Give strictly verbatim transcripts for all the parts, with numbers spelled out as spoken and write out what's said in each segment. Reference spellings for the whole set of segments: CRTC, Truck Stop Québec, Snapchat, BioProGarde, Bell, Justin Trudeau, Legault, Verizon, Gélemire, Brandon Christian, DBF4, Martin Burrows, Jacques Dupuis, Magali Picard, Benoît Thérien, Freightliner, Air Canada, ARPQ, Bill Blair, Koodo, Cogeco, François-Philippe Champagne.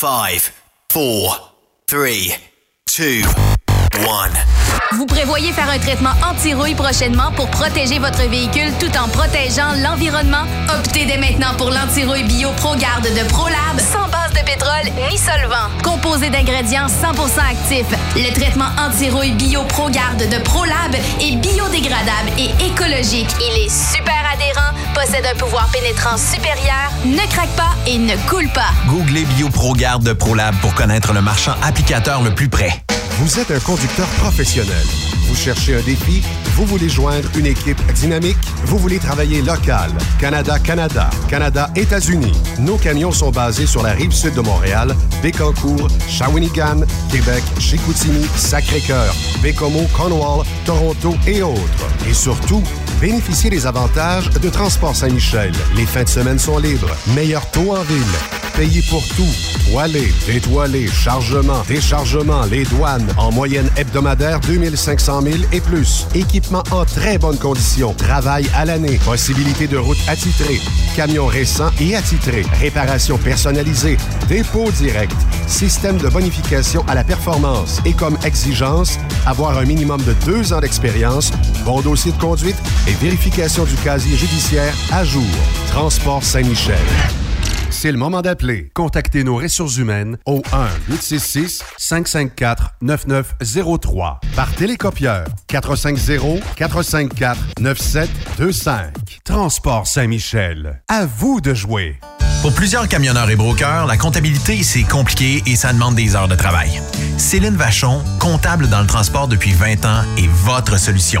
Five, four, three, two, one. Vous prévoyez faire un traitement anti-rouille prochainement pour protéger votre véhicule tout en protégeant l'environnement? Optez dès maintenant pour l'anti-rouille BioProGarde de ProLab, sans base de pétrole ni solvant. Composé d'ingrédients cent pour cent actifs, le traitement anti-rouille BioProGarde de ProLab est biodégradable et écologique. Il est super adhérent, possède un pouvoir pénétrant supérieur, ne craque pas et ne coule pas. Googlez BioProGarde de ProLab pour connaître le marchand applicateur le plus près. Vous êtes un conducteur professionnel. Vous cherchez un défi? Vous voulez joindre une équipe dynamique? Vous voulez travailler local? Canada-Canada, Canada-États-Unis. Nos camions sont basés sur la rive sud de Montréal, Bécancour, Shawinigan, Québec, Chicoutimi, Sacré-Cœur, Bécomo, Cornwall, Toronto et autres. Et surtout, bénéficiez des avantages de Transport Saint-Michel. Les fins de semaine sont libres. Meilleur taux en ville. Payez pour tout. Toilé, détoilé, chargement, déchargement, les douanes. En moyenne hebdomadaire, deux mille cinq cents mille et plus. Équipement en très bonne condition. Travail à l'année. Possibilité de route attitrée. Camion récent et attitré. Réparation personnalisée. Dépôt direct. Système de bonification à la performance. Et comme exigence, avoir un minimum de deux ans d'expérience, bon dossier de conduite et vérification du casier judiciaire à jour. Transport Saint-Michel. C'est le moment d'appeler. Contactez nos ressources humaines au un huit six six cinq cinq quatre neuf neuf zéro trois. Par télécopieur quatre cinq zéro quatre cinq quatre neuf sept deux cinq. Transport Saint-Michel. À vous de jouer. Pour plusieurs camionneurs et brokers, la comptabilité, c'est compliqué et ça demande des heures de travail. Céline Vachon, comptable dans le transport depuis vingt ans, est votre solution.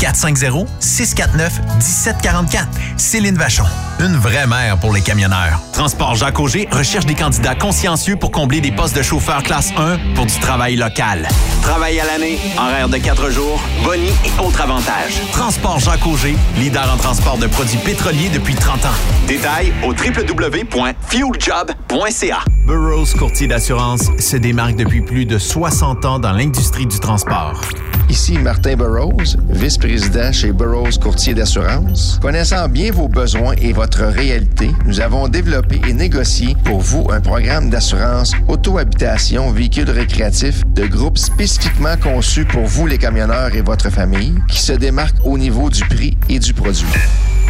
quatre cinq zéro six quatre neuf un sept quatre quatre. Céline Vachon, une vraie mère pour les camionneurs. Transport Jacques Auger recherche des candidats consciencieux pour combler des postes de chauffeur classe un pour du travail local. Travail à l'année, horaire de quatre jours, boni et autres avantages. Transport Jacques Auger, leader en transport de produits pétroliers depuis trente ans. Détails au w w w point fuel job point c a. Burrows Courtier d'assurance se démarque depuis plus de soixante ans dans l'industrie du transport. Ici Martin Burrows, vice-président chez Burrows Courtier d'assurance. Connaissant bien vos besoins et votre réalité, nous avons développé et négocié pour vous un programme d'assurance auto-habitation véhicules récréatifs de groupe spécifiquement conçu pour vous les camionneurs et votre famille qui se démarque au niveau du prix et du produit.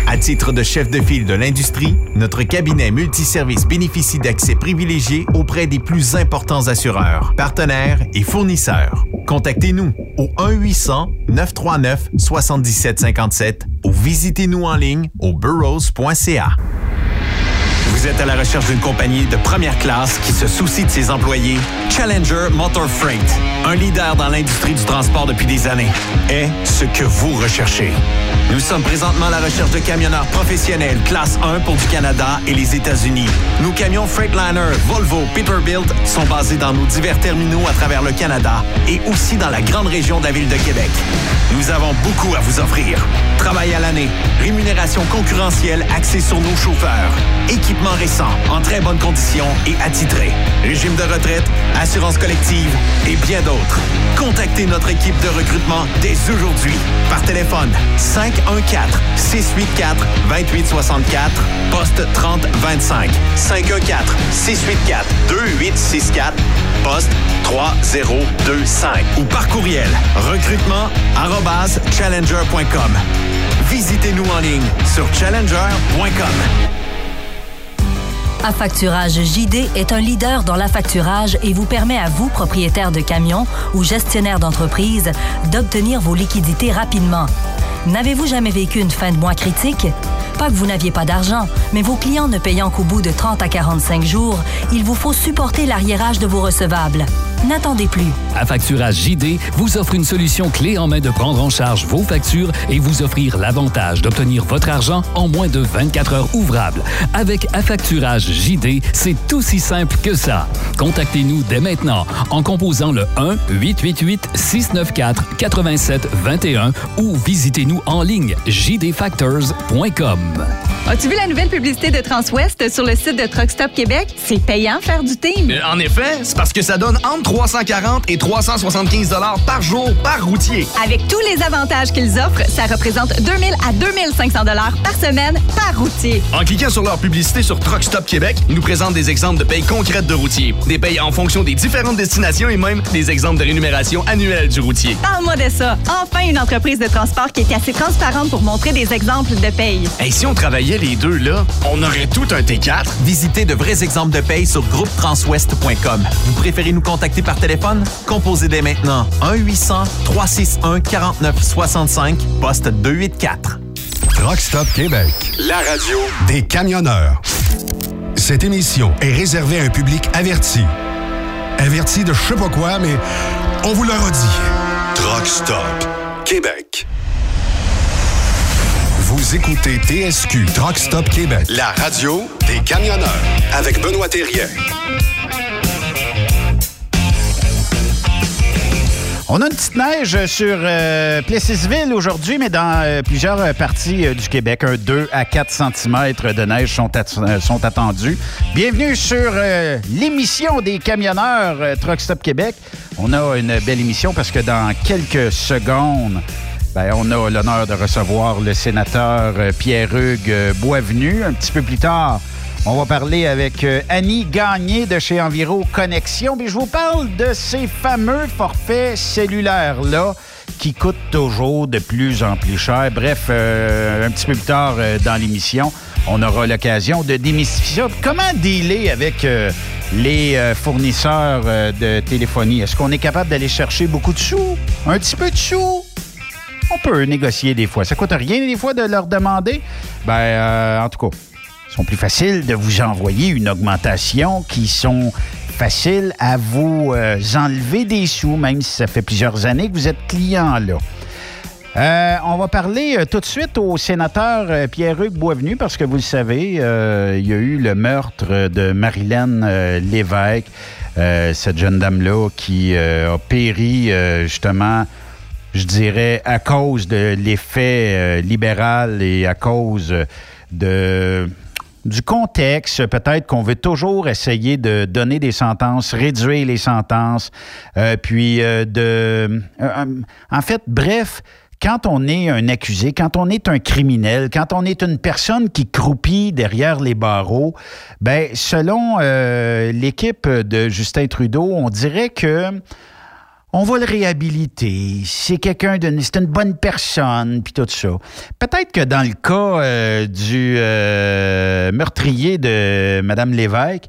À titre de chef de file de l'industrie, notre cabinet multiservice bénéficie d'accès privilégié auprès des plus importants assureurs, partenaires et fournisseurs. Contactez-nous au un huit zéro zéro neuf trois neuf sept sept cinq sept ou visitez-nous en ligne au burrows point c a. Vous êtes à la recherche d'une compagnie de première classe qui se soucie de ses employés? Challenger Motor Freight, un leader dans l'industrie du transport depuis des années, est ce que vous recherchez. Nous sommes présentement à la recherche de camionneurs professionnels classe un pour du Canada et les États-Unis. Nos camions Freightliner, Volvo, Peterbilt sont basés dans nos divers terminaux à travers le Canada et aussi dans la grande région de la ville de Québec. Nous avons beaucoup à vous offrir. Travail à l'année, rémunération concurrentielle axée sur nos chauffeurs, équipement récent, en très bonne condition et attitré, régime de retraite, assurance collective et bien d'autres. Contactez notre équipe de recrutement dès aujourd'hui par téléphone cinq un quatre six huit quatre deux huit six quatre, poste trente vingt-cinq, cinq un quatre six huit quatre deux huit six quatre, poste trois zéro deux cinq ou par courriel recrutement arobase challenger point com. Visitez-nous en ligne sur challenger point com. Affacturage J D est un leader dans l'affacturage et vous permet à vous, propriétaire de camions ou gestionnaire d'entreprise, d'obtenir vos liquidités rapidement. N'avez-vous jamais vécu une fin de mois critique? Pas que vous n'aviez pas d'argent, mais vos clients ne payant qu'au bout de trente à quarante-cinq jours, il vous faut supporter l'arriérage de vos recevables. N'attendez plus. Affacturage J D vous offre une solution clé en main de prendre en charge vos factures et vous offrir l'avantage d'obtenir votre argent en moins de vingt-quatre heures ouvrables. Avec Affacturage J D, c'est tout si simple que ça. Contactez-nous dès maintenant en composant le un huit huit huit six neuf quatre huit sept deux un ou visitez-nous en ligne j d factors point com. As-tu vu la nouvelle publicité de Transwest sur le site de Truck Stop Québec? C'est payant faire du team. Euh, en effet, c'est parce que ça donne entre trois cent quarante et trois cent soixante-quinze dollars par jour par routier. Avec tous les avantages qu'ils offrent, ça représente deux mille à deux mille cinq cents dollars par semaine par routier. En cliquant sur leur publicité sur Truck Stop Québec, ils nous présentent des exemples de payes concrètes de routiers, des payes en fonction des différentes destinations et même des exemples de rémunération annuelle du routier. Parle-moi de ça. Enfin, une entreprise de transport qui est assez transparente pour montrer des exemples de payes. Hey, si on travaillait les deux, là, on aurait tout un T quatre. Visitez de vrais exemples de paye sur groupe transwest point com. Vous préférez nous contacter par téléphone? Composez dès maintenant un huit cents trois six un quarante-neuf soixante-cinq, poste deux cent quatre-vingt-quatre. Truck Stop Québec, la radio des camionneurs. Cette émission est réservée à un public averti. Averti de je sais pas quoi, mais on vous le redit. Truck Stop Québec. Vous écoutez T S Q Truck Stop Québec, la radio des camionneurs, avec Benoît Thérien. On a une petite neige sur euh, Plessisville aujourd'hui, mais dans euh, plusieurs parties euh, du Québec. Un deux à quatre centimètres de neige sont, at- sont attendus. Bienvenue sur euh, l'émission des camionneurs euh, Truck Stop Québec. On a une belle émission parce que dans quelques secondes, ben, on a l'honneur de recevoir le sénateur Pierre-Hugues Boisvenu. Un petit peu plus tard, on va parler avec Annie Gagné de chez Enviro Connexions. Puis je vous parle de ces fameux forfaits cellulaires-là qui coûtent toujours de plus en plus cher. Bref, euh, un petit peu plus tard euh, dans l'émission, on aura l'occasion de démystifier comment dealer avec euh, les euh, fournisseurs euh, de téléphonie. Est-ce qu'on est capable d'aller chercher beaucoup de sous? Un petit peu de sous? On peut négocier des fois. Ça coûte rien des fois de leur demander. Ben, euh, en tout cas, ils sont plus faciles de vous envoyer une augmentation qui sont faciles à vous euh, enlever des sous, même si ça fait plusieurs années que vous êtes client là. Euh, on va parler euh, tout de suite au sénateur euh, Pierre-Hugues Boisvenu parce que vous le savez, euh, il y a eu le meurtre de Marilène euh, Lévesque, euh, cette jeune dame-là qui euh, a péri euh, justement, je dirais, à cause de l'effet euh, libéral et à cause de, du contexte, peut-être qu'on veut toujours essayer de donner des sentences, réduire les sentences, euh, puis euh, de... Euh, en fait, bref, quand on est un accusé, quand on est un criminel, quand on est une personne qui croupit derrière les barreaux, bien, selon euh, l'équipe de Justin Trudeau, on dirait que on va le réhabiliter, c'est quelqu'un de, c'est une bonne personne, puis tout ça. Peut-être que dans le cas euh, du euh, meurtrier de Mme Lévesque,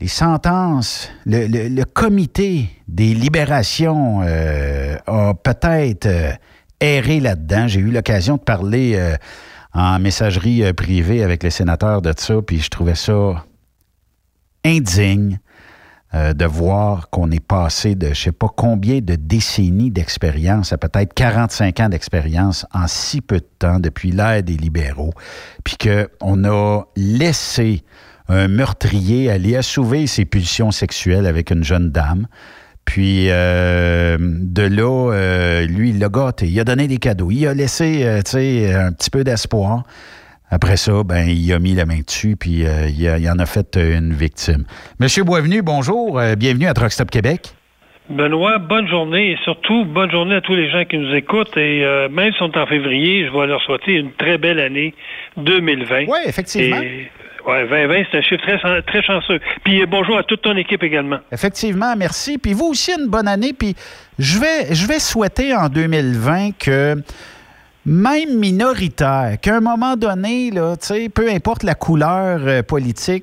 les sentences, le, le, le comité des libérations euh, a peut-être euh, erré là-dedans. J'ai eu l'occasion de parler euh, en messagerie euh, privée avec les sénateurs de ça, puis je trouvais ça indigne de voir qu'on est passé de je ne sais pas combien de décennies d'expérience à peut-être quarante-cinq ans d'expérience en si peu de temps depuis l'ère des libéraux, puis qu'on a laissé un meurtrier aller assouver ses pulsions sexuelles avec une jeune dame, puis euh, de là, euh, lui, il l'a gâté, il a donné des cadeaux, il a laissé euh, tu sais, un petit peu d'espoir. Après ça, ben, il a mis la main dessus, puis euh, il, a, il en a fait euh, une victime. Monsieur Boisvenu, bonjour. Euh, bienvenue à Truck Stop Québec. Benoît, bonne journée et surtout, bonne journée à tous les gens qui nous écoutent. Et euh, même si on est en février, je vais leur souhaiter une très belle année deux mille vingt. Oui, effectivement. Et... Oui, vingt vingt, c'est un chiffre très, très chanceux. Puis bonjour à toute ton équipe également. Effectivement, merci. Puis vous aussi, une bonne année. Puis je vais, je vais souhaiter en deux mille vingt que, même minoritaire, qu'à un moment donné, là, tu sais, peu importe la couleur euh, politique,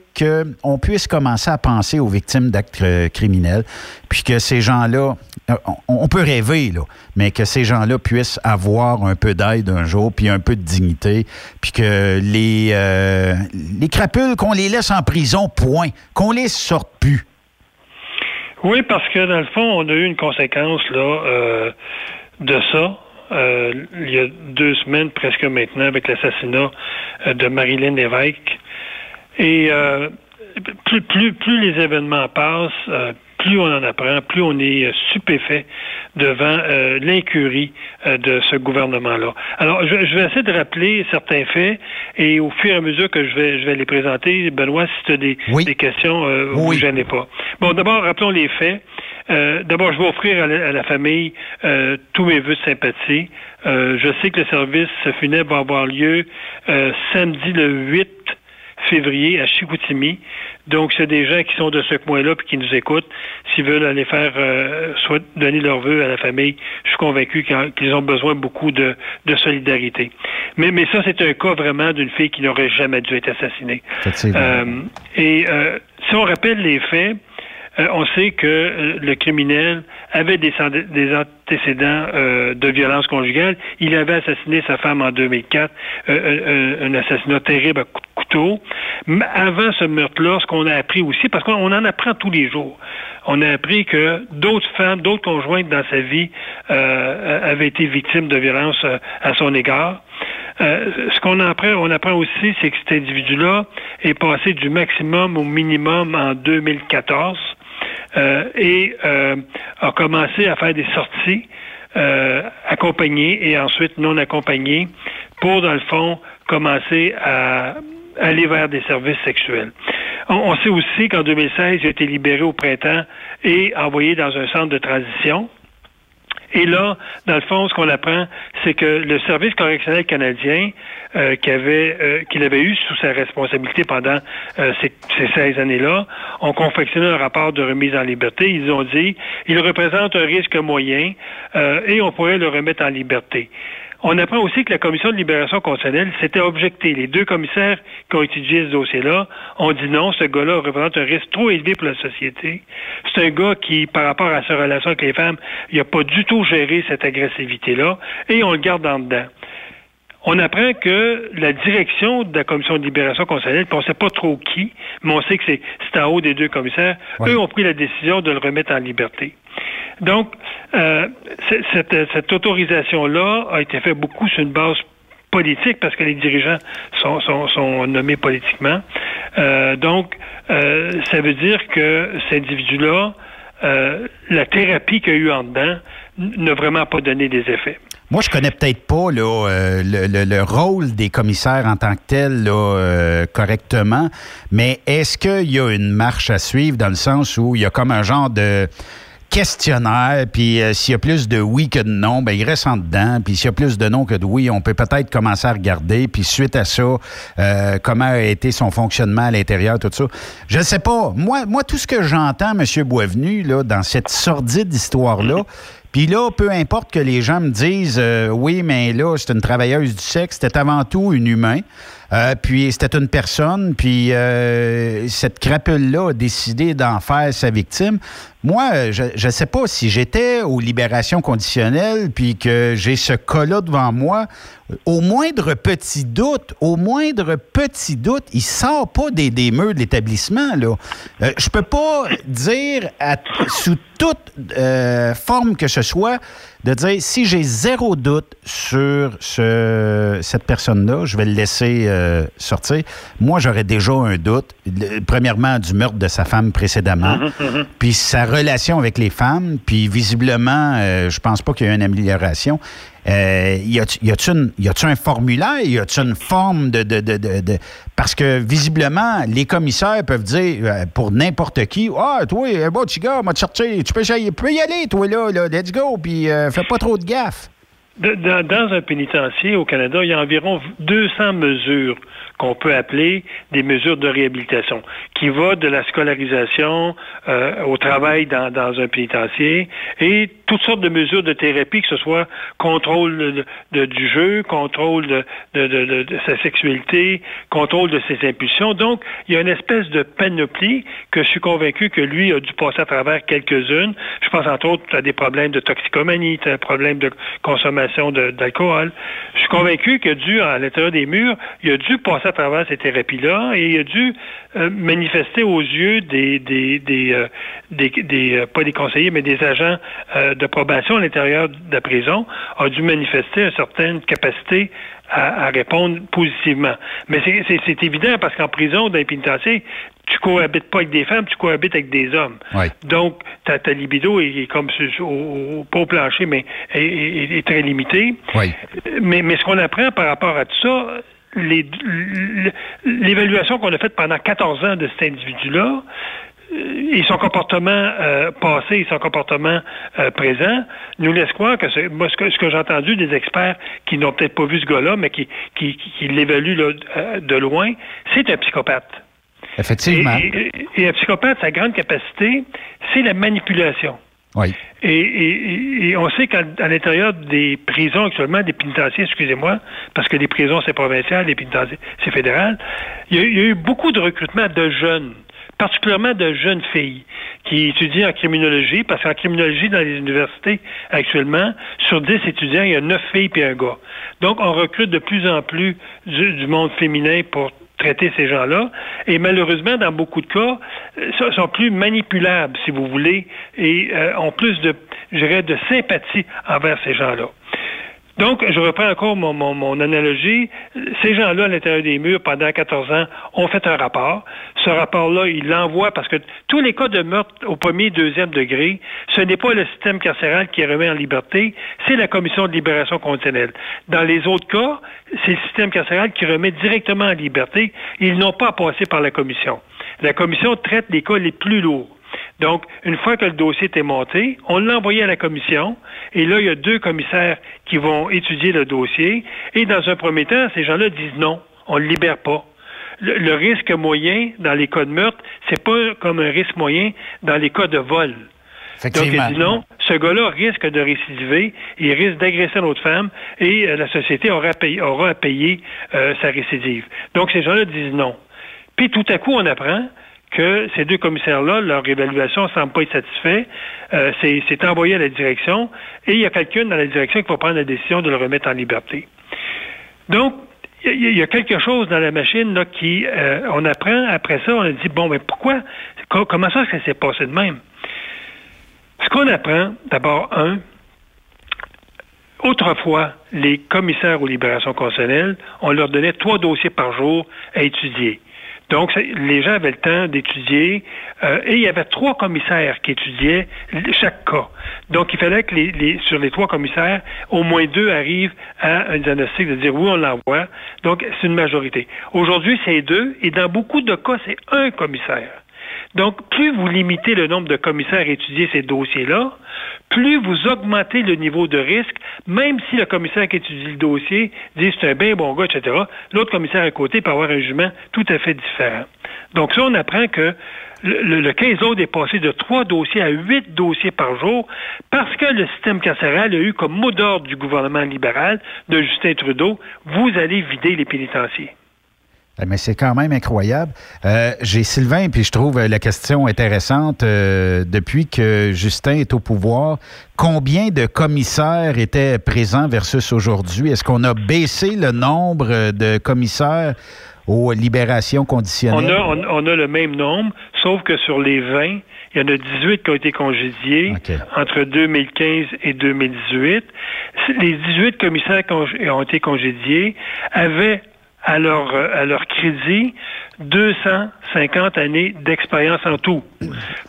qu'on puisse commencer à penser aux victimes d'actes euh, criminels, puis que ces gens-là, euh, on, on peut rêver, là, mais que ces gens-là puissent avoir un peu d'aide un jour, puis un peu de dignité, puis que les, euh, les crapules, qu'on les laisse en prison, point, qu'on les sorte plus. Oui, parce que dans le fond, on a eu une conséquence là euh, de ça. Euh, il y a deux semaines presque maintenant avec l'assassinat euh, de Marilène Lévesque. Et euh, plus, plus, plus les événements passent, euh, plus on en apprend, plus on est stupéfait devant euh, l'incurie euh, de ce gouvernement-là. Alors, je, je vais essayer de rappeler certains faits et au fur et à mesure que je vais, je vais les présenter, Benoît, si tu as des, oui. des questions, euh, oui. vous ne gênez pas. Bon, d'abord, rappelons les faits. Euh, d'abord, je vais offrir à la, à la famille euh, tous mes vœux de sympathie. Euh, je sais que le service funèbre va avoir lieu euh, samedi le huit février à Chicoutimi. Donc, c'est des gens qui sont de ce coin-là puis qui nous écoutent. S'ils veulent aller faire, euh, soit donner leurs vœux à la famille, je suis convaincu qu'ils ont besoin beaucoup de, de solidarité. Mais, mais ça, c'est un cas vraiment d'une fille qui n'aurait jamais dû être assassinée. Euh, et euh, si on rappelle les faits, euh, on sait que euh, le criminel avait des, des antécédents euh, de violence conjugale. Il avait assassiné sa femme en deux mille quatre, euh, euh, un assassinat terrible à coups de couteau. Mais avant ce meurtre-là, ce qu'on a appris aussi, parce qu'on en apprend tous les jours, on a appris que d'autres femmes, d'autres conjointes dans sa vie euh, avaient été victimes de violences euh, à son égard. Euh, ce qu'on apprend, on apprend aussi, c'est que cet individu-là est passé du maximum au minimum en deux mille quatorze. Euh, et euh, a commencé à faire des sorties euh, accompagnées et ensuite non accompagnées pour, dans le fond, commencer à aller vers des services sexuels. On, on sait aussi qu'en deux mille seize, il a été libéré au printemps et envoyé dans un centre de transition. Et là, dans le fond, ce qu'on apprend, c'est que le service correctionnel canadien euh, qu'il avait, euh, qu'il avait eu sous sa responsabilité pendant euh, ces, ces seize années-là, ont confectionné un rapport de remise en liberté. Ils ont dit, il représente un risque moyen euh, et on pourrait le remettre en liberté. On apprend aussi que la commission de libération conditionnelle s'était objectée. Les deux commissaires qui ont étudié ce dossier-là ont dit non, ce gars-là représente un risque trop élevé pour la société. C'est un gars qui, par rapport à sa relation avec les femmes, il n'a pas du tout géré cette agressivité-là et on le garde en dedans. On apprend que la direction de la commission de libération conditionnelle, on ne sait pas trop qui, mais on sait que c'est, c'est en haut des deux commissaires, ouais. eux ont pris la décision de le remettre en liberté. Donc, euh, cette, cette autorisation-là a été faite beaucoup sur une base politique, parce que les dirigeants sont, sont, sont nommés politiquement. Euh, donc, euh, ça veut dire que cet individu-là, euh, la thérapie qu'il y a eu en dedans n'a vraiment pas donné des effets. Moi, je connais peut-être pas là, euh, le, le, le rôle des commissaires en tant que tel là, euh, correctement, mais est-ce qu'il y a une marche à suivre dans le sens où il y a comme un genre de questionnaire, puis euh, s'il y a plus de oui que de non, ben il reste en dedans, puis s'il y a plus de non que de oui, on peut peut-être commencer à regarder, puis suite à ça, euh, comment a été son fonctionnement à l'intérieur, tout ça. Je ne sais pas. Moi, moi, tout ce que j'entends, M. Boisvenu, là, dans cette sordide histoire-là, puis là, peu importe que les gens me disent euh, « Oui, mais là, c'est une travailleuse du sexe, c'était avant tout une humain, euh, puis c'était une personne, puis euh, cette crapule-là a décidé d'en faire sa victime. » Moi, je ne sais pas si j'étais aux libérations conditionnelles puis que j'ai ce cas-là devant moi, au moindre petit doute, au moindre petit doute, il ne sort pas des, des murs de l'établissement, là. Euh, je ne peux pas dire à, sous toute euh, forme que ce soit de dire si j'ai zéro doute sur ce, cette personne-là, je vais le laisser euh, sortir. Moi, j'aurais déjà un doute, le, premièrement, du meurtre de sa femme précédemment, puis ça relation avec les femmes, puis visiblement, euh, je pense pas qu'il y ait une amélioration. Euh, y a-t-il un formulaire? Y a-t-il une forme de, de, de, de, de... Parce que, visiblement, les commissaires peuvent dire, euh, pour n'importe qui, « Ah, toi, bon, tu gars, m'a cherché, tu peux y aller, toi, là, là let's go, puis euh, fais pas trop de gaffe. » Dans, dans un pénitencier au Canada, il y a environ deux cents mesures qu'on peut appeler des mesures de réhabilitation, qui va de la scolarisation euh, au travail dans, dans un pénitencier et toutes sortes de mesures de thérapie, que ce soit contrôle de, de, du jeu, contrôle de, de, de, de, de sa sexualité, contrôle de ses impulsions. Donc, il y a une espèce de panoplie que je suis convaincu que lui a dû passer à travers quelques-unes. Je pense entre autres à des problèmes de toxicomanie, à des problèmes de consommation consommation de, d'alcool. Je suis convaincu qu'il a dû, à l'intérieur des murs, il a dû passer à travers ces thérapies-là et il a dû euh, manifester aux yeux des, des, des, euh, des, des euh, pas des conseillers, mais des agents euh, de probation à l'intérieur de la prison, a dû manifester une certaine capacité à, à répondre positivement. Mais c'est, c'est, c'est évident parce qu'en prison, dans les pénitentiaires, tu cohabites pas avec des femmes, tu cohabites avec des hommes. Oui. Donc, ta, ta libido est, est comme au, pas au plancher, mais est, est, est très limitée. Oui. Mais, mais ce qu'on apprend par rapport à tout ça, les, l'évaluation qu'on a faite pendant quatorze ans de cet individu-là, et son comportement euh, passé et son comportement euh, présent nous laisse croire que ce, moi, ce que, ce que j'ai entendu des experts qui n'ont peut-être pas vu ce gars-là, mais qui, qui, qui, qui l'évaluent là, de loin, c'est un psychopathe. Effectivement. Et, et, et un psychopathe, sa grande capacité, c'est la manipulation. Oui. Et, et, et on sait qu'à l'intérieur des prisons actuellement, des pénitenciers, excusez-moi, parce que les prisons, c'est provincial, les pénitenciers, c'est fédéral, il y a, il y a eu beaucoup de recrutement de jeunes, particulièrement de jeunes filles qui étudient en criminologie, parce qu'en criminologie, dans les universités actuellement, sur dix étudiants, il y a neuf filles et un gars. Donc, on recrute de plus en plus du, du monde féminin pour traiter ces gens-là, et malheureusement, dans beaucoup de cas, euh, sont plus manipulables, si vous voulez, et euh, ont plus de, je dirais, de sympathie envers ces gens-là. Donc, je reprends encore mon, mon, mon analogie. Ces gens-là, à l'intérieur des murs, pendant quatorze ans, ont fait un rapport. Ce rapport-là, ils l'envoient parce que tous les cas de meurtre au premier, deuxième degré, ce n'est pas le système carcéral qui remet en liberté, c'est la commission de libération conditionnelle. Dans les autres cas, c'est le système carcéral qui remet directement en liberté. Ils n'ont pas à passer par la commission. La commission traite les cas les plus lourds. Donc, une fois que le dossier était monté, on l'a envoyé à la commission, et là, il y a deux commissaires qui vont étudier le dossier, et dans un premier temps, ces gens-là disent non, on ne le libère pas. Le, le risque moyen dans les cas de meurtre, c'est pas comme un risque moyen dans les cas de vol. Donc, il dit non, ce gars-là risque de récidiver, il risque d'agresser une autre femme, et euh, la société aura à payer, aura à payer euh, sa récidive. Donc, ces gens-là disent non. Puis, tout à coup, on apprend que ces deux commissaires-là, leur évaluation ne semble pas être satisfaite. Euh, c'est, c'est envoyé à la direction et il y a quelqu'un dans la direction qui va prendre la décision de le remettre en liberté. Donc, il y, y a quelque chose dans la machine là, qui, euh, on apprend après ça, on a dit, bon, mais pourquoi, comment ça, ça s'est passé de même? Ce qu'on apprend, d'abord, un, autrefois, les commissaires aux libérations conditionnelles, on leur donnait trois dossiers par jour à étudier. Donc, les gens avaient le temps d'étudier euh, et il y avait trois commissaires qui étudiaient chaque cas. Donc, il fallait que les, les, sur les trois commissaires, au moins deux arrivent à un diagnostic de dire oui, on l'envoie. Donc, c'est une majorité. Aujourd'hui, c'est deux et dans beaucoup de cas, c'est un commissaire. Donc, plus vous limitez le nombre de commissaires à étudier ces dossiers-là, plus vous augmentez le niveau de risque, même si le commissaire qui étudie le dossier dit c'est un bien bon gars, et cetera, l'autre commissaire à côté peut avoir un jugement tout à fait différent. Donc ça, on apprend que le, le quinze août est passé de trois dossiers à huit dossiers par jour parce que le système carcéral a eu comme mot d'ordre du gouvernement libéral de Justin Trudeau, vous allez vider les pénitenciers. Mais c'est quand même incroyable. Euh, j'ai Sylvain, puis je trouve la question intéressante. Euh, depuis que Justin est au pouvoir, combien de commissaires étaient présents versus aujourd'hui? Est-ce qu'on a baissé le nombre de commissaires aux libérations conditionnelles? On a, on, on a le même nombre, sauf que sur les vingt, il y en a dix-huit qui ont été congédiés okay. entre deux mille quinze et deux mille dix-huit. Les dix-huit commissaires qui ont été congédiés avaient à leur, à leur crédit, deux cent cinquante années d'expérience en tout,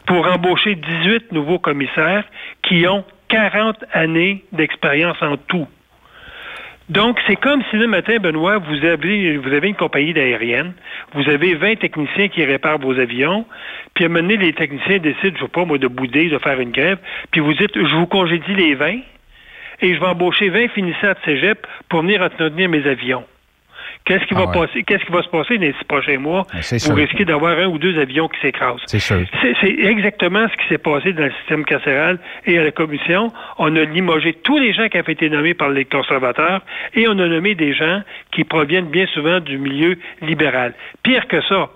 pour embaucher dix-huit nouveaux commissaires qui ont quarante années d'expérience en tout. Donc, c'est comme si le matin, Benoît, vous avez, vous avez une compagnie aérienne, vous avez vingt techniciens qui réparent vos avions, puis à un moment donné, les techniciens décident, je ne sais pas moi, de bouder, de faire une grève, puis vous dites, je vous congédie les vingt, et je vais embaucher vingt finissants de cégep pour venir entretenir mes avions. Qu'est-ce qui, ah va ouais. passer, qu'est-ce qui va se passer dans les six prochains mois? Vous risquez d'avoir un ou deux avions qui s'écrasent. C'est, sûr. C'est, c'est exactement ce qui s'est passé dans le système carcéral et à la commission. On a limogé tous les gens qui avaient été nommés par les conservateurs et on a nommé des gens qui proviennent bien souvent du milieu libéral. Pire que ça,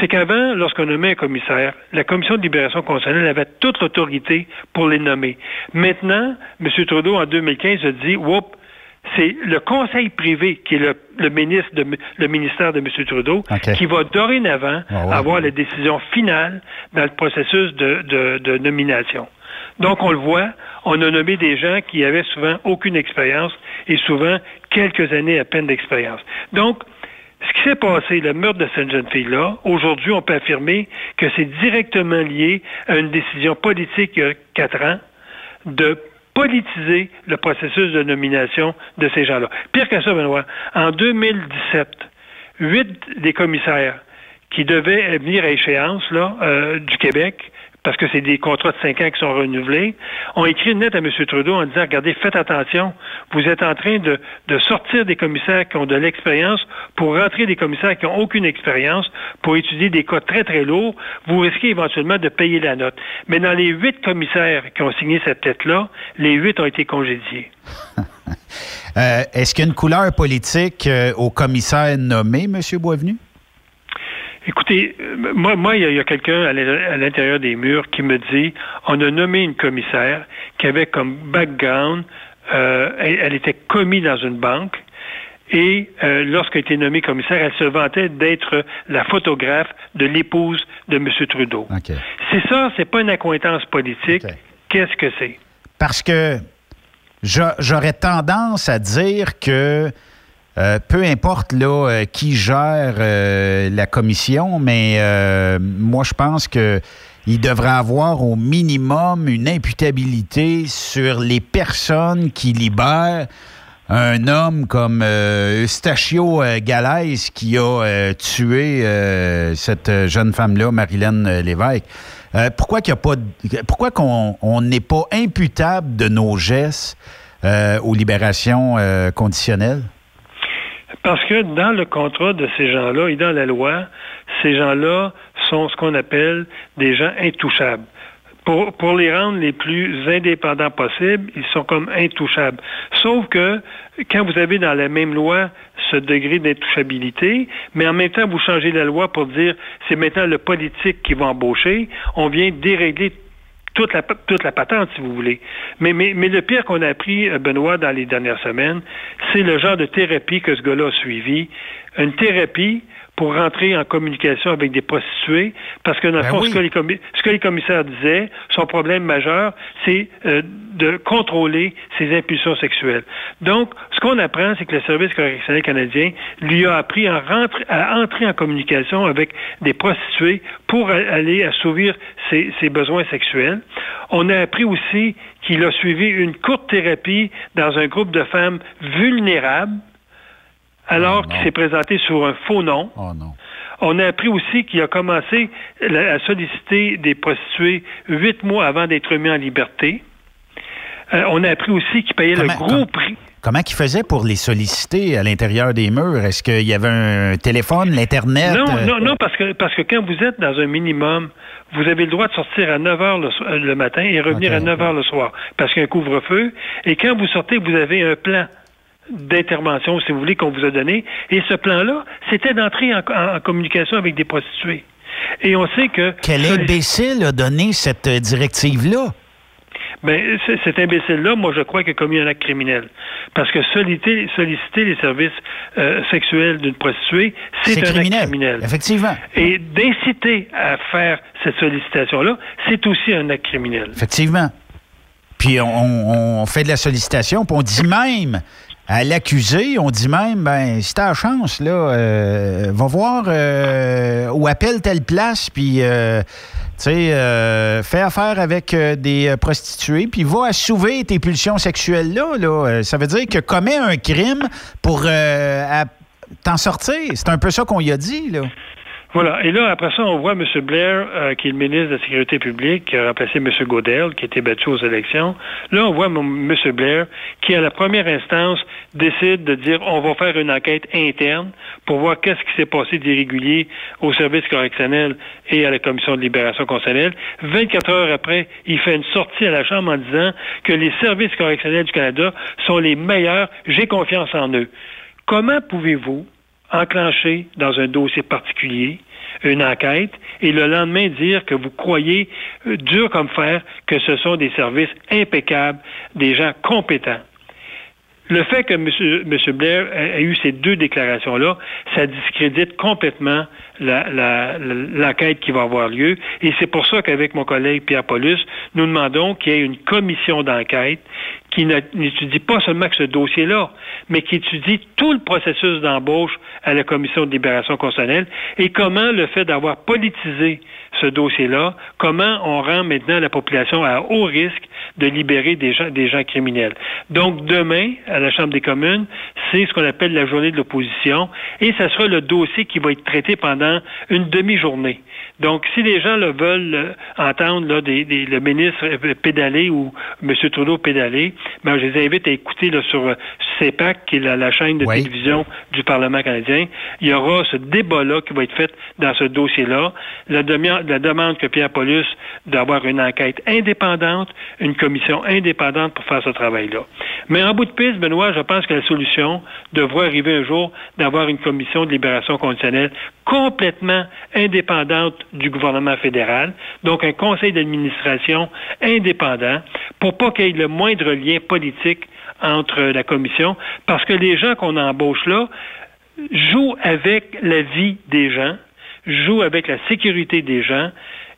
c'est qu'avant, lorsqu'on nommait un commissaire, la Commission de libération conditionnelle avait toute l'autorité pour les nommer. Maintenant, M. Trudeau, en deux mille quinze, a dit « Whoop ». C'est le conseil privé qui est le, le ministre de le ministère de M. Trudeau okay. qui va dorénavant oh, ouais. avoir la décision finale dans le processus de, de, de nomination. Donc, on le voit, on a nommé des gens qui avaient souvent aucune expérience et souvent quelques années à peine d'expérience. Donc, ce qui s'est passé, le meurtre de cette jeune fille-là, aujourd'hui, on peut affirmer que c'est directement lié à une décision politique il y a quatre ans de politiser le processus de nomination de ces gens-là. Pire que ça, Benoît, en deux mille dix-sept, huit des commissaires qui devaient venir à échéance là, euh, du Québec, parce que c'est des contrats de cinq ans qui sont renouvelés, ont écrit une lettre à M. Trudeau en disant, regardez, faites attention, vous êtes en train de, de sortir des commissaires qui ont de l'expérience pour rentrer des commissaires qui n'ont aucune expérience pour étudier des cas très, très lourds. Vous risquez éventuellement de payer la note. Mais dans les huit commissaires qui ont signé cette lettre-là, les huit ont été congédiés. euh, est-ce qu'il y a une couleur politique euh, aux commissaires nommés, M. Boisvenu? Écoutez, moi, moi, il y a, a quelqu'un à l'intérieur des murs qui me dit, on a nommé une commissaire qui avait comme background, euh, elle, elle était commise dans une banque, et euh, lorsqu'elle a été nommée commissaire, elle se vantait d'être la photographe de l'épouse de M. Trudeau. Okay. C'est ça, c'est pas une accointance politique. Okay. Qu'est-ce que c'est? Parce que j'aurais tendance à dire que Euh, peu importe là, euh, qui gère euh, la commission, mais euh, moi, je pense qu'il devrait avoir au minimum une imputabilité sur les personnes qui libèrent un homme comme euh, Eustachio Gallese qui a euh, tué euh, cette jeune femme-là, Marilène Lévesque. Euh, pourquoi qu'il y a pas, pourquoi qu'on on n'est pas imputable de nos gestes euh, aux libérations euh, conditionnelles? Parce que dans le contrat de ces gens-là et dans la loi, ces gens-là sont ce qu'on appelle des gens intouchables. Pour, pour les rendre les plus indépendants possibles, ils sont comme intouchables. Sauf que quand vous avez dans la même loi ce degré d'intouchabilité, mais en même temps vous changez la loi pour dire c'est maintenant le politique qui va embaucher, on vient dérégler toute la, toute la patente, si vous voulez. Mais, mais, mais le pire qu'on a appris, Benoît, dans les dernières semaines, c'est le genre de thérapie que ce gars-là a suivi. Une thérapie pour rentrer en communication avec des prostituées, parce que dans le ben fond, oui. ce, que les commis, ce que les commissaires disaient, son problème majeur, c'est euh, de contrôler ses impulsions sexuelles. Donc, ce qu'on apprend, c'est que le service correctionnel canadien lui a appris à, rentrer, à entrer en communication avec des prostituées pour aller assouvir ses, ses besoins sexuels. On a appris aussi qu'il a suivi une courte thérapie dans un groupe de femmes vulnérables, alors oh qu'il s'est présenté sur un faux nom. Oh non. On a appris aussi qu'il a commencé à solliciter des prostituées huit mois avant d'être mis en liberté. Euh, on a appris aussi qu'il payait comment, le gros com- prix. Comment il faisait pour les solliciter à l'intérieur des murs? Est-ce qu'il y avait un téléphone, l'Internet? Non, euh... non, non, parce que, parce que quand vous êtes dans un minimum, vous avez le droit de sortir à neuf heures le, le matin et revenir okay. à neuf heures le soir, parce qu'il y a un couvre-feu. Et quand vous sortez, vous avez un plan d'intervention, si vous voulez, qu'on vous a donné. Et ce plan-là, c'était d'entrer en, en, en communication avec des prostituées. Et on sait que... Quel imbécile a donné cette directive-là? Bien, c- cet imbécile-là, moi, je crois qu'il a commis un acte criminel. Parce que solliciter, solliciter les services euh, sexuels d'une prostituée, c'est, c'est un criminel. acte criminel. Effectivement. Et d'inciter à faire cette sollicitation-là, c'est aussi un acte criminel. Effectivement. Puis on, on, on fait de la sollicitation, puis on dit même... À l'accusé, on dit même, ben, si t'as la chance, là, euh, va voir euh, ou appelle telle place, puis, euh, tu sais, euh, fais affaire avec euh, des prostituées, puis va assouver tes pulsions sexuelles-là, là. Ça veut dire que commets un crime pour euh, à t'en sortir. C'est un peu ça qu'on y a dit, là. Voilà. Et là, après ça, on voit M. Blair, euh, qui est le ministre de la Sécurité publique, qui a remplacé M. Godel, qui a été battu aux élections. Là, on voit M. Blair, qui, à la première instance, décide de dire on va faire une enquête interne pour voir qu'est-ce qui s'est passé d'irrégulier au service correctionnel et à la commission de libération conditionnelle. vingt-quatre heures après, il fait une sortie à la Chambre en disant que les services correctionnels du Canada sont les meilleurs, j'ai confiance en eux. Comment pouvez-vous enclencher dans un dossier particulier une enquête et le lendemain dire que vous croyez, euh, dur comme fer, que ce sont des services impeccables, des gens compétents. Le fait que M. Blair ait eu ces deux déclarations-là, ça discrédite complètement la, la, l'enquête qui va avoir lieu. Et c'est pour ça qu'avec mon collègue Pierre Paulus, nous demandons qu'il y ait une commission d'enquête qui n'étudie pas seulement que ce dossier-là, mais qui étudie tout le processus d'embauche à la commission de libération constitutionnelle et comment le fait d'avoir politisé ce dossier-là, comment on rend maintenant la population à haut risque de libérer des gens, des gens criminels. Donc, demain, à la Chambre des communes, c'est ce qu'on appelle la journée de l'opposition, et ça sera le dossier qui va être traité pendant une demi-journée. Donc, si les gens là, veulent euh, entendre là, des, des, le ministre pédaler ou M. Trudeau pédaler, ben, je les invite à écouter là, sur euh, C PAC, qui est la, la chaîne de oui. télévision du Parlement canadien. Il y aura ce débat-là qui va être fait dans ce dossier-là. La, demi- la demande que Pierre Paulus d'avoir une enquête indépendante, une commission indépendante pour faire ce travail-là. Mais en bout de piste, Benoît, je pense que la solution devrait arriver un jour d'avoir une commission de libération conditionnelle complètement indépendante du gouvernement fédéral, donc un conseil d'administration indépendant, pour pas qu'il y ait le moindre lien politique entre la commission, parce que les gens qu'on embauche là jouent avec la vie des gens, jouent avec la sécurité des gens,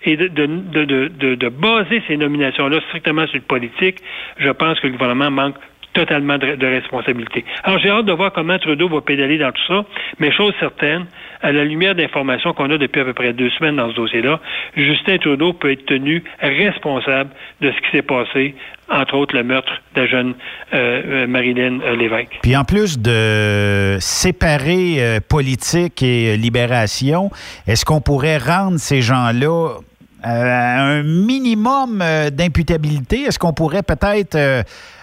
et de, de, de, de, de, de baser ces nominations-là strictement sur le politique, je pense que le gouvernement manque totalement de, de responsabilité. Alors, j'ai hâte de voir comment Trudeau va pédaler dans tout ça, mais chose certaine, à la lumière d'informations qu'on a depuis à peu près deux semaines dans ce dossier-là, Justin Trudeau peut être tenu responsable de ce qui s'est passé, entre autres le meurtre de la jeune euh, Marilène Lévesque. Puis en plus de séparer euh, politique et libération, est-ce qu'on pourrait rendre ces gens-là euh, un minimum euh, d'imputabilité? Est-ce qu'on pourrait peut-être... Euh,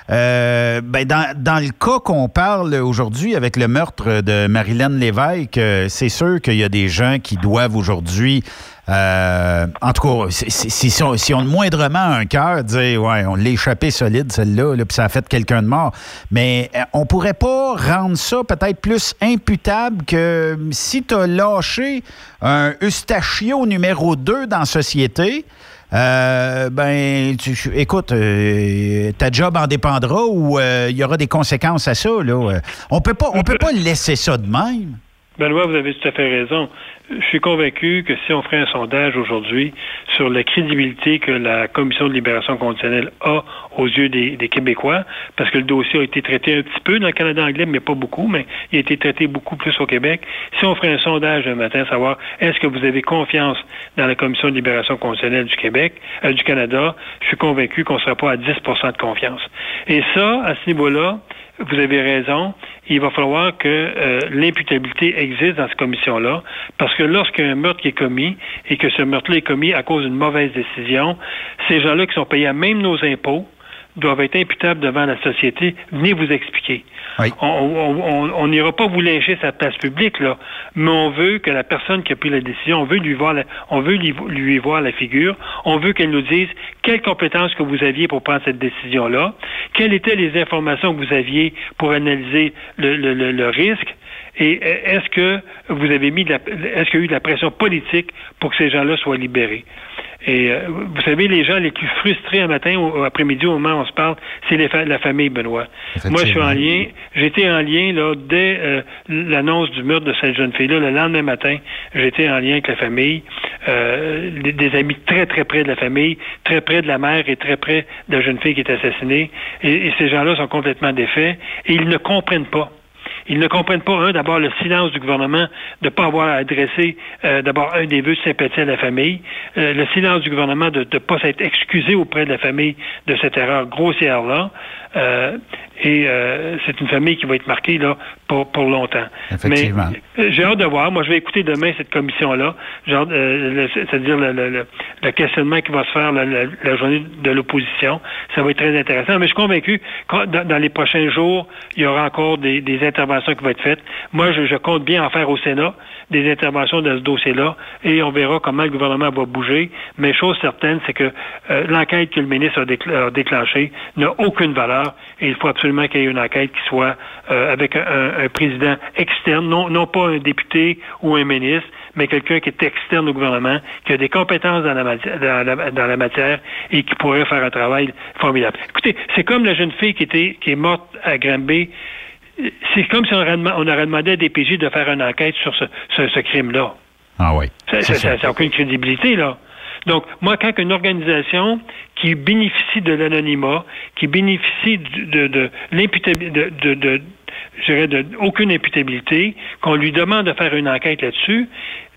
Euh, ben dans, dans le cas qu'on parle aujourd'hui avec le meurtre de Marilène Lévesque, euh, c'est sûr qu'il y a des gens qui doivent aujourd'hui, euh, en tout cas, si, si, si, on, si on a moindrement un cœur, dire « ouais, on l'a échappé solide celle-là, là, puis ça a fait quelqu'un de mort ». Mais euh, on pourrait pas rendre ça peut-être plus imputable que si tu as lâché un Eustachio numéro deux dans la société. Euh, ben, tu, écoute, euh, ta job en dépendra ou euh, il y aura des conséquences à ça, là. On peut pas, on peut pas laisser ça de même. Benoît, vous avez tout à fait raison. Je suis convaincu que si on ferait un sondage aujourd'hui sur la crédibilité que la Commission de libération conditionnelle a aux yeux des, des Québécois, parce que le dossier a été traité un petit peu dans le Canada anglais, mais pas beaucoup, mais il a été traité beaucoup plus au Québec. Si on ferait un sondage un matin, savoir est-ce que vous avez confiance dans la Commission de libération conditionnelle du Québec, euh, du Canada, je suis convaincu qu'on ne sera pas à dix pour cent de confiance. Et ça, à ce niveau-là, vous avez raison, il va falloir que euh, l'imputabilité existe dans cette commission-là, parce que lorsqu'un meurtre est commis, et que ce meurtre-là est commis à cause d'une mauvaise décision, ces gens-là qui sont payés à même nos impôts doivent être imputables devant la société. Venez vous expliquer. Oui. On n'ira pas vous lyncher sa place publique, là, mais on veut que la personne qui a pris la décision, on veut lui voir la, on veut lui, lui voir la figure, on veut qu'elle nous dise quelles compétences que vous aviez pour prendre cette décision-là, quelles étaient les informations que vous aviez pour analyser le, le, le, le risque, et est-ce que vous avez mis de la, est-ce qu'il y a eu de la pression politique pour que ces gens-là soient libérés? Et euh, vous savez, les gens les plus frustrés un matin ou après-midi, au moment où on se parle, c'est les fa- la famille, Benoît. Moi, je suis en lien. J'étais en lien là dès euh, l'annonce du meurtre de cette jeune fille-là. Le lendemain matin, j'étais en lien avec la famille, euh, des, des amis très, très près de la famille, très près de la mère et très près de la jeune fille qui est assassinée. Et, et ces gens-là sont complètement défaits et ils ne comprennent pas. Ils ne comprennent pas, un, d'abord, le silence du gouvernement de ne pas avoir adressé, euh, d'abord, un des vœux de sympathie à la famille, euh, le silence du gouvernement de ne pas s'être excusé auprès de la famille de cette erreur grossière-là. Euh, et euh, c'est une famille qui va être marquée là pour, pour longtemps. Effectivement. Mais euh, j'ai hâte de voir. Moi, je vais écouter demain cette commission-là, genre, euh, le, c'est-à-dire le, le, le questionnement qui va se faire la, la, la journée de l'opposition. Ça va être très intéressant. Mais je suis convaincu que dans, dans les prochains jours, il y aura encore des, des interventions qui vont être faites. Moi, je, je compte bien en faire au Sénat des interventions dans ce dossier-là et on verra comment le gouvernement va bouger. Mais chose certaine, c'est que euh, l'enquête que le ministre a, décl- a déclenchée n'a aucune valeur. Et il faut absolument qu'il y ait une enquête qui soit euh, avec un, un, un président externe, non, non pas un député ou un ministre, mais quelqu'un qui est externe au gouvernement, qui a des compétences dans la matière, dans la, dans la matière et qui pourrait faire un travail formidable. Écoutez, c'est comme la jeune fille qui était qui est morte à Granby. C'est comme si on aurait, on aurait demandé à des P J de faire une enquête sur ce, ce, ce crime-là. Ah oui. Ça, ça, ça, ça n'a aucune crédibilité, là. Donc, moi, quand une organisation qui bénéficie de l'anonymat, qui bénéficie de, de, de l'imputabilité, de, de, de, je dirais, de, aucune imputabilité, qu'on lui demande de faire une enquête là-dessus,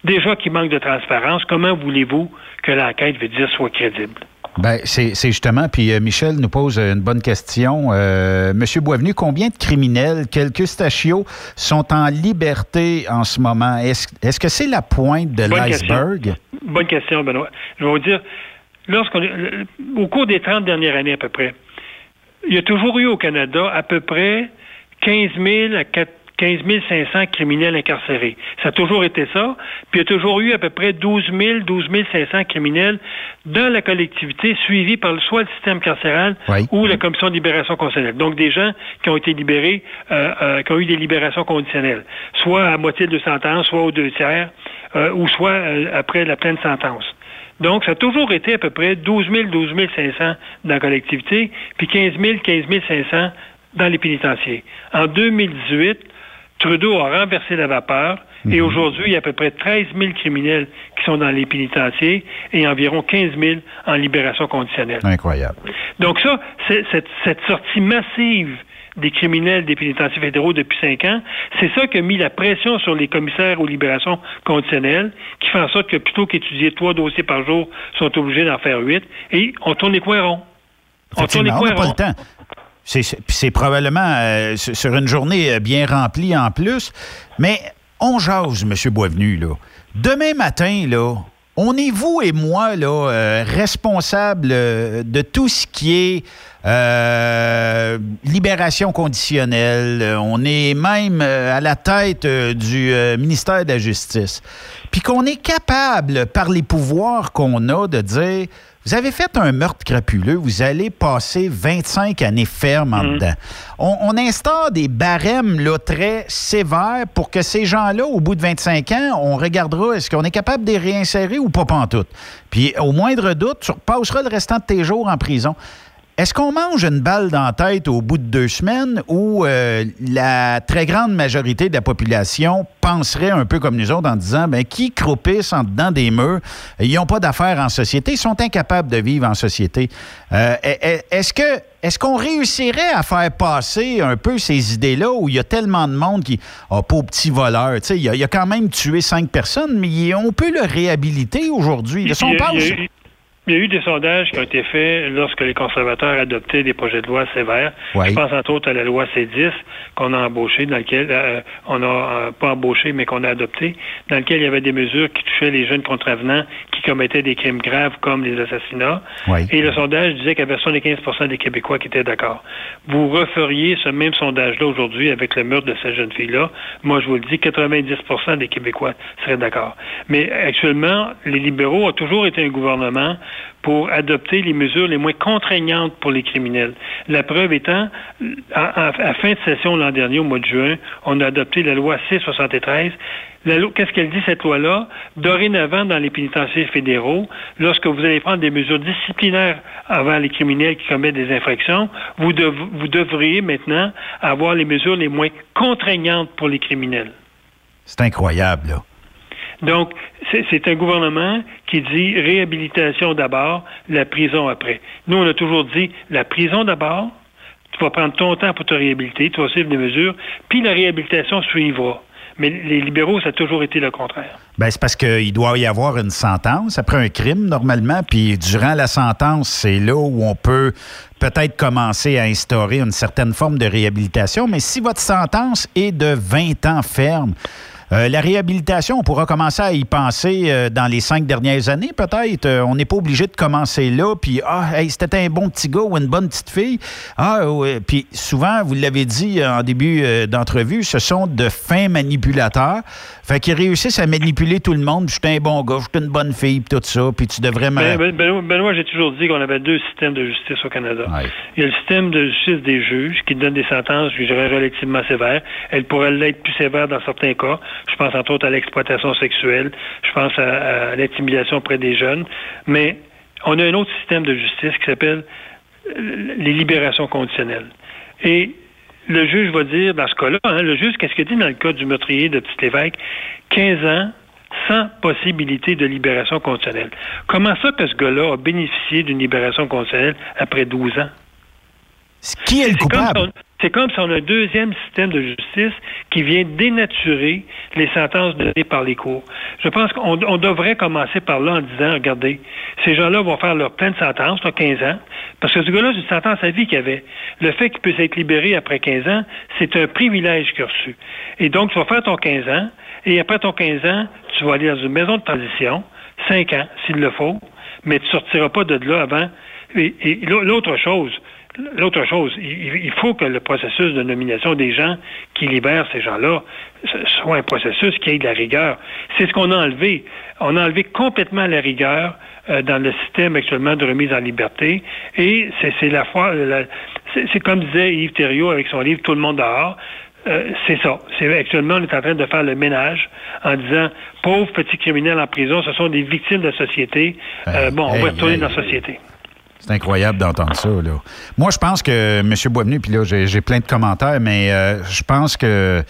déjà qu'il manque de transparence, comment voulez-vous que l'enquête, je veux dire, soit crédible? Bien, c'est, c'est justement, puis euh, Michel nous pose une bonne question. Euh, Monsieur Boisvenu, combien de criminels, quelques Eustachio, sont en liberté en ce moment? Est-ce, est-ce que c'est la pointe de bonne l'iceberg? Question. Bonne question, Benoît. Je vais vous dire, lorsqu'on, au cours des trente dernières années à peu près, il y a toujours eu au Canada à peu près quinze mille à quinze mille cinq cents criminels incarcérés. Ça a toujours été ça. Puis il y a toujours eu à peu près douze mille, douze mille cinq cents criminels dans la collectivité, suivis par soit le système carcéral oui. ou la commission de libération conditionnelle. Donc des gens qui ont été libérés, euh, euh, qui ont eu des libérations conditionnelles, soit à moitié de sentence, soit aux deux tiers, euh, ou soit euh, après la pleine sentence. Donc, ça a toujours été à peu près douze mille, douze mille cinq cents dans la collectivité, puis quinze mille, quinze mille cinq cents dans les pénitenciers. En deux mille dix-huit, Trudeau a renversé la vapeur et mmh. aujourd'hui, il y a à peu près treize mille criminels qui sont dans les pénitenciers et environ quinze mille en libération conditionnelle. Incroyable. Donc ça, c'est, cette, cette sortie massive des criminels des pénitenciers fédéraux depuis cinq ans, c'est ça qui a mis la pression sur les commissaires aux libérations conditionnelles, qui fait en sorte que plutôt qu'étudier trois dossiers par jour, sont obligés d'en faire huit et on tourne les coins ronds. On tourne les coins ronds. On n'a pas le temps. C'est, c'est probablement euh, sur une journée bien remplie en plus. Mais on jase, M. Boisvenu, là. Demain matin, là, on est vous et moi là, euh, responsables euh, de tout ce qui est euh, libération conditionnelle. On est même euh, à la tête euh, du euh, ministère de la Justice. Puis qu'on est capable, par les pouvoirs qu'on a, de dire... Vous avez fait un meurtre crapuleux, vous allez passer vingt-cinq années ferme en mmh. dedans. On, on instaure des barèmes là, très sévères pour que ces gens-là, au bout de vingt-cinq ans, on regardera est-ce qu'on est capable de les réinsérer ou pas pantoute. Puis au moindre doute, tu repasseras le restant de tes jours en prison. Est-ce qu'on mange une balle dans la tête au bout de deux semaines où euh, la très grande majorité de la population penserait un peu comme nous autres en disant ben qui croupissent en dedans des murs, ils n'ont pas d'affaires en société, ils sont incapables de vivre en société. Euh, est-ce que est-ce qu'on réussirait à faire passer un peu ces idées-là où il y a tellement de monde qui ah, pauvre petit voleur, tu sais, il, il a quand même tué cinq personnes, mais on peut le réhabiliter aujourd'hui. Là, si on parle... Il y a eu des sondages qui ont été faits lorsque les conservateurs adoptaient des projets de loi sévères. Oui. Je pense entre autres à la loi C dix qu'on a embauchée, dans laquelle euh, on n'a euh, pas embauché, mais qu'on a adoptée, dans laquelle il y avait des mesures qui touchaient les jeunes contravenants qui commettaient des crimes graves comme les assassinats. Oui. Et le sondage disait qu'il y avait soixante-quinze pour cent des Québécois qui étaient d'accord. Vous referiez ce même sondage-là aujourd'hui avec le meurtre de cette jeune fille-là. Moi, je vous le dis, quatre-vingt-dix pour cent des Québécois seraient d'accord. Mais actuellement, les libéraux ont toujours été un gouvernement pour adopter les mesures les moins contraignantes pour les criminels. La preuve étant, à, à, à fin de session l'an dernier, au mois de juin, on a adopté la loi C soixante-treize. La loi, qu'est-ce qu'elle dit, cette loi-là? Dorénavant, dans les pénitenciers fédéraux, lorsque vous allez prendre des mesures disciplinaires avant les criminels qui commettent des infractions, vous, dev, vous devriez maintenant avoir les mesures les moins contraignantes pour les criminels. C'est incroyable, là. Donc, c'est, c'est un gouvernement qui dit réhabilitation d'abord, la prison après. Nous, on a toujours dit la prison d'abord, tu vas prendre ton temps pour te réhabiliter, tu vas suivre des mesures, puis la réhabilitation suivra. Mais les libéraux, ça a toujours été le contraire. Bien, c'est parce qu'il doit y avoir une sentence après un crime, normalement, puis durant la sentence, c'est là où on peut peut-être commencer à instaurer une certaine forme de réhabilitation. Mais si votre sentence est de vingt ans ferme, Euh, la réhabilitation, on pourra commencer à y penser euh, dans les cinq dernières années, peut-être. Euh, on n'est pas obligé de commencer là, puis ah, hey, c'était un bon petit gars ou une bonne petite fille. Ah, ouais. Puis souvent, vous l'avez dit en début euh, d'entrevue, ce sont de fins manipulateurs. Fait qu'ils réussissent à manipuler tout le monde. Je suis un bon gars, je suis une bonne fille, puis tout ça, puis tu devrais... Ben, ben, Benoît, Benoît, j'ai toujours dit qu'on avait deux systèmes de justice au Canada. Ouais. Il y a le système de justice des juges qui donne des sentences, je dirais, relativement sévères. Elle pourrait l'être plus sévère dans certains cas. Je pense entre autres à l'exploitation sexuelle, je pense à, à l'intimidation auprès des jeunes. Mais on a un autre système de justice qui s'appelle les libérations conditionnelles. Et le juge va dire, dans ce cas-là, hein, le juge, qu'est-ce qu'il dit dans le cas du meurtrier de Petit-Lévesque? quinze ans sans possibilité de libération conditionnelle. Comment ça que ce gars-là a bénéficié d'une libération conditionnelle après douze ans? Qui est le coupable? C'est comme si on a un deuxième système de justice qui vient dénaturer les sentences données par les cours. Je pense qu'on on devrait commencer par là en disant, regardez, ces gens-là vont faire leur pleine sentence, là, quinze ans, parce que ce gars-là, c'est une sentence à vie qu'il avait. Le fait qu'il puisse être libéré après quinze ans, c'est un privilège qu'il a reçu. Et donc, tu vas faire ton quinze ans, et après ton quinze ans, tu vas aller dans une maison de transition, cinq ans, s'il le faut, mais tu ne sortiras pas de là avant. Et, et l'autre chose... L'autre chose, il faut que le processus de nomination des gens qui libèrent ces gens-là soit un processus qui ait de la rigueur. C'est ce qu'on a enlevé. On a enlevé complètement la rigueur euh, dans le système actuellement de remise en liberté. Et c'est, c'est la fois, la, c'est, c'est comme disait Yves Thériault avec son livre « Tout le monde dehors ». Euh, c'est ça. C'est, actuellement, on est en train de faire le ménage en disant « Pauvres petits criminels en prison, ce sont des victimes de la société. Euh, bon, on va retourner dans la société. » C'est incroyable d'entendre ça, là. Moi, je pense que M. Boisvenu, puis là, j'ai, j'ai plein de commentaires, mais euh, je pense que...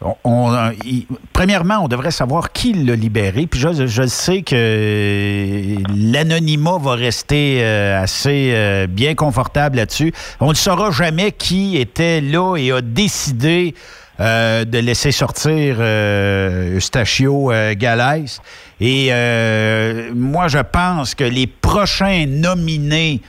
On, on, il, premièrement, on devrait savoir qui l'a libéré. Puis je, je sais que l'anonymat va rester euh, assez euh, bien confortable là-dessus. On ne saura jamais qui était là et a décidé euh, de laisser sortir euh, Eustachio euh, Gallese. Et euh, moi, je pense que les prochains nominés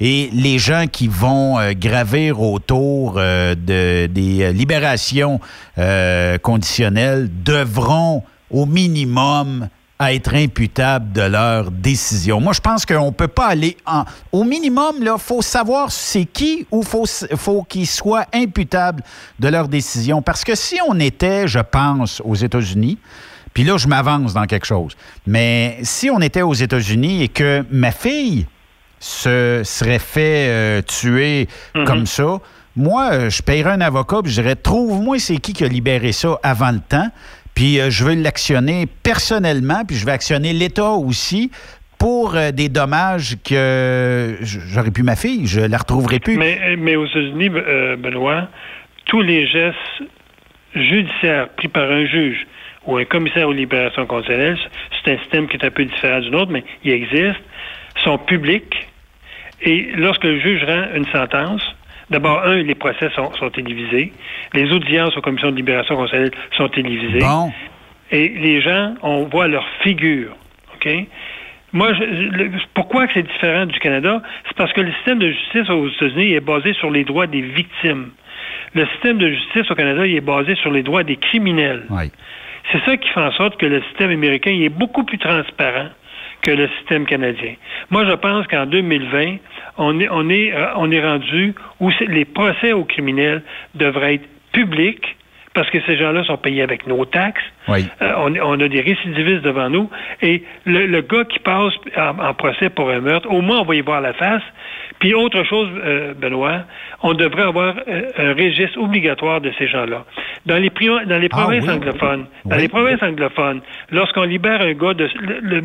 et les gens qui vont euh, gravir autour euh, de, des libérations euh, conditionnelles devront au minimum être imputables de leur décision. Moi, je pense qu'on ne peut pas aller en... Au minimum, il faut savoir c'est qui ou il faut, faut qu'ils soient imputables de leur décision. Parce que si on était, je pense, aux États-Unis, puis là, je m'avance dans quelque chose, mais si on était aux États-Unis et que ma fille... se serait fait euh, tuer mm-hmm. comme ça, moi, je paierais un avocat et je dirais, trouve-moi c'est qui qui a libéré ça avant le temps, puis euh, je veux l'actionner personnellement, puis je vais actionner l'État aussi pour euh, des dommages que j'aurais pu ma fille, je la retrouverai plus. Mais, mais aux États-Unis, euh, Benoît, tous les gestes judiciaires pris par un juge ou un commissaire aux libérations conditionnelles, c'est un système qui est un peu différent du nôtre, mais il existe, sont publics. Et lorsque le juge rend une sentence, d'abord, un, les procès sont, sont télévisés. Les audiences aux commissions de libération conditionnelle sont télévisées. Bon. Et les gens, on voit leur figure. OK? Moi, je, le, pourquoi c'est différent du Canada? C'est parce que le système de justice aux États-Unis est basé sur les droits des victimes. Le système de justice au Canada, il est basé sur les droits des criminels. Oui. C'est ça qui fait en sorte que le système américain, il est beaucoup plus transparent que le système canadien. Moi, je pense qu'en deux mille vingt, on est, on est, on est rendu où les procès aux criminels devraient être publics parce que ces gens-là sont payés avec nos taxes. Oui. Euh, on, on a des récidivistes devant nous. Et le, le gars qui passe en, en procès pour un meurtre, au moins, on va y voir la face. Puis autre chose, euh, Benoît, on devrait avoir euh, un registre obligatoire de ces gens-là. Dans les, pri- dans les provinces ah, oui, anglophones, oui. dans oui. les provinces anglophones, lorsqu'on libère un gars de... Le, le,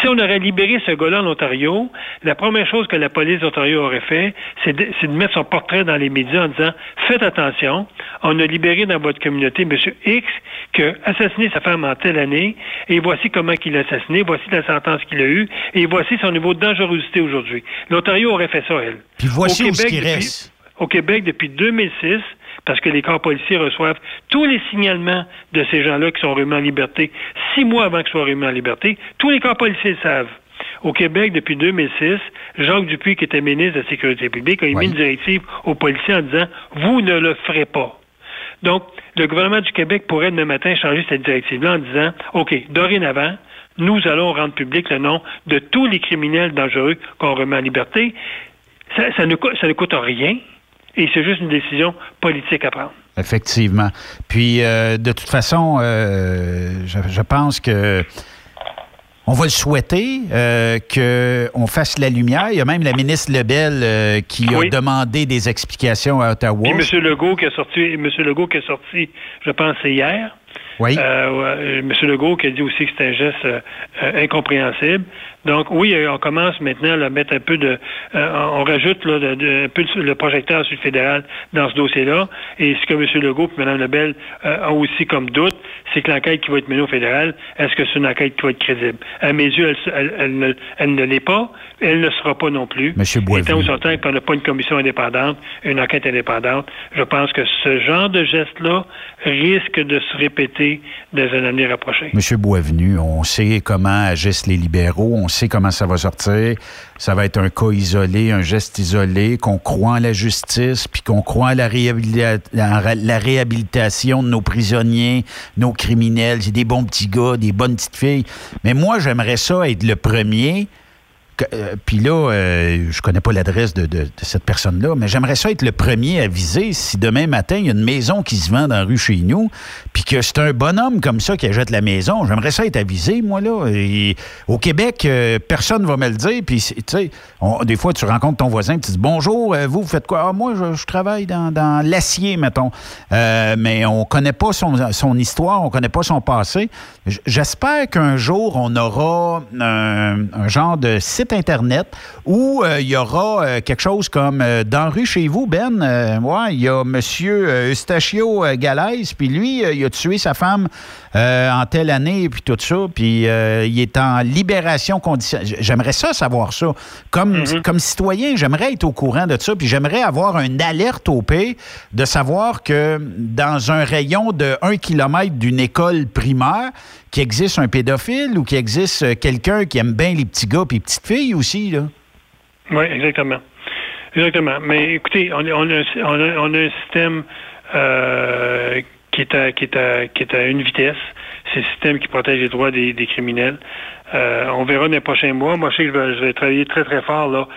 si on aurait libéré ce gars-là en Ontario, la première chose que la police d'Ontario aurait fait, c'est de, c'est de mettre son portrait dans les médias en disant « Faites attention, on a libéré dans votre communauté M. X qui a assassiné sa femme en telle année, et voici comment il l'a assassiné, voici la sentence qu'il a eue, et voici son niveau de dangerosité aujourd'hui. » L'Ontario aurait fait ça, elle. Puis voici au Québec, ce qui reste. Depuis, au Québec, depuis deux mille six, parce que les corps policiers reçoivent tous les signalements de ces gens-là qui sont remis en liberté, six mois avant qu'ils soient remis en liberté, tous les corps policiers le savent. Au Québec, depuis deux mille six, Jacques Dupuis, qui était ministre de la Sécurité publique, a émis oui. une directive aux policiers en disant « Vous ne le ferez pas ». Donc, le gouvernement du Québec pourrait demain matin changer cette directive-là en disant, OK, dorénavant, nous allons rendre public le nom de tous les criminels dangereux qu'on remet en liberté. Ça, ça, ne, ça ne coûte rien et c'est juste une décision politique à prendre. Effectivement. Puis, euh, de toute façon, euh, je, je pense que on va le souhaiter, euh, qu'on fasse la lumière. Il y a même la ministre Lebel euh, qui oui. a demandé des explications à Ottawa. Et M. Legault qui a sorti, M. Legault qui a sorti, je pense, hier. Oui. Euh, M. Legault qui a dit aussi que c'est un geste euh, euh, incompréhensible. Donc, oui, on commence maintenant là, à mettre un peu de... Euh, on rajoute là, de, de, un peu le projecteur sur le fédéral dans ce dossier-là. Et ce que M. Legault et Mme Lebel euh, ont aussi comme doute, c'est que l'enquête qui va être menée au fédéral, est-ce que c'est une enquête qui va être crédible? À mes yeux, elle, elle, elle, ne, elle ne l'est pas. Elle ne sera pas non plus. M. Boisvenu. Étant ou sortant qu'on n'a pas une commission indépendante, une enquête indépendante, je pense que ce genre de geste-là risque de se répéter dans un avenir approché. M. Boisvenu, on sait comment agissent les libéraux. On sait comment ça va sortir. Ça va être un cas isolé, un geste isolé, qu'on croit en la justice, puis qu'on croit en la, réhabilita- la réhabilitation de nos prisonniers, nos criminels. C'est des bons petits gars, des bonnes petites filles. Mais moi, j'aimerais ça être le premier. Euh, puis là, euh, je connais pas l'adresse de, de, de cette personne-là, mais j'aimerais ça être le premier à viser si demain matin, il y a une maison qui se vend dans la rue chez nous, puis que c'est un bonhomme comme ça qui achète la maison. J'aimerais ça être avisé, moi, là. Et au Québec, euh, personne ne va me le dire. Puis, tu sais, des fois, tu rencontres ton voisin, tu dis « Bonjour, euh, vous, vous faites quoi? »« Ah, moi, je, je travaille dans, dans l'acier, mettons. Euh, » Mais on connaît pas son, son histoire, on connaît pas son passé. J'espère qu'un jour, on aura un, un genre de site Internet où il euh, y aura euh, quelque chose comme euh, dans la rue chez vous, Ben, euh, ouais, il y a M. Euh, Eustachio euh, Gallese, puis lui, il euh, a tué sa femme euh, en telle année, puis tout ça, puis il euh, est en libération conditionnelle. J'aimerais ça savoir ça. Comme, mm-hmm. comme citoyen, j'aimerais être au courant de ça, puis j'aimerais avoir une alerte au P de savoir que dans un rayon de un kilomètre d'une école primaire, qu'il existe un pédophile ou qu'il existe quelqu'un qui aime bien les petits gars et les petites filles aussi, là. Oui, exactement. Exactement. Mais écoutez, on, on, a, on, a, on a un système euh, qui, est à, qui, est à, qui est à une vitesse. C'est le système qui protège les droits des, des criminels. Euh, on verra dans les prochains mois. Moi, je sais que je vais, je vais travailler très, très fort là,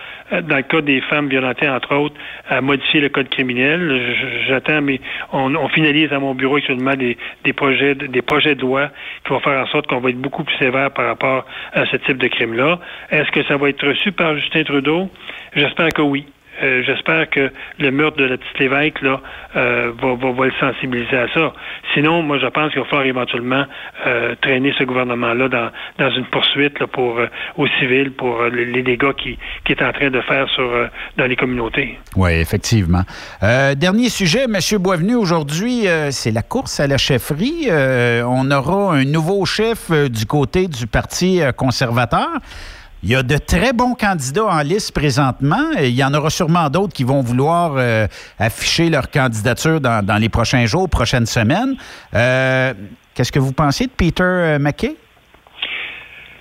dans le cas des femmes violentées, entre autres, à modifier le code criminel. J'attends, mais on, on finalise à mon bureau actuellement des, des projets des projets de loi qui vont faire en sorte qu'on va être beaucoup plus sévère par rapport à ce type de crime-là. Est-ce que ça va être reçu par Justin Trudeau? J'espère que oui. Euh, j'espère que le meurtre de la petite Lévesque là, euh, va, va, va le sensibiliser à ça. Sinon, moi, je pense qu'il va falloir éventuellement euh, traîner ce gouvernement-là dans, dans une poursuite là, pour, euh, aux civils pour euh, les dégâts qu'il qui est en train de faire sur, euh, dans les communautés. Oui, effectivement. Euh, dernier sujet, M. Boisvenu, aujourd'hui, euh, c'est la course à la chefferie. Euh, on aura un nouveau chef euh, du côté du Parti euh, conservateur. Il y a de très bons candidats en liste présentement. Il y en aura sûrement d'autres qui vont vouloir euh, afficher leur candidature dans, dans les prochains jours, prochaines semaines. Euh, qu'est-ce que vous pensez de Peter MacKay?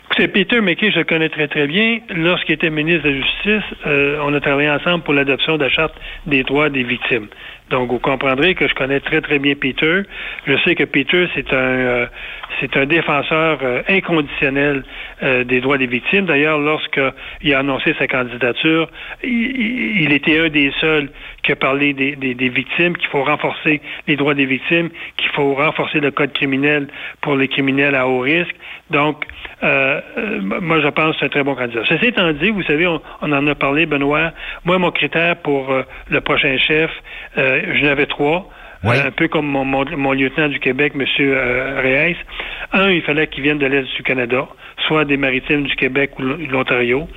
Écoutez, Peter MacKay, je le connais très, très bien. Lorsqu'il était ministre de la Justice, euh, on a travaillé ensemble pour l'adoption de la Charte des droits des victimes. Donc, vous comprendrez que je connais très, très bien Peter. Je sais que Peter, c'est un euh, c'est un défenseur euh, inconditionnel euh, des droits des victimes. D'ailleurs, lorsqu'il a annoncé sa candidature, il, il était un des seuls qui a parlé des, des, des victimes, qu'il faut renforcer les droits des victimes, qu'il faut renforcer le code criminel pour les criminels à haut risque. Donc, euh, moi, je pense que c'est un très bon candidat. Ceci étant dit, vous savez, on, on en a parlé, Benoît. Moi, mon critère pour euh, le prochain chef... Euh, Je n'avais trois, ouais. euh, un peu comme mon, mon, mon lieutenant du Québec, M. Euh, Reyes. Un, il fallait qu'il vienne de l'Est du Canada, soit des Maritimes du Québec ou de l'Ontario.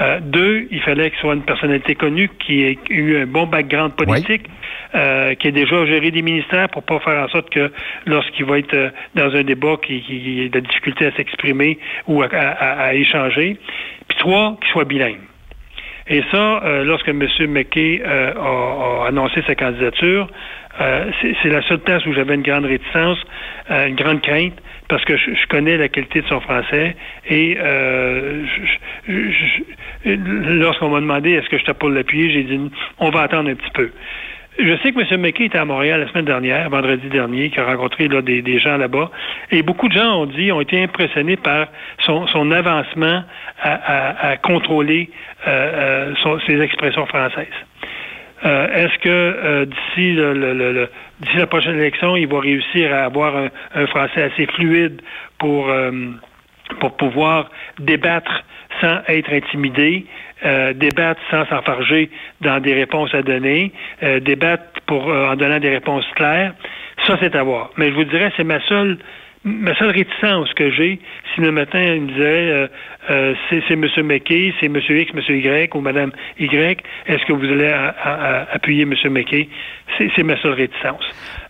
Euh, deux, il fallait qu'il soit une personnalité connue qui ait eu un bon background politique, ouais. euh, qui ait déjà géré des ministères pour pas faire en sorte que lorsqu'il va être euh, dans un débat, qu'il, qu'il ait de la difficulté à s'exprimer ou à, à, à, à échanger. Puis trois, qu'il soit bilingue. Et ça, euh, lorsque M. MacKay euh, a, a annoncé sa candidature, euh, c'est, c'est la seule place où j'avais une grande réticence, euh, une grande crainte, parce que je, je connais la qualité de son français. Et euh, je, je, je, lorsqu'on m'a demandé est-ce que j'étais pour l'appuyer, j'ai dit on va attendre un petit peu. Je sais que M. MacKay était à Montréal la semaine dernière, vendredi dernier, qui a rencontré là, des, des gens là-bas. Et beaucoup de gens ont dit, ont été impressionnés par son, son avancement à, à, à contrôler euh, euh, son, ses expressions françaises. Euh, est-ce que euh, d'ici, le, le, le, le, d'ici la prochaine élection, il va réussir à avoir un, un français assez fluide pour, euh, pour pouvoir débattre sans être intimidé, euh, débattre sans s'enfarger dans des réponses à donner, euh, débattre pour, euh, en donnant des réponses claires? Ça, c'est à voir. Mais je vous dirais, c'est ma seule... Ma seule réticence que j'ai, si le matin, il me disait, euh, euh, c'est, c'est M. MacKay, c'est M. X, M. Y ou Mme Y, est-ce que vous allez a, a, a appuyer M. MacKay? C'est, c'est ma seule réticence.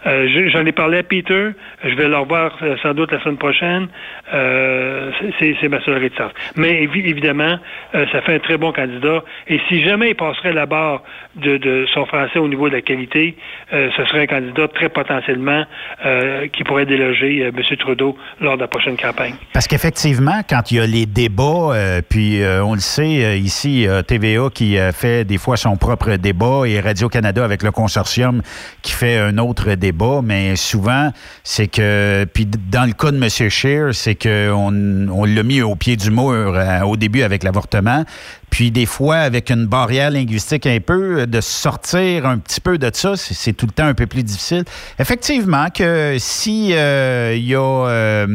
Euh, je, j'en ai parlé à Peter, je vais le revoir euh, sans doute la semaine prochaine. Euh, c'est, c'est ma seule réticence. Mais évidemment, euh, ça fait un très bon candidat. Et si jamais il passerait la barre de, de son français au niveau de la qualité, euh, ce serait un candidat très potentiellement euh, qui pourrait déloger euh, M. Trudeau lors de la prochaine campagne. Parce qu'effectivement, quand il y a les débats, euh, puis euh, on le sait, ici, euh, T V A qui euh, fait des fois son propre débat et Radio-Canada avec le consortium qui fait un autre débat, mais souvent, c'est que, puis dans le cas de M. Scheer, c'est qu'on on l'a mis au pied du mur euh, au début avec l'avortement, puis des fois, avec une barrière linguistique un peu, de sortir un petit peu de ça, c'est, c'est tout le temps un peu plus difficile. Effectivement, que si euh, y a Euh,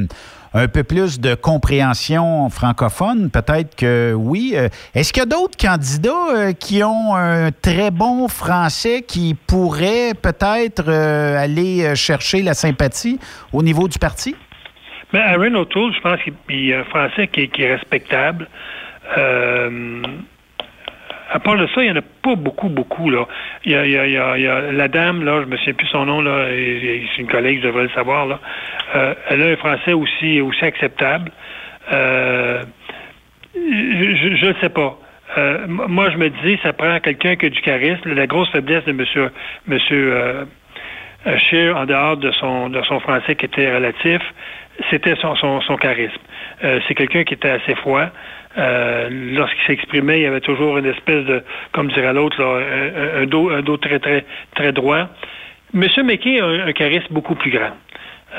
un peu plus de compréhension francophone, peut-être que oui. Est-ce qu'il y a d'autres candidats euh, qui ont un très bon français qui pourraient peut-être euh, aller chercher la sympathie au niveau du parti? Ben, Aaron O'Toole, je pense qu'il y a un français qui est, qui est respectable. Euh... À part de ça, il n'y en a pas beaucoup, beaucoup, là. Il y a, il y a, il y a la dame, là, je ne me souviens plus son nom, là, c'est une collègue, je devrais le savoir, là. Euh, elle a un français aussi, aussi acceptable. Euh, je ne sais pas. Euh, moi, je me dis, ça prend quelqu'un qui a du charisme. La grosse faiblesse de M. Monsieur, monsieur, euh, Scheer, en dehors de son, de son français qui était relatif, c'était son, son, son charisme. Euh, c'est quelqu'un qui était assez froid. Euh, lorsqu'il s'exprimait, il y avait toujours une espèce de, comme dirait l'autre, là, un, un, dos, un dos très, très, très droit. M. MacKay a un, un charisme beaucoup plus grand.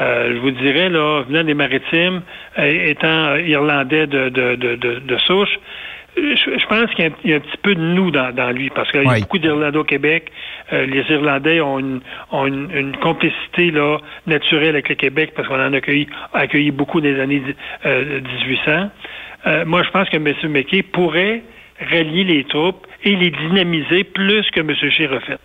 Euh, je vous dirais, là, venant des Maritimes, euh, étant Irlandais de, de, de, de, de souche, je, je pense qu'il y a, il y a un petit peu de nous dans, dans lui, parce qu'il y a oui. beaucoup d'Irlandais au Québec. Euh, les Irlandais ont une, ont une, une complicité là, naturelle avec le Québec, parce qu'on en a accueilli, accueilli beaucoup des années euh, dix-huit cents. Euh, moi, je pense que M. MacKay pourrait rallier les troupes et les dynamiser plus que M. Scheer a fait.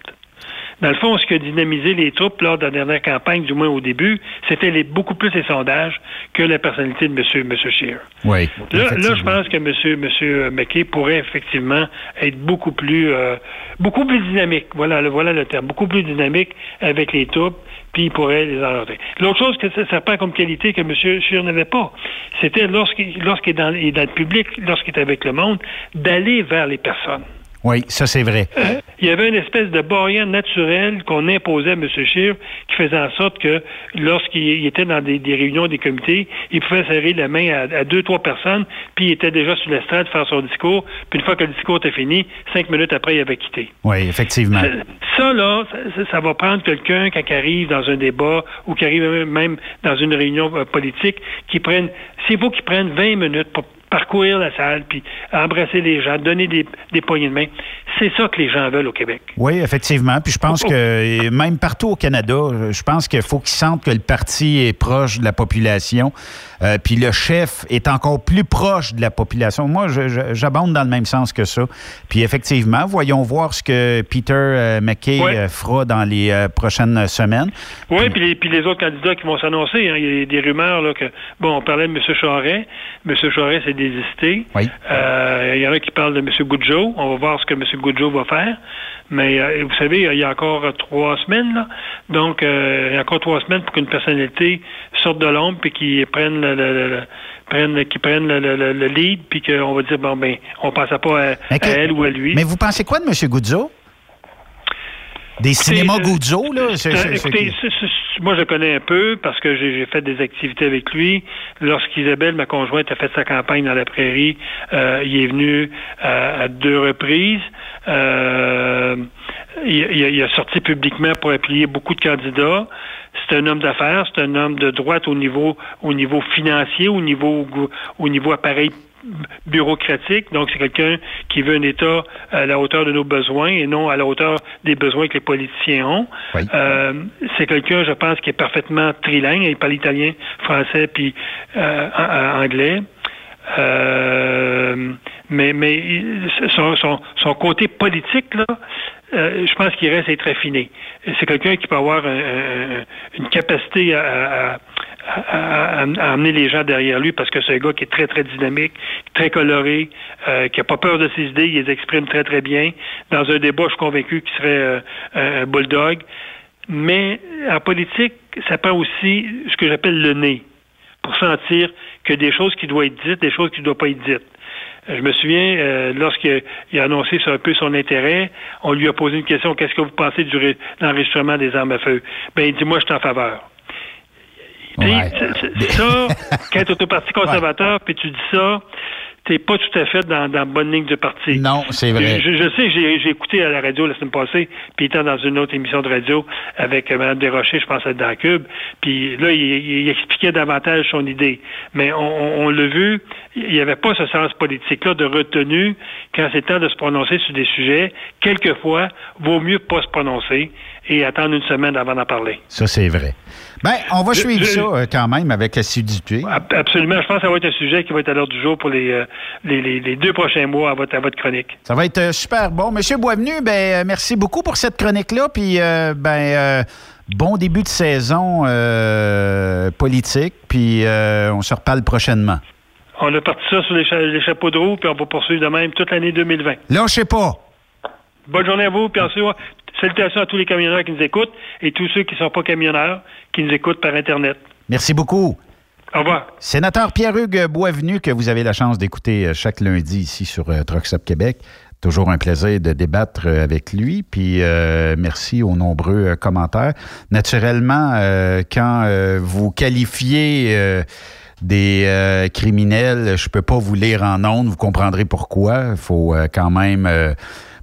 Dans le fond, ce qui a dynamisé les troupes lors de la dernière campagne, du moins au début, c'était les, beaucoup plus les sondages que la personnalité de M. M. Scheer. Oui, là, là, je pense que M. MacKay pourrait effectivement être beaucoup plus, euh, beaucoup plus dynamique. Voilà le, voilà le terme. Beaucoup plus dynamique avec les troupes, puis il pourrait les engendrer. L'autre chose que ça, ça prend comme qualité que M. Scheer n'avait pas, c'était lorsqu'il, lorsqu'il est dans, il est dans le public, lorsqu'il est avec le monde, d'aller vers les personnes. Oui, ça, c'est vrai. Euh, il y avait une espèce de barrière naturelle qu'on imposait à M. Scheer qui faisait en sorte que lorsqu'il était dans des, des réunions, des comités, il pouvait serrer la main à, à deux, trois personnes, puis il était déjà sur l'estrade faire son discours, puis une fois que le discours était fini, cinq minutes après, il avait quitté. Oui, effectivement. Ça, ça là, ça, ça va prendre quelqu'un quand il arrive dans un débat ou qui arrive même dans une réunion politique, qui prenne, c'est beau qu'il prenne vingt minutes pour parcourir la salle, puis embrasser les gens, donner des, des poignées de main. C'est ça que les gens veulent au Québec. Oui, effectivement. Puis je pense que, même partout au Canada, je pense qu'il faut qu'ils sentent que le parti est proche de la population, euh, puis le chef est encore plus proche de la population. Moi, je, je, j'abonde dans le même sens que ça. Puis effectivement, voyons voir ce que Peter euh, MacKay oui. euh, fera dans les euh, prochaines semaines. Oui, puis, puis, les, puis les autres candidats qui vont s'annoncer, hein, il y a des rumeurs là, que... Bon, on parlait de M. Charest. M. Charest, c'est des Il oui. euh, y en a qui parlent de M. Goodjoe. On va voir ce que M. Goodjoe va faire. Mais euh, vous savez, il y a encore trois semaines. Là. Donc, il euh, y a encore trois semaines pour qu'une personnalité sorte de l'ombre et qu'ils prennent le, le, le, prenne, qu'ils prennent le, le, le lead puis qu'on va dire, bon, ben, on ne pensait pas à, à elle ou à lui. Mais vous pensez quoi de M. Goodjoe? Des cinémas Goodjoe, là? C'est, c'est, c'est, écoutez, c'est, c'est, moi, je connais un peu parce que j'ai, j'ai fait des activités avec lui. Lorsqu'Isabelle, ma conjointe, a fait sa campagne dans la prairie, euh, il est venu euh, à deux reprises. Euh, il, il, a, il a sorti publiquement pour appuyer beaucoup de candidats. C'est un homme d'affaires, c'est un homme de droite au niveau, au niveau financier, au niveau, au niveau appareil bureaucratique, donc c'est quelqu'un qui veut un État à la hauteur de nos besoins et non à la hauteur des besoins que les politiciens ont. Oui. Euh, c'est quelqu'un, je pense, qui est parfaitement trilingue. Il parle italien, français, puis euh, anglais. Euh, mais mais son, son, son côté politique, là, Euh, je pense qu'il reste à être affiné. C'est quelqu'un qui peut avoir un, un, une capacité à, à, à, à, à amener les gens derrière lui, parce que c'est un gars qui est très, très dynamique, très coloré, euh, qui n'a pas peur de ses idées, il les exprime très, très bien. Dans un débat, je suis convaincu qu'il serait euh, un bulldog. Mais en politique, ça prend aussi ce que j'appelle le nez, pour sentir que des choses qui doivent être dites, des choses qui ne doivent pas être dites. Je me souviens, euh, lorsqu'il a, a annoncé un peu son intérêt, on lui a posé une question, qu'est-ce que vous pensez du ré- l'enregistrement des armes à feu? Ben, il dit, moi, je suis en faveur. Ouais. C'est, c'est, ça, quand tu es au Parti conservateur, puis tu dis ça, t'es pas tout à fait dans la bonne ligne du parti. Non, c'est vrai. Je, je sais, j'ai, j'ai écouté à la radio la semaine passée, puis étant dans une autre émission de radio avec Mme Desrochers, je pense être dans Cube, puis là, il, il expliquait davantage son idée. Mais on, on, on l'a vu, il n'y avait pas ce sens politique-là de retenue quand c'est temps de se prononcer sur des sujets. Quelquefois, vaut mieux pas se prononcer et attendre une semaine avant d'en parler. Ça, c'est vrai. Bien, on va je, suivre je, ça euh, quand même avec assiduité. Absolument. Je pense que ça va être un sujet qui va être à l'heure du jour pour les... Euh, Les, les, les deux prochains mois à votre, à votre chronique. Ça va être super bon. Monsieur Boisvenu, ben, merci beaucoup pour cette chronique-là. Puis, euh, ben, euh, bon début de saison euh, politique. Puis, euh, on se reparle prochainement. On a parti ça sur les, cha- les chapeaux de roue, puis on va poursuivre de même toute l'année deux mille vingt. Là, je sais pas. Bonne journée à vous. Puis, ensuite, salutations à tous les camionneurs qui nous écoutent et tous ceux qui ne sont pas camionneurs, qui nous écoutent par Internet. Merci beaucoup. Au revoir. Sénateur Pierre-Hugues Boisvenu, que vous avez la chance d'écouter chaque lundi ici sur Truck Stop Québec. Toujours un plaisir de débattre avec lui, puis euh, merci aux nombreux commentaires. Naturellement, euh, quand euh, vous qualifiez euh, des euh, criminels, je peux pas vous lire en ondes, vous comprendrez pourquoi. Il faut euh, quand même euh,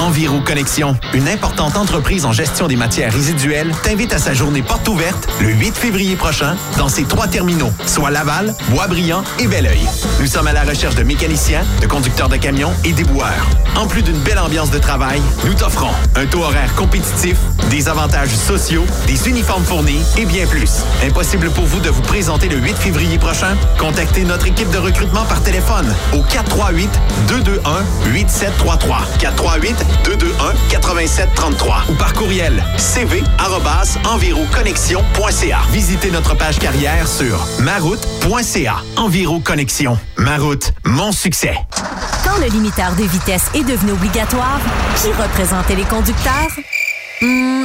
Enviro Connexions, une importante entreprise en gestion des matières résiduelles, t'invite à sa journée porte ouverte le huit février prochain dans ses trois terminaux, soit Laval, Bois-Brillant et Belleuil. Nous sommes à la recherche de mécaniciens, de conducteurs de camions et déboueurs. En plus d'une belle ambiance de travail, nous t'offrons un taux horaire compétitif, des avantages sociaux, des uniformes fournis et bien plus. Impossible pour vous de vous présenter le huit février prochain? Contactez notre équipe de recrutement par téléphone au quatre trois huit, deux deux un, huit sept trois trois. quatre trois huit, deux deux un, huit sept trois trois ou par courriel c v arobase enviroconnexions point c a. Visitez notre page carrière sur maroute point c a. Enviro Connexions. Maroute, mon succès. Quand le limiteur de vitesse est devenu obligatoire, qui représentait les conducteurs? Mmh.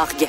org.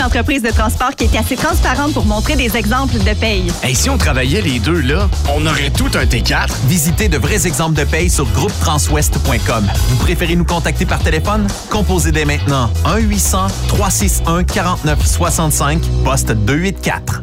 entreprise de transport qui est assez transparente pour montrer des exemples de paye. Et hey, si on travaillait les deux, là, on aurait tout un T quatre. Visitez de vrais exemples de paye sur groupe transwest point com. Vous préférez nous contacter par téléphone? Composez dès maintenant un huit cents trois six un quarante-neuf soixante-cinq, poste deux cent quatre-vingt-quatre.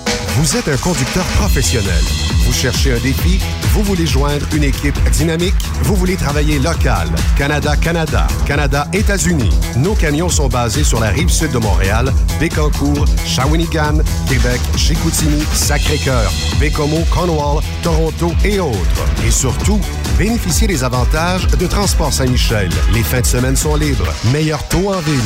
Vous êtes un conducteur professionnel. Vous cherchez un défi? Vous voulez joindre une équipe dynamique? Vous voulez travailler local? Canada-Canada, Canada-États-Unis. Nos camions sont basés sur la Rive-Sud de Montréal, Bécancour, Shawinigan, Québec, Chicoutimi, Sacré-Cœur, Bécomo, Cornwall, Toronto et autres. Et surtout, bénéficiez des avantages de Transport Saint-Michel. Les fins de semaine sont libres. Meilleur taux en ville.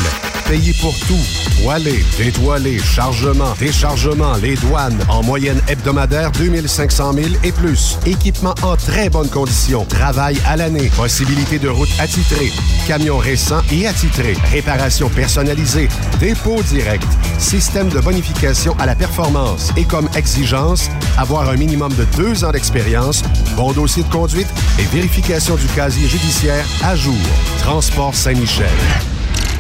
Payez pour tout. Toilé, détoilé, chargement, déchargement, les douanes. En moyenne hebdomadaire, deux mille cinq cents mille et plus. Équipement en très bonne condition. Travail à l'année. Possibilité de route attitrée. Camion récent et attitré. Réparation personnalisée. Dépôt direct. Système de bonification à la performance. Et comme exigence, avoir un minimum de deux ans d'expérience, bon dossier de conduite et vérification du casier judiciaire à jour. Transport Saint-Michel.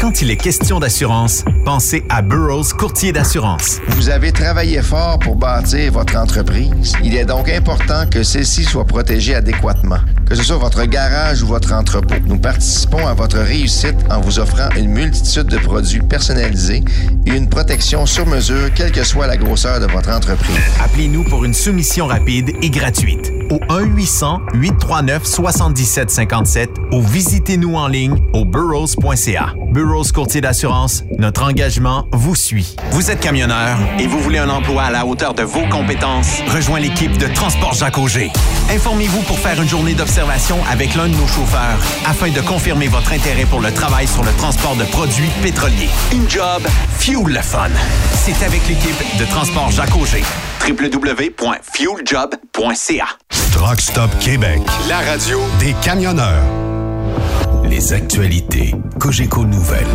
Quand il est question d'assurance, pensez à Burrows Courtier d'assurance. Vous avez travaillé fort pour bâtir votre entreprise. Il est donc important que celle-ci soit protégée adéquatement, que ce soit votre garage ou votre entrepôt. Nous participons à votre réussite en vous offrant une multitude de produits personnalisés et une protection sur mesure, quelle que soit la grosseur de votre entreprise. Appelez-nous pour une soumission rapide et gratuite au un huit cents huit trois neuf sept sept cinq sept ou visitez-nous en ligne au burrows point c a. Burrows Courtier d'assurance, notre engagement vous suit. Vous êtes camionneur et vous voulez un emploi à la hauteur de vos compétences? Rejoins l'équipe de Transport Jacques Auger. Informez-vous pour faire une journée d'observation avec l'un de nos chauffeurs afin de confirmer votre intérêt pour le travail sur le transport de produits pétroliers. Une job, fuel le fun. C'est avec l'équipe de Transport Jacques Auger. w w w point fuel job point c a. Truck Stop Québec, la radio des camionneurs. Les actualités Cogeco Nouvelles.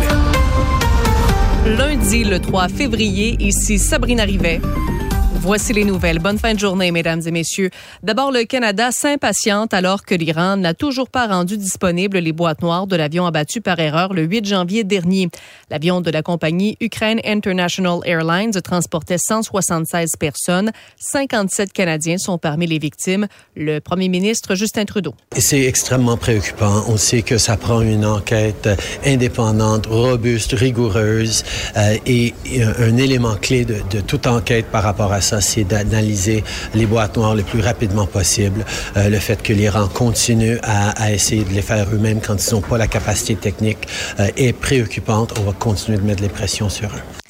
Lundi, le trois février, ici Sabrina Rivet. Voici les nouvelles. Bonne fin de journée, mesdames et messieurs. D'abord, le Canada s'impatiente alors que l'Iran n'a toujours pas rendu disponibles les boîtes noires de l'avion abattu par erreur le huit janvier dernier. L'avion de la compagnie Ukraine International Airlines transportait cent soixante-seize personnes. cinquante-sept Canadiens sont parmi les victimes. Le premier ministre Justin Trudeau. C'est extrêmement préoccupant. On sait que ça prend une enquête indépendante, robuste, rigoureuse euh, et, et un, un élément clé de, de toute enquête par rapport à ça. Ça, c'est d'analyser les boîtes noires le plus rapidement possible. Euh, le fait que l'Iran continue à, à essayer de les faire eux-mêmes quand ils n'ont pas la capacité technique euh, est préoccupante. On va continuer de mettre les pressions sur eux.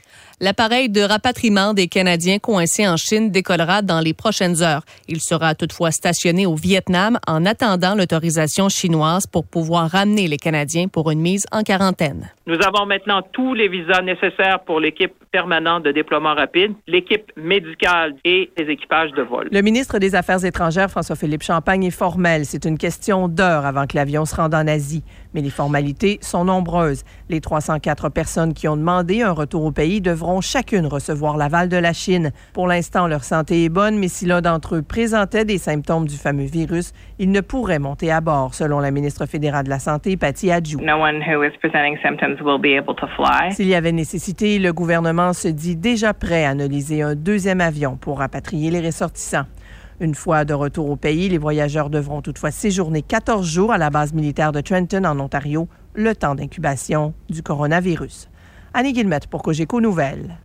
L'appareil de rapatriement des Canadiens coincés en Chine décollera dans les prochaines heures. Il sera toutefois stationné au Vietnam en attendant l'autorisation chinoise pour pouvoir ramener les Canadiens pour une mise en quarantaine. Nous avons maintenant tous les visas nécessaires pour l'équipe permanente de déploiement rapide, l'équipe médicale et les équipages de vol. Le ministre des Affaires étrangères, François-Philippe Champagne, est formel. C'est une question d'heures avant que l'avion se rende en Asie. Mais les formalités sont nombreuses. Les trois cent quatre personnes qui ont demandé un retour au pays devront chacune recevoir l'aval de la Chine. Pour l'instant, leur santé est bonne, mais si l'un d'entre eux présentait des symptômes du fameux virus, ils ne pourraient monter à bord, selon la ministre fédérale de la Santé, Patty Adjou. No one who is presenting symptoms will be able to fly. S'il y avait nécessité, le gouvernement se dit déjà prêt à analyser un deuxième avion pour rapatrier les ressortissants. Une fois de retour au pays, les voyageurs devront toutefois séjourner quatorze jours à la base militaire de Trenton, en Ontario, le temps d'incubation du coronavirus. Annie Guillemette pour Cogeco Nouvelles.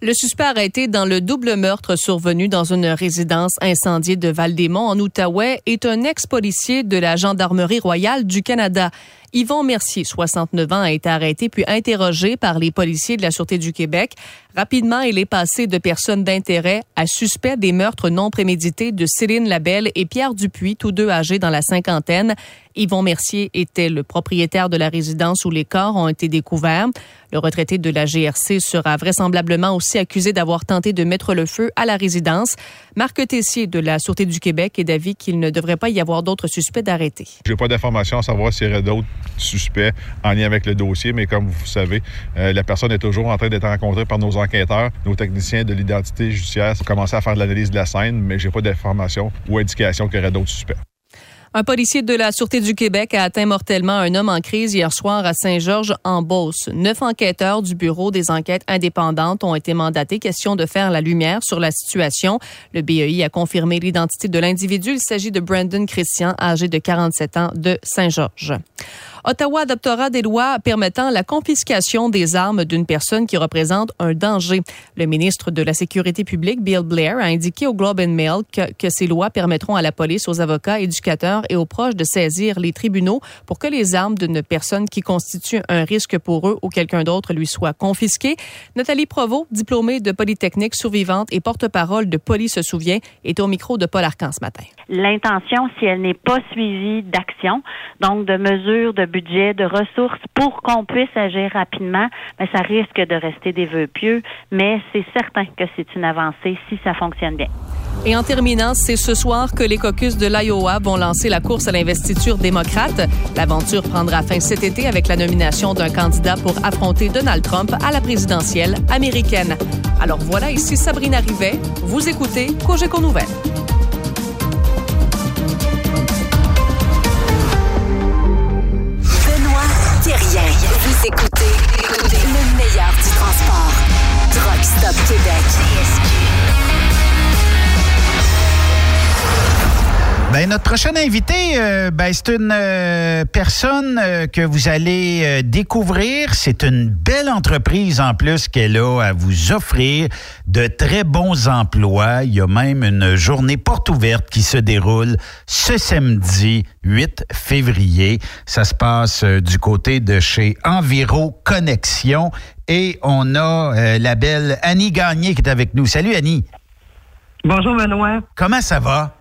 Le suspect arrêté dans le double meurtre survenu dans une résidence incendiée de Val-des-Monts en Outaouais est un ex-policier de la Gendarmerie royale du Canada. Yvon Mercier, soixante-neuf ans, a été arrêté puis interrogé par les policiers de la Sûreté du Québec. Rapidement, il est passé de personne d'intérêt à suspect des meurtres non prémédités de Céline Labelle et Pierre Dupuis, tous deux âgés dans la cinquantaine. Yvon Mercier était le propriétaire de la résidence où les corps ont été découverts. Le retraité de la G R C sera vraisemblablement aussi accusé d'avoir tenté de mettre le feu à la résidence. Marc Tessier de la Sûreté du Québec est d'avis qu'il ne devrait pas y avoir d'autres suspects d'arrêtés. J'ai pas d'informations à savoir s'il y aurait d'autres suspects en lien avec le dossier, mais comme vous savez, euh, la personne est toujours en train d'être rencontrée par nos enquêteurs. Nos techniciens de l'identité judiciaire ont commencé à faire de l'analyse de la scène, mais j'ai pas d'informations ou indications qu'il y aurait d'autres suspects. Un policier de la Sûreté du Québec a atteint mortellement un homme en crise hier soir à Saint-Georges-en-Beauce. Neuf enquêteurs du Bureau des enquêtes indépendantes ont été mandatés. Question de faire la lumière sur la situation. Le B E I a confirmé l'identité de l'individu. Il s'agit de Brandon Christian, âgé de quarante-sept ans, de Saint-Georges. Ottawa adoptera des lois permettant la confiscation des armes d'une personne qui représente un danger. Le ministre de la Sécurité publique, Bill Blair, a indiqué au Globe and Mail que, que ces lois permettront à la police, aux avocats, éducateurs et aux proches de saisir les tribunaux pour que les armes d'une personne qui constitue un risque pour eux ou quelqu'un d'autre lui soient confisquées. Nathalie Provost, diplômée de Polytechnique, survivante et porte-parole de Poly se souvient, est au micro de Paul Arcan ce matin. L'intention, si elle n'est pas suivie d'action, donc de mesures de budget, de ressources pour qu'on puisse agir rapidement, mais ça risque de rester des vœux pieux, mais c'est certain que c'est une avancée si ça fonctionne bien. Et en terminant, c'est ce soir que les caucus de l'Iowa vont lancer la course à l'investiture démocrate. L'aventure prendra fin cet été avec la nomination d'un candidat pour affronter Donald Trump à la présidentielle américaine. Alors voilà, ici Sabrina Rivet, vous écoutez Cogeco Nouvelles. Vous écoutez, écoutez le meilleur du transport. Truck Stop Québec. Ben, notre prochaine invitée, euh, ben, c'est une euh, personne euh, que vous allez euh, découvrir. C'est une belle entreprise en plus qu'elle a à vous offrir de très bons emplois. Il y a même une journée porte ouverte qui se déroule ce samedi huit février. Ça se passe du côté de chez Enviro Connexions et on a euh, la belle Annie Gagné qui est avec nous. Salut Annie. Bonjour Benoît. Comment ça va?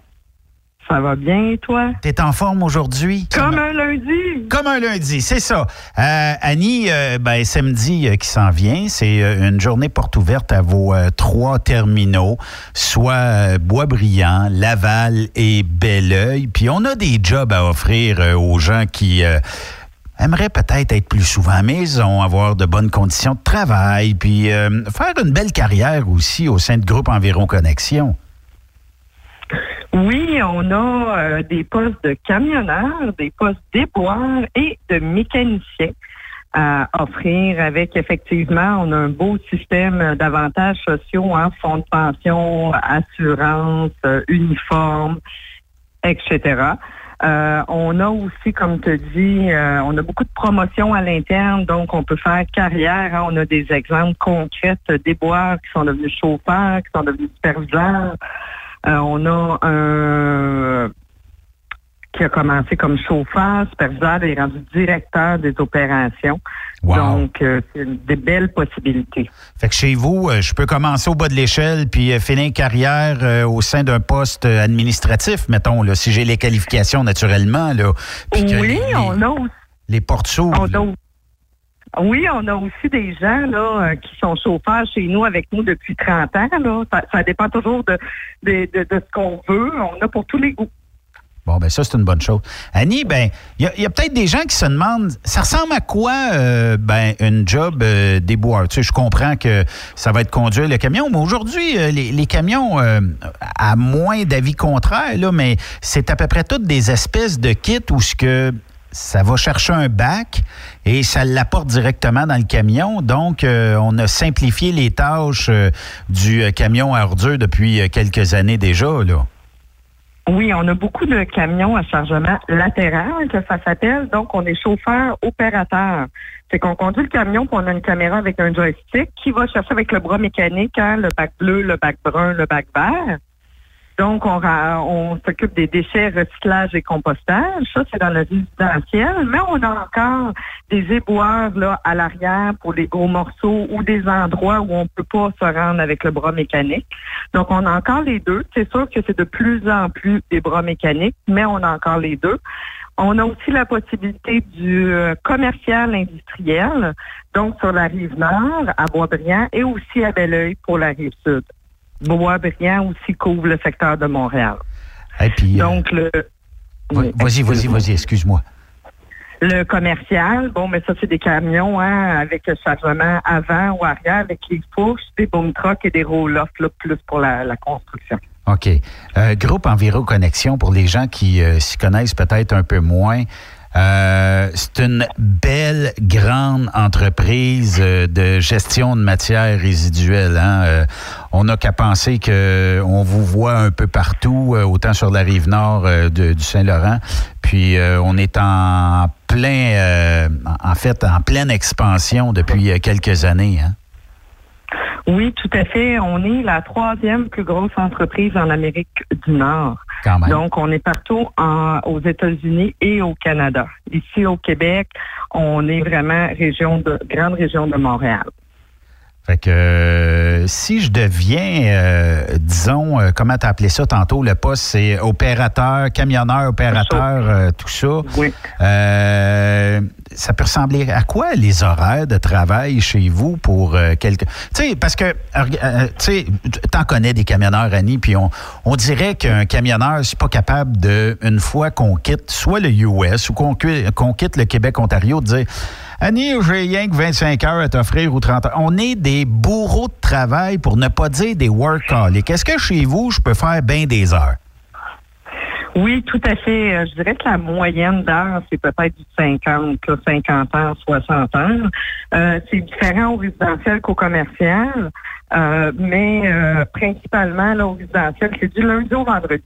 Ça va bien et toi? T'es en forme aujourd'hui? Comme un lundi. Comme un lundi, c'est ça. Euh, Annie, euh, ben, samedi euh, qui s'en vient, c'est euh, une journée porte ouverte à vos euh, trois terminaux, soit euh, Boisbriand, Laval et Belleuil. Puis on a des jobs à offrir euh, aux gens qui euh, aimeraient peut-être être plus souvent à la maison, avoir de bonnes conditions de travail, puis euh, faire une belle carrière aussi au sein de groupe Enviro Connexions. Oui, on a euh, des postes de camionneurs, des postes d'éboueurs et de mécaniciens à offrir avec, effectivement, on a un beau système d'avantages sociaux, hein, fonds de pension, assurance, euh, uniforme, et cetera. Euh, on a aussi, comme tu dis, euh, on a beaucoup de promotions à l'interne, donc on peut faire carrière. Hein, on a des exemples concrets d'éboueurs qui sont devenus chauffeurs, qui sont devenus superviseurs. Euh, on a un qui a commencé comme chauffeur, superviseur, et est rendu directeur des opérations. Wow. Donc, euh, c'est des belles possibilités. Fait que chez vous, je peux commencer au bas de l'échelle puis finir une carrière euh, au sein d'un poste administratif, mettons, là, si j'ai les qualifications naturellement. Là, puis oui, que les, on a aussi. Les portes s'ouvrent. Oui, on a aussi des gens là qui sont chauffeurs chez nous avec nous depuis trente ans. Là. Ça, ça dépend toujours de, de, de, de ce qu'on veut. On a pour tous les goûts. Bon, bien ça, c'est une bonne chose. Annie, bien, il y a, a peut-être des gens qui se demandent, ça ressemble à quoi, euh, bien, une job euh, déboueur? Tu sais, je comprends que ça va être conduire le camion, mais aujourd'hui, euh, les, les camions, euh, à moins d'avis contraire, là, mais c'est à peu près toutes des espèces de kits où ce que ça va chercher un bac et ça l'apporte directement dans le camion. Donc, euh, on a simplifié les tâches euh, du euh, camion à ordures depuis euh, quelques années déjà, là. Oui, on a beaucoup de camions à chargement latéral, que ça s'appelle. Donc, on est chauffeur-opérateur. C'est qu'on conduit le camion, puis on a une caméra avec un joystick qui va chercher avec le bras mécanique, hein, le bac bleu, le bac brun, le bac vert. Donc, on, on s'occupe des déchets, recyclage et compostage. Ça, c'est dans le résidentiel. Mais on a encore des éboueurs là à l'arrière pour les gros morceaux ou des endroits où on ne peut pas se rendre avec le bras mécanique. Donc, on a encore les deux. C'est sûr que c'est de plus en plus des bras mécaniques, mais on a encore les deux. On a aussi la possibilité du commercial industriel, donc sur la Rive-Nord, à Boisbriand et aussi à Belleuil pour la Rive-Sud. Boisbriand aussi couvre le secteur de Montréal. Et puis, donc, euh, le... Oui, vas-y, vas-y, vas-y, excuse-moi. Le commercial, bon, mais ça, c'est des camions hein, avec le chargement avant ou arrière, avec les fourches, des boom trucks et des roll-offs, là, plus pour la, la construction. OK. Euh, groupe Enviro Connexions, pour les gens qui euh, s'y connaissent peut-être un peu moins... Euh, c'est une belle, grande entreprise euh, de gestion de matières résiduelles. Hein? Euh, on n'a qu'à penser qu'on vous voit un peu partout, euh, autant sur la rive nord euh, de, du Saint-Laurent. Puis, euh, on est en plein, euh, en fait, en pleine expansion depuis euh, quelques années. Hein? Oui, tout à fait. On est la troisième plus grosse entreprise en Amérique du Nord. Donc, on est partout en, aux États-Unis et au Canada. Ici, au Québec, on est vraiment région de grande région de Montréal. Fait que euh, si je deviens, euh, disons, euh, comment t'as appelé ça tantôt, le poste, c'est opérateur, camionneur, opérateur, euh, tout ça. Oui. Euh, ça peut ressembler à quoi les horaires de travail chez vous pour euh, quelqu'un? Tu sais, parce que, euh, tu sais, t'en connais des camionneurs, Annie, puis on, on dirait qu'un camionneur, c'est pas capable de, une fois qu'on quitte soit le U S ou qu'on, qu'on quitte le Québec-Ontario, de dire... Annie, j'ai rien que vingt-cinq heures à t'offrir ou trente heures. On est des bourreaux de travail pour ne pas dire des workaholics. Est-ce que chez vous, je peux faire bien des heures? Oui, tout à fait. Je dirais que la moyenne d'heures, c'est peut-être du cinquante, cinquante heures, soixante heures. Euh, c'est différent au résidentiel qu'au commercial, euh, mais euh, principalement là, au résidentiel, c'est du lundi au vendredi.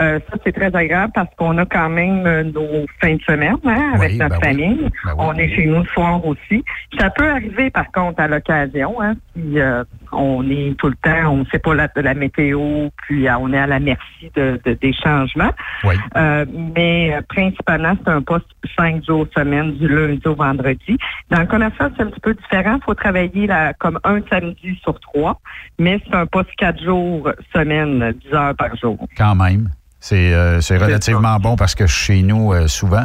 Euh, ça, c'est très agréable parce qu'on a quand même euh, nos fins de semaine hein, avec oui, notre ben famille. Oui, ben on oui. est chez nous le soir aussi. Ça peut arriver, par contre, à l'occasion. Hein, si euh, on est tout le temps, on ne sait pas la, de la météo, puis euh, on est à la merci de, de, des changements. Oui. Euh, mais euh, principalement, c'est un poste cinq jours semaine, du lundi au vendredi. Dans le commercial, c'est un petit peu différent. Il faut travailler là, comme un samedi sur trois, mais c'est un poste quatre jours semaine, dix heures par jour. Quand même. C'est, euh, c'est relativement bon parce que je suis chez nous euh, souvent.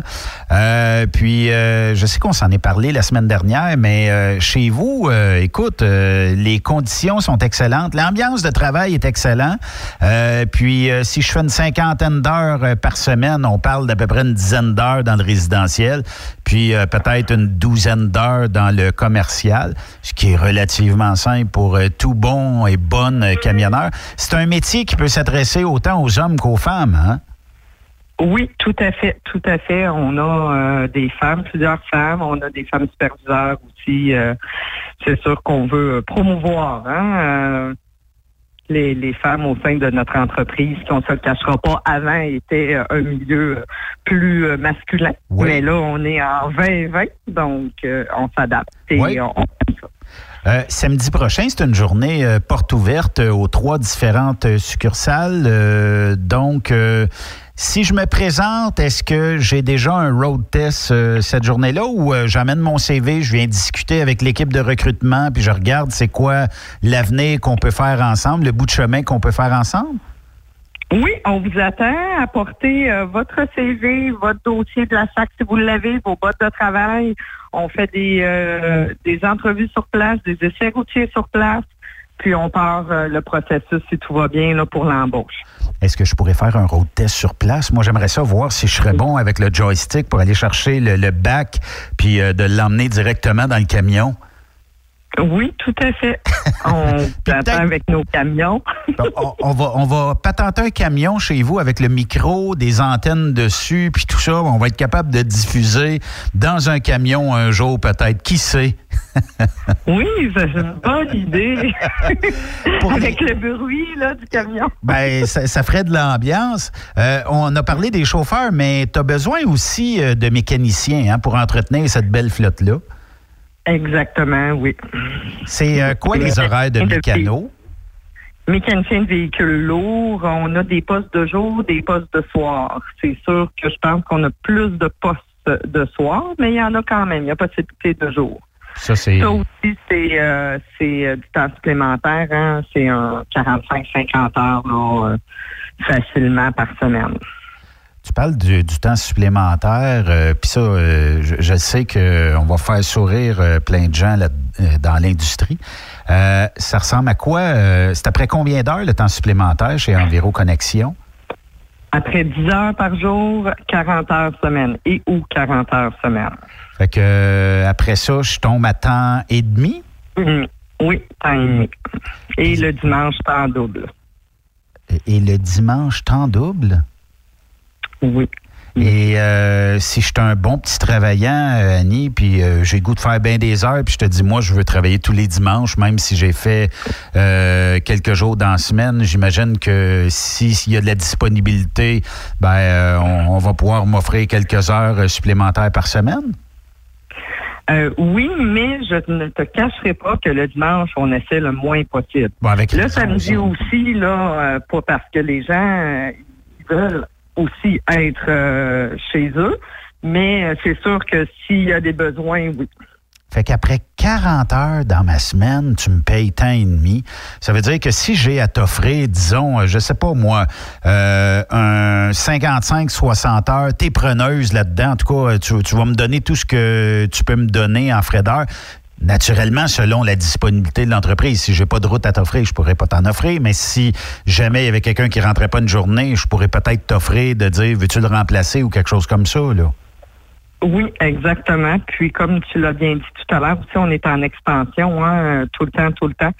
Euh, puis, euh, je sais qu'on s'en est parlé la semaine dernière, mais euh, chez vous, euh, écoute, euh, les conditions sont excellentes. L'ambiance de travail est excellente. Euh, puis, euh, si je fais une cinquantaine d'heures euh, par semaine, on parle d'à peu près une dizaine d'heures dans le résidentiel, puis euh, peut-être une douzaine d'heures dans le commercial, ce qui est relativement simple pour euh, tout bon et bonne euh, camionneur. C'est un métier qui peut s'adresser autant aux hommes qu'aux femmes. Hein? Oui, tout à fait, tout à fait. On a euh, des femmes, plusieurs femmes. On a des femmes superviseurs aussi. Euh, c'est sûr qu'on veut promouvoir hein, euh, les, les femmes au sein de notre entreprise, qui on ne se le cachera pas. Avant, était un milieu plus masculin. Oui. Mais là, on est en vingt vingt, donc euh, on s'adapte et oui. on, on fait ça. Euh, samedi prochain, c'est une journée euh, porte ouverte aux trois différentes euh, succursales. Euh, donc, euh, si je me présente, est-ce que j'ai déjà un road test euh, cette journée-là ou euh, j'amène mon C V, je viens discuter avec l'équipe de recrutement puis je regarde c'est quoi l'avenir qu'on peut faire ensemble, le bout de chemin qu'on peut faire ensemble? Oui, on vous attend. Apportez euh, votre C V, votre dossier de la S A C si vous l'avez, vos bottes de travail. On fait des, euh, des entrevues sur place, des essais routiers sur place, puis on part euh, le processus, si tout va bien, là, pour l'embauche. Est-ce que je pourrais faire un road test sur place? Moi, j'aimerais ça voir si je serais bon avec le joystick pour aller chercher le, le bac puis euh, de l'emmener directement dans le camion. Oui, tout à fait. On t'attend avec nos camions. on, on, va, on va patenter un camion chez vous avec le micro, des antennes dessus, puis tout ça. On va être capable de diffuser dans un camion un jour peut-être. Qui sait? Oui, c'est une bonne idée. Avec les... le bruit là, du camion. Ben, ça, ça ferait de l'ambiance. Euh, on a parlé des chauffeurs, mais tu as besoin aussi de mécaniciens hein, pour entretenir cette belle flotte-là. Exactement, oui. C'est euh, quoi les horaires de mécano? Mécanicien de véhicules lourds, on a des postes de jour, des postes de soir. C'est sûr que je pense qu'on a plus de postes de soir, mais il y en a quand même, il y a possibilité de jour. Ça, c'est... Ça aussi, c'est, euh, c'est euh, du temps supplémentaire, hein? C'est un quarante-cinq à cinquante heures là, euh, facilement par semaine. Tu parles du, du temps supplémentaire, euh, puis ça, euh, je, je sais qu'on va faire sourire euh, plein de gens là, euh, dans l'industrie. Euh, ça ressemble à quoi? Euh, c'est après combien d'heures le temps supplémentaire chez Enviro Connexions? Après dix heures par jour, quarante heures semaine et ou quarante heures semaine. Fait que euh, après ça, je tombe à temps et demi? Mmh. Oui, temps et demi. Et le dimanche, temps double. Et, et le dimanche, temps double? Oui. Et euh, si je suis un bon petit travaillant, Annie, puis euh, j'ai le goût de faire bien des heures, puis je te dis, moi, je veux travailler tous les dimanches, même si j'ai fait euh, quelques jours dans la semaine, j'imagine que s'il si y a de la disponibilité, ben euh, on, on va pouvoir m'offrir quelques heures supplémentaires par semaine? Euh, oui, mais je ne te cacherai pas que le dimanche, on essaie le moins possible. Bon, avec le samedi aussi, là, euh, pas parce que les gens, euh, ils veulent aussi être euh, chez eux, mais euh, c'est sûr que s'il y a des besoins, oui. Fait qu'après quarante heures dans ma semaine, tu me payes tant et demi. Ça veut dire que si j'ai à t'offrir, disons, je sais pas moi, euh, un cinquante-cinq à soixante heures, t'es preneuse là-dedans, en tout cas, tu, tu vas me donner tout ce que tu peux me donner en frais d'heure. Naturellement, selon la disponibilité de l'entreprise, si j'ai pas de route à t'offrir, je pourrais pas t'en offrir, mais si jamais il y avait quelqu'un qui rentrait pas une journée, je pourrais peut-être t'offrir de dire, veux-tu le remplacer ou quelque chose comme ça, là? Oui, exactement. Puis, comme tu l'as bien dit tout à l'heure, aussi, on est en expansion, hein, tout le temps, tout le temps.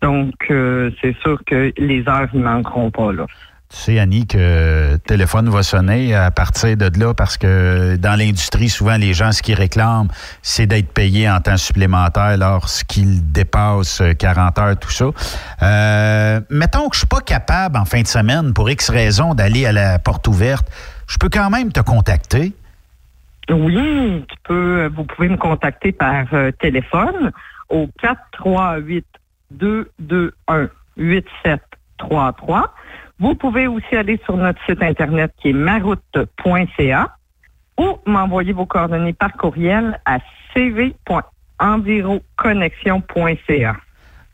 Donc, euh, c'est sûr que les heures ne manqueront pas, là. Tu sais, Annie, que le téléphone va sonner à partir de là parce que dans l'industrie, souvent, les gens, ce qu'ils réclament, c'est d'être payés en temps supplémentaire lorsqu'ils dépassent quarante heures, tout ça. Euh, mettons que je suis pas capable en fin de semaine, pour X raisons, d'aller à la porte ouverte. Je peux quand même te contacter? Oui, tu peux. Vous pouvez me contacter par téléphone au quatre trois huit, deux deux un, huit sept trois trois. Vous pouvez aussi aller sur notre site Internet qui est maroute point c a ou m'envoyer vos coordonnées par courriel à c v point enviroconnexions point c a.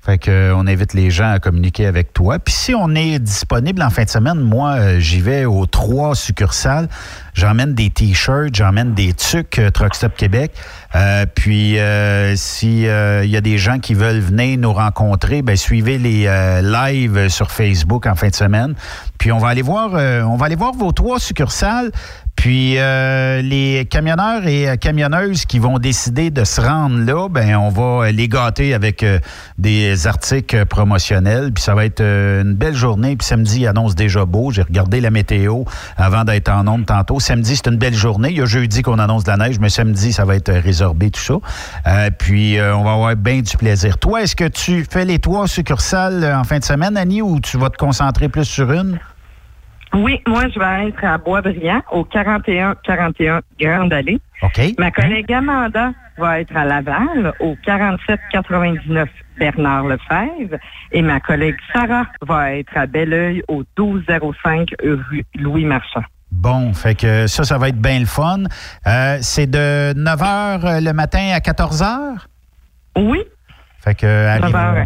Fait qu'on invite les gens à communiquer avec toi. Puis si on est disponible en fin de semaine, moi, j'y vais aux trois succursales. J'emmène des T-shirts, j'emmène des tucs euh, Truck Stop Québec. Euh, puis euh, si euh, y a des gens qui veulent venir nous rencontrer, ben suivez les euh, lives sur Facebook en fin de semaine. Puis on va aller voir, euh, on va aller voir vos trois succursales. Puis euh, les camionneurs et euh, camionneuses qui vont décider de se rendre là, ben on va les gâter avec euh, des articles promotionnels. Puis ça va être euh, une belle journée. Puis samedi, il annonce déjà beau. J'ai regardé la météo avant d'être en onde tantôt. Samedi, c'est une belle journée. Il y a jeudi qu'on annonce de la neige, mais samedi, ça va être résorbé, tout ça. Euh, puis euh, on va avoir bien du plaisir. Toi, est-ce que tu fais les trois succursales en fin de semaine, Annie, ou tu vas te concentrer plus sur une? Oui, moi, je vais être à Boisbriand, au quarante et un quarante et un Grande Allée. Okay. Ma collègue Amanda va être à Laval, au quarante-sept quatre-vingt-dix-neuf Bernard Lefebvre. Et ma collègue Sarah va être à Belleuil, au douze zéro cinq rue Louis Marchand. Bon, fait que ça, ça va être bien le fun. Euh, c'est de neuf heures le matin à quatorze heures? Oui. Fait que, arrivez,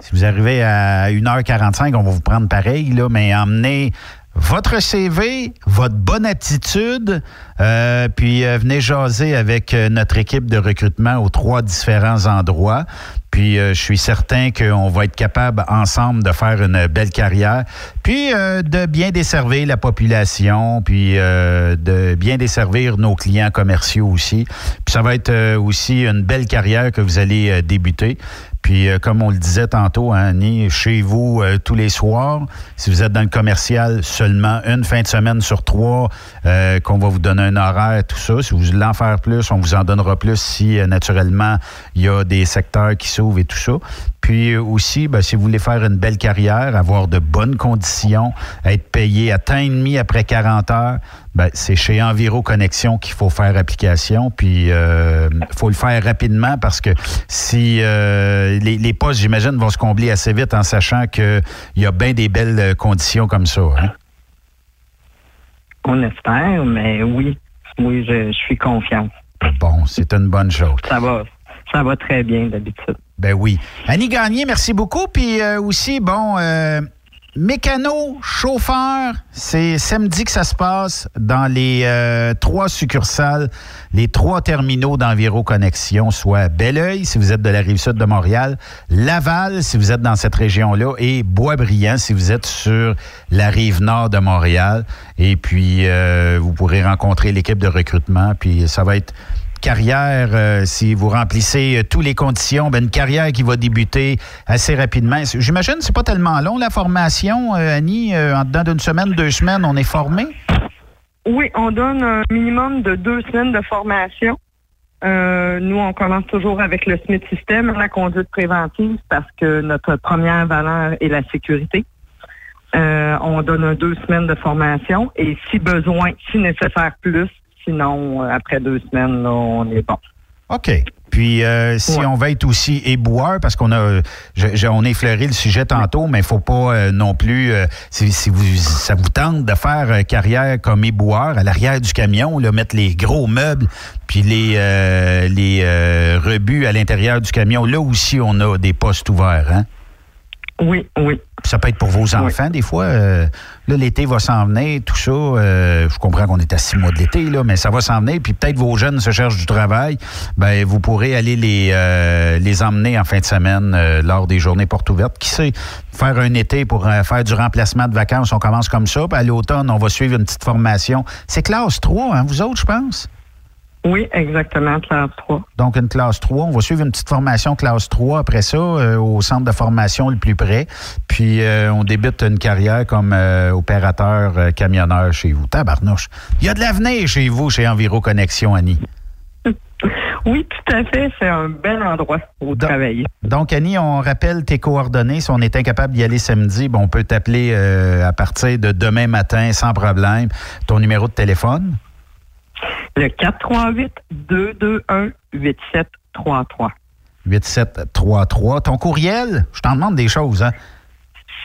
si vous arrivez à une heure quarante-cinq, on va vous prendre pareil, là, mais emmenez votre C V, votre bonne attitude, euh, puis euh, venez jaser avec euh, notre équipe de recrutement aux trois différents endroits. Puis euh, je suis certain qu'on va être capable ensemble de faire une belle carrière, puis euh, de bien desservir la population, puis euh, de bien desservir nos clients commerciaux aussi. Puis ça va être euh, aussi une belle carrière que vous allez euh, débuter. Puis, euh, comme on le disait tantôt, hein, Annie, chez vous euh, tous les soirs, si vous êtes dans le commercial, seulement une fin de semaine sur trois, euh, qu'on va vous donner un horaire, tout ça. Si vous voulez en faire plus, on vous en donnera plus si, euh, naturellement, il y a des secteurs qui s'ouvrent et tout ça. Puis euh, aussi, ben, si vous voulez faire une belle carrière, avoir de bonnes conditions, être payé à temps et demi après quarante heures, ben, c'est chez Enviro Connexions qu'il faut faire application, puis il euh, faut le faire rapidement parce que si euh, les, les postes, j'imagine, vont se combler assez vite en sachant qu'il y a bien des belles conditions comme ça. Hein? On espère, mais oui, oui, je, je suis confiant. Bon, c'est une bonne chose. Ça va, ça va très bien d'habitude. Ben oui. Annie Gagné, merci beaucoup, puis euh, aussi, bon... Euh, Mécano, chauffeur, c'est samedi que ça se passe dans les euh, trois succursales, les trois terminaux d'Enviro Connexions, soit Belleuil, si vous êtes de la Rive-Sud de Montréal, Laval, si vous êtes dans cette région-là, et Boisbriand, si vous êtes sur la Rive-Nord de Montréal. Et puis, euh, vous pourrez rencontrer l'équipe de recrutement, puis ça va être... carrière, euh, si vous remplissez euh, toutes les conditions, ben une carrière qui va débuter assez rapidement. J'imagine que ce n'est pas tellement long, la formation, euh, Annie. Euh, en dedans d'une semaine, deux semaines, on est formé? Oui, on donne un minimum de deux semaines de formation. Euh, nous, on commence toujours avec le S M I T système, la conduite préventive, parce que notre première valeur est la sécurité. Euh, on donne un deux semaines de formation et si besoin, si nécessaire plus, sinon, après deux semaines, là, on est bon. OK. Puis, euh, si ouais. on va être aussi éboueur, parce qu'on a, je, je, on a effleuré le sujet tantôt, mais il ne faut pas euh, non plus, euh, si, si vous, ça vous tente de faire euh, carrière comme éboueur, à l'arrière du camion, là, mettre les gros meubles, puis les, euh, les euh, rebuts à l'intérieur du camion, là aussi, on a des postes ouverts, hein? Oui, oui. Ça peut être pour vos enfants, oui. Des fois. Euh, là, l'été va s'en venir, tout ça. Euh, je comprends qu'on est à six mois de l'été, là, mais ça va s'en venir. Puis peut-être vos jeunes se cherchent du travail. Ben, vous pourrez aller les, euh, les emmener en fin de semaine euh, lors des journées portes ouvertes. Qui sait, faire un été pour euh, faire du remplacement de vacances, on commence comme ça. Puis à l'automne, on va suivre une petite formation. C'est classe trois, hein, vous autres, je pense? Oui, exactement, classe trois. Donc, une classe trois. On va suivre une petite formation classe trois après ça, euh, au centre de formation le plus près. Puis, euh, on débute une carrière comme euh, opérateur euh, camionneur chez vous. Tabarnouche. Il y a de l'avenir chez vous, chez Enviro Connexions, Annie. Oui, tout à fait. C'est un bel endroit pour donc, travailler. Donc, Annie, on rappelle tes coordonnées. Si on est incapable d'y aller samedi, ben, on peut t'appeler euh, à partir de demain matin sans problème. Ton numéro de téléphone? Le quatre trois huit deux deux un huit sept trois trois. huit sept trois trois. Ton courriel, je t'en demande des choses, hein?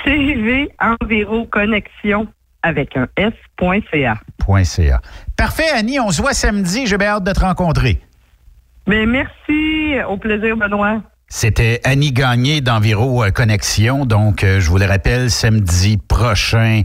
C V Enviro Connexions avec un S.ca. .ca. Parfait, Annie, on se voit samedi. J'ai bien hâte de te rencontrer. Mais merci. Au plaisir, Benoît. C'était Annie Gagné d'Enviro Connexions. Donc, je vous le rappelle, samedi prochain,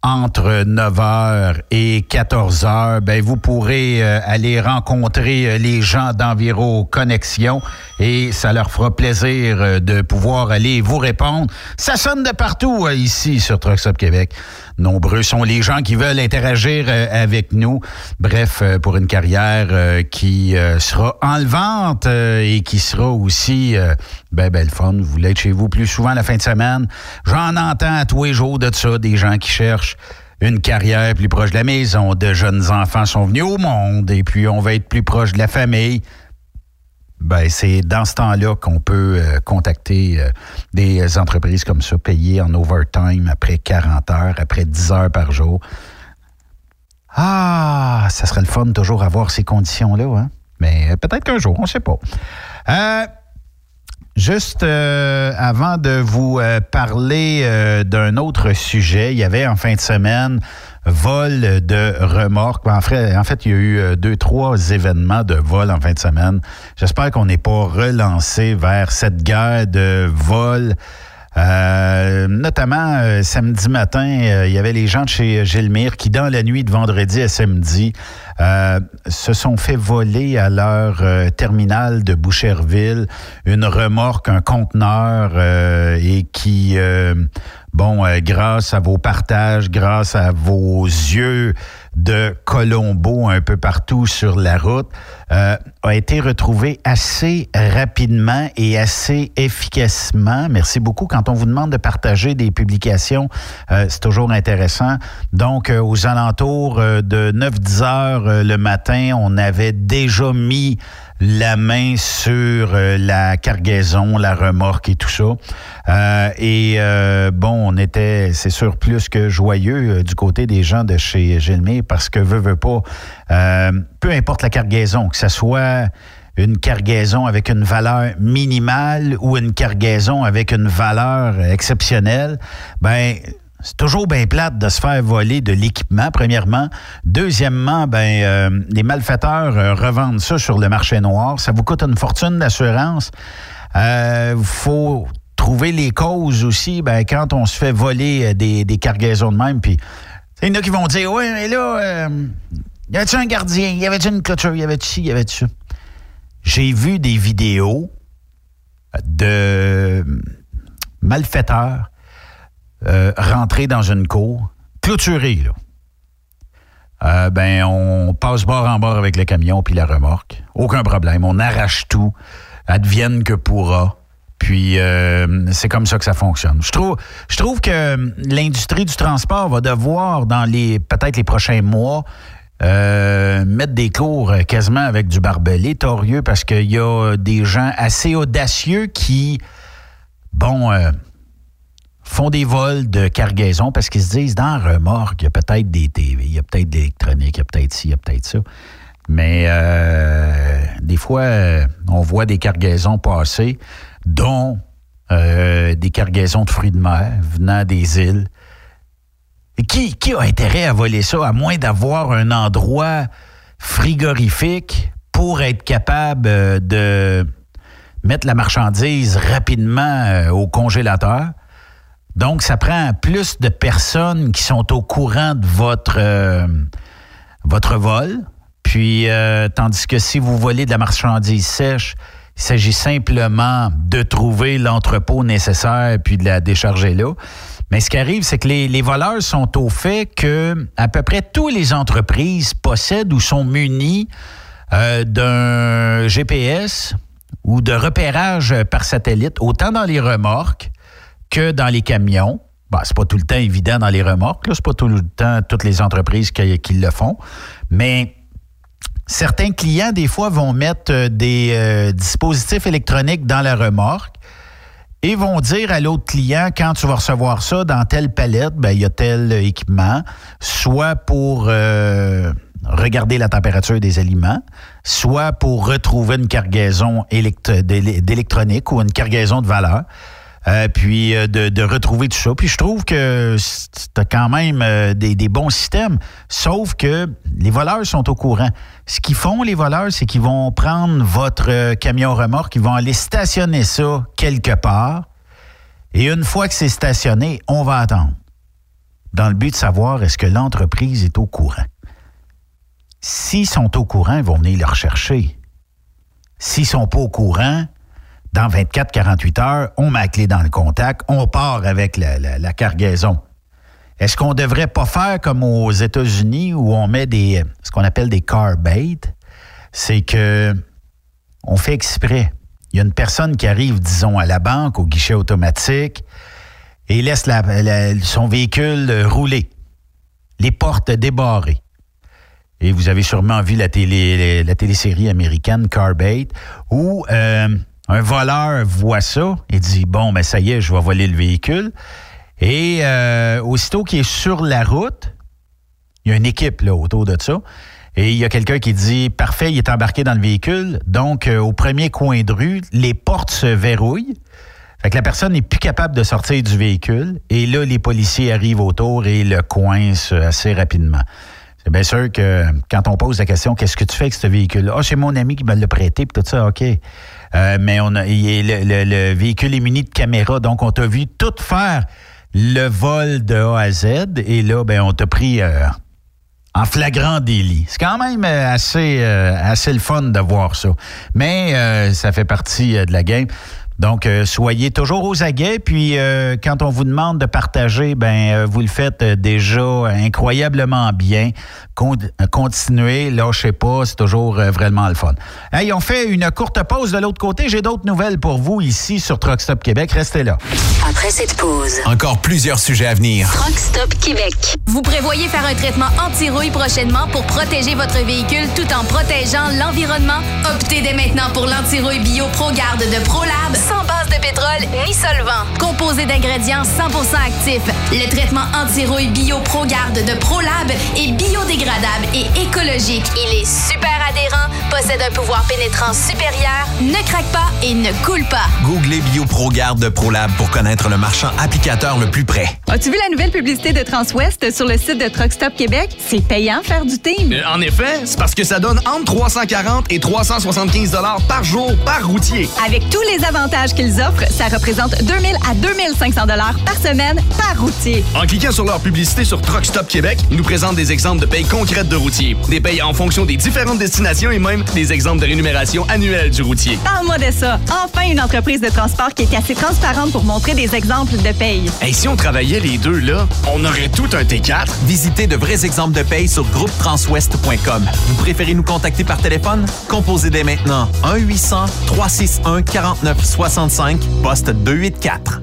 entre neuf heures et quatorze heures, ben vous pourrez euh, aller rencontrer euh, les gens d'Enviro Connexions et ça leur fera plaisir euh, de pouvoir aller vous répondre. Ça sonne de partout euh, ici sur Truck Stop Québec. Nombreux sont les gens qui veulent interagir euh, avec nous. Bref, euh, pour une carrière euh, qui euh, sera enlevante euh, et qui sera aussi euh, ben ben le fun. Vous voulez être chez vous plus souvent la fin de semaine. J'en entends à tous les jours de ça, des gens qui cherchent une carrière plus proche de la maison. De jeunes enfants sont venus au monde et puis on va être plus proche de la famille. Ben, c'est dans ce temps-là qu'on peut euh, contacter euh, des entreprises comme ça, payer en overtime après quarante heures, après dix heures par jour. Ah, ça serait le fun toujours avoir ces conditions-là, hein? Mais euh, peut-être qu'un jour, on ne sait pas. Euh, juste euh, avant de vous euh, parler euh, d'un autre sujet, il y avait en fin de semaine... vol de remorque. En fait, en fait, il y a eu deux, trois événements de vol en fin de semaine. J'espère qu'on n'est pas relancé vers cette guerre de vol. Euh, notamment, euh, samedi matin, euh, il y avait les gens de chez Gélemire qui, dans la nuit de vendredi à samedi, euh, se sont fait voler à leur euh, terminal de Boucherville une remorque, un conteneur, euh, et qui, euh, bon, euh, grâce à vos partages, grâce à vos yeux de Colombo un peu partout sur la route, euh, a été retrouvé assez rapidement et assez efficacement. Merci beaucoup. Quand on vous demande de partager des publications, euh, c'est toujours intéressant. Donc, euh, aux alentours euh, de neuf dix heures euh, le matin, on avait déjà mis la main sur euh, la cargaison, la remorque et tout ça. Euh, et euh, bon, on était, c'est sûr, plus que joyeux euh, du côté des gens de chez Gélemire parce que, veut, veut pas, euh, peu importe la cargaison, que ce soit une cargaison avec une valeur minimale ou une cargaison avec une valeur exceptionnelle, ben c'est toujours bien plate de se faire voler de l'équipement, premièrement. Deuxièmement, ben euh, les malfaiteurs euh, revendent ça sur le marché noir. Ça vous coûte une fortune d'assurance. Euh, faut trouver les causes aussi. Ben quand on se fait voler des, des cargaisons de même, puis il y en a qui vont dire « Ouais, mais là, euh, y avait-tu un gardien? Y avait-tu une clôture? Y avait-tu ci? Y avait-tu ça? » J'ai vu des vidéos de malfaiteurs euh, rentrer dans une cour, clôturée, là. Euh, ben, on passe bord en bord avec le camion puis la remorque. Aucun problème. On arrache tout. Advienne que pourra. Puis, euh, c'est comme ça que ça fonctionne. Je trouve, je trouve que l'industrie du transport va devoir, dans les peut-être les prochains mois, Euh, mettre des cours quasiment avec du barbelé, torieux, parce qu'il y a des gens assez audacieux qui, bon, euh, font des vols de cargaison parce qu'ils se disent, dans la remorque, il y a peut-être des T V, il y a peut-être de l'électronique, il y a peut-être ci, il y a peut-être ça. Mais euh, des fois, euh, on voit des cargaisons passer, dont euh, des cargaisons de fruits de mer venant des îles. Qui, qui a intérêt à voler ça, à moins d'avoir un endroit frigorifique pour être capable de mettre la marchandise rapidement au congélateur? Donc, ça prend plus de personnes qui sont au courant de votre, euh, votre vol. Puis, euh, tandis que si vous volez de la marchandise sèche, il s'agit simplement de trouver l'entrepôt nécessaire puis de la décharger là. Mais ce qui arrive, c'est que les, les voleurs sont au fait que à peu près toutes les entreprises possèdent ou sont munies euh, d'un G P S ou de repérage par satellite, autant dans les remorques que dans les camions. Bon, c'est pas tout le temps évident dans les remorques, là, c'est pas tout le temps toutes les entreprises qui, qui le font, mais certains clients, des fois, vont mettre des euh, dispositifs électroniques dans la remorque et vont dire à l'autre client, quand tu vas recevoir ça dans telle palette, ben il y a tel équipement, soit pour euh, regarder la température des aliments, soit pour retrouver une cargaison élect- d'électronique ou une cargaison de valeur, euh, puis euh, de, de retrouver tout ça. Puis je trouve que c'est quand même euh, des, des bons systèmes, sauf que les voleurs sont au courant. Ce qu'ils font, les voleurs, c'est qu'ils vont prendre votre camion-remorque, ils vont aller stationner ça quelque part. Et une fois que c'est stationné, on va attendre. Dans le but de savoir est-ce que l'entreprise est au courant. S'ils sont au courant, ils vont venir le rechercher. S'ils ne sont pas au courant, dans vingt-quatre à quarante-huit heures, on met la clé dans le contact, on part avec la, la, la cargaison. Est-ce qu'on ne devrait pas faire comme aux États-Unis où on met des ce qu'on appelle des car bait? C'est que on fait exprès. Il y a une personne qui arrive, disons, à la banque, au guichet automatique, et laisse la, la, son véhicule rouler, les portes débarrées. Et vous avez sûrement vu la télé, la télésérie américaine Car Bait, où euh, un voleur voit ça et dit « Bon, ben ça y est, je vais voler le véhicule. » Et euh, aussitôt qu'il est sur la route, il y a une équipe là, autour de ça, et il y a quelqu'un qui dit « Parfait, il est embarqué dans le véhicule. » Donc, euh, au premier coin de rue, les portes se verrouillent. Fait que la personne n'est plus capable de sortir du véhicule. Et là, les policiers arrivent autour et le coincent assez rapidement. C'est bien sûr que quand on pose la question, qu'est-ce que tu fais avec ce véhicule-là? Ah, c'est mon ami qui me l'a prêté, puis tout ça, OK. Euh, mais on a, est, le, le, le véhicule est muni de caméras, donc on t'a vu tout faire le vol de A à Z. Et là, ben on t'a pris euh, en flagrant délit. C'est quand même assez, euh, assez le fun de voir ça. Mais euh, ça fait partie euh, de la game. Donc, euh, soyez toujours aux aguets. Puis, euh, quand on vous demande de partager, ben, euh, vous le faites déjà incroyablement bien. Con- continuez, lâchez pas, c'est toujours euh, vraiment le fun. Hey, on fait une courte pause de l'autre côté. J'ai d'autres nouvelles pour vous ici sur Truck Stop Québec. Restez là. Après cette pause, encore plusieurs sujets à venir. Truck Stop Québec. Vous prévoyez faire un traitement anti-rouille prochainement pour protéger votre véhicule tout en protégeant l'environnement? Optez dès maintenant pour l'anti-rouille bio ProGarde de ProLab. Sans base de pétrole ni solvant. Composé d'ingrédients cent pour cent actifs. Le traitement anti-rouille BioProGarde de ProLab est biodégradable et écologique. Il est super adhérent, possède un pouvoir pénétrant supérieur, ne craque pas et ne coule pas. Googlez BioProGarde de ProLab pour connaître le marchand applicateur le plus près. As-tu vu la nouvelle publicité de Transwest sur le site de Truck Stop Québec? C'est payant faire du team. Euh, en effet, c'est parce que ça donne entre trois cent quarante et trois cent soixante-quinze par jour par routier. Avec tous les avantages qu'ils offrent, ça représente deux mille à deux mille cinq cents par semaine par routier. En cliquant sur leur publicité sur Truck Stop Québec, ils nous présentent des exemples de payes concrètes de routiers. Des payes en fonction des différentes destinations et même des exemples de rémunération annuelle du routier. Parle-moi de ça! Enfin, une entreprise de transport qui est assez transparente pour montrer des exemples de payes. Et hey, si on travaillait les deux, là, on aurait tout un T quatre. Visitez de vrais exemples de payes sur groupe transwest point com. Vous préférez nous contacter par téléphone? Composez dès maintenant un huit cents trois six un quarante-neuf soixante-cinq, poste deux cent quatre-vingt-quatre.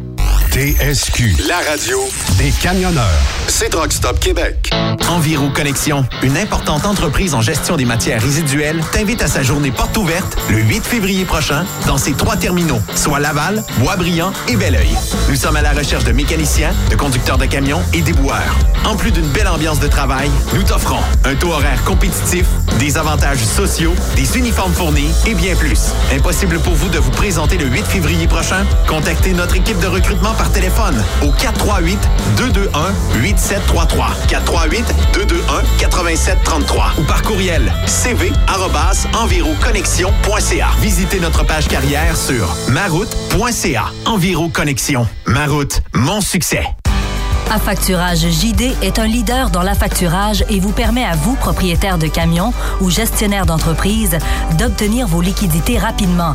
T S Q, la radio des camionneurs. C'est Truck Stop Québec. Enviro Connexions, une importante entreprise en gestion des matières résiduelles, t'invite à sa journée porte ouverte le huit février prochain dans ses trois terminaux, soit Laval, Bois-Brillant et Belleuil. Nous sommes à la recherche de mécaniciens, de conducteurs de camions et déboueurs. En plus d'une belle ambiance de travail, nous t'offrons un taux horaire compétitif, des avantages sociaux, des uniformes fournis et bien plus. Impossible pour vous de vous présenter le huit février prochain? Contactez notre équipe de recrutement par téléphone au quatre trois huit deux deux un huit sept trois trois, quatre trois huit deux deux un huit sept trois trois ou par courriel c v arobase enviroconnexions point c a. Visitez notre page carrière sur maroute point c a. Enviro Connexions. Maroute, mon succès. Affacturage J D est un leader dans l'affacturage et vous permet à vous, propriétaire de camions ou gestionnaire d'entreprise, d'obtenir vos liquidités rapidement.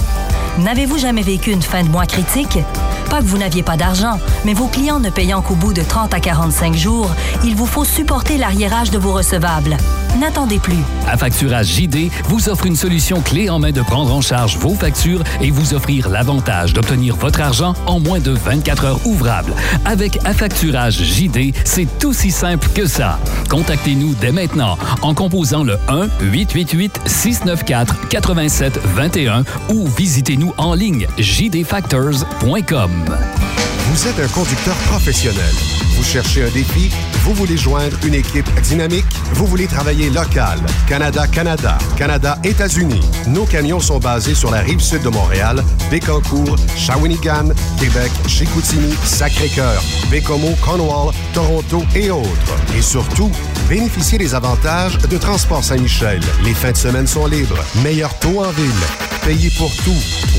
N'avez-vous jamais vécu une fin de mois critique? Pas que vous n'aviez pas d'argent, mais vos clients ne payant qu'au bout de trente à quarante-cinq jours, il vous faut supporter l'arriérage de vos recevables. N'attendez plus. Affacturage J D vous offre une solution clé en main de prendre en charge vos factures et vous offrir l'avantage d'obtenir votre argent en moins de vingt-quatre heures ouvrables. Avec Affacturage J D, c'est aussi simple que ça. Contactez-nous dès maintenant en composant le un huit huit huit six neuf quatre huit sept deux un ou visitez-nous en ligne j d factors point com. Vous êtes un conducteur professionnel. Vous cherchez un défi? Vous voulez joindre une équipe dynamique? Vous voulez travailler local? Canada-Canada, Canada-États-Unis. Nos camions sont basés sur la rive sud de Montréal, Bécancour, Shawinigan, Québec, Chicoutimi, Sacré-Cœur, Bécomo, Cornwall, Toronto et autres. Et surtout, bénéficiez des avantages de Transport Saint-Michel. Les fins de semaine sont libres. Meilleur taux en ville. Payez pour tout.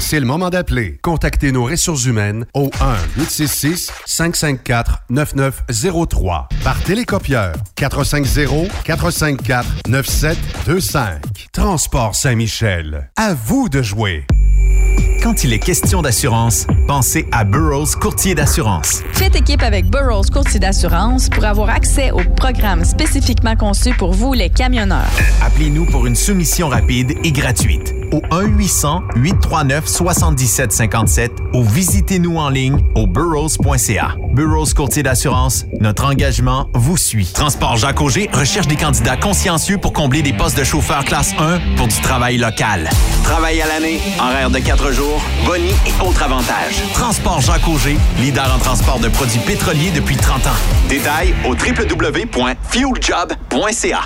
C'est le moment d'appeler. Contactez nos ressources humaines au un huit six six cinq cinq quatre neuf neuf zéro trois par télécopieur quatre cinq zéro quatre cinq quatre neuf sept deux cinq. Transport Saint-Michel. À vous de jouer. Quand il est question d'assurance, pensez à Burrows Courtier d'assurance. Faites équipe avec Burrows Courtier d'assurance pour avoir accès aux programmes spécifiquement conçus pour vous, les camionneurs. Appelez-nous pour une soumission rapide et gratuite au un huit cents huit trois neuf sept sept cinq sept ou visitez-nous en ligne au burrows point c a. Burrows Courtier d'assurance, notre engagement vous suit. Transport Jacques Auger recherche des candidats consciencieux pour combler des postes de chauffeur classe un pour du travail local. Travail à l'année, horaire de quatre jours, boni et autres avantages. Transport Jacques Auger, leader en transport de produits pétroliers depuis trente ans. Détails au w w w point fuel job point c a.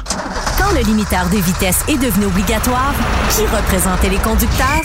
Quand le limiteur de vitesse est devenu obligatoire, qui représentait les conducteurs?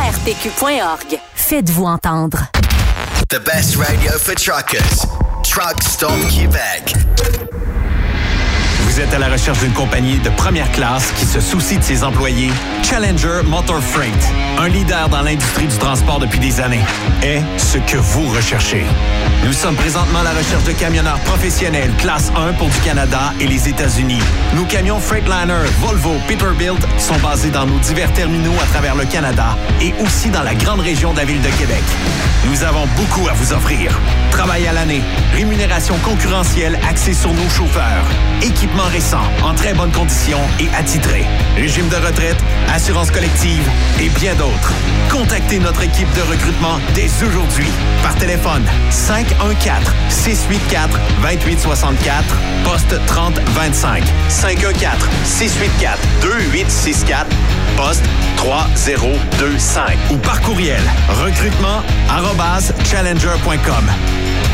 a r p q point org. Faites-vous entendre. The best radio for truckers. Truck Stop Québec. Vous êtes à la recherche d'une compagnie de première classe qui se soucie de ses employés? Challenger Motor Freight, un leader dans l'industrie du transport depuis des années, est ce que vous recherchez. Nous sommes présentement à la recherche de camionneurs professionnels classe un pour du Canada et les États-Unis. Nos camions Freightliner, Volvo, Peterbilt sont basés dans nos divers terminaux à travers le Canada et aussi dans la grande région de la ville de Québec. Nous avons beaucoup à vous offrir. Travail à l'année, rémunération concurrentielle axée sur nos chauffeurs, équipement récent, en très bonne condition et attitré. Régime de retraite, assurance collective et bien d'autres. Contactez notre équipe de recrutement dès aujourd'hui par téléphone cinq un quatre six huit quatre deux huit six quatre, poste trente vingt-cinq, cinq un quatre six huit quatre deux huit six quatre, poste trois zéro deux cinq ou par courriel recrutement arobase challenger point com.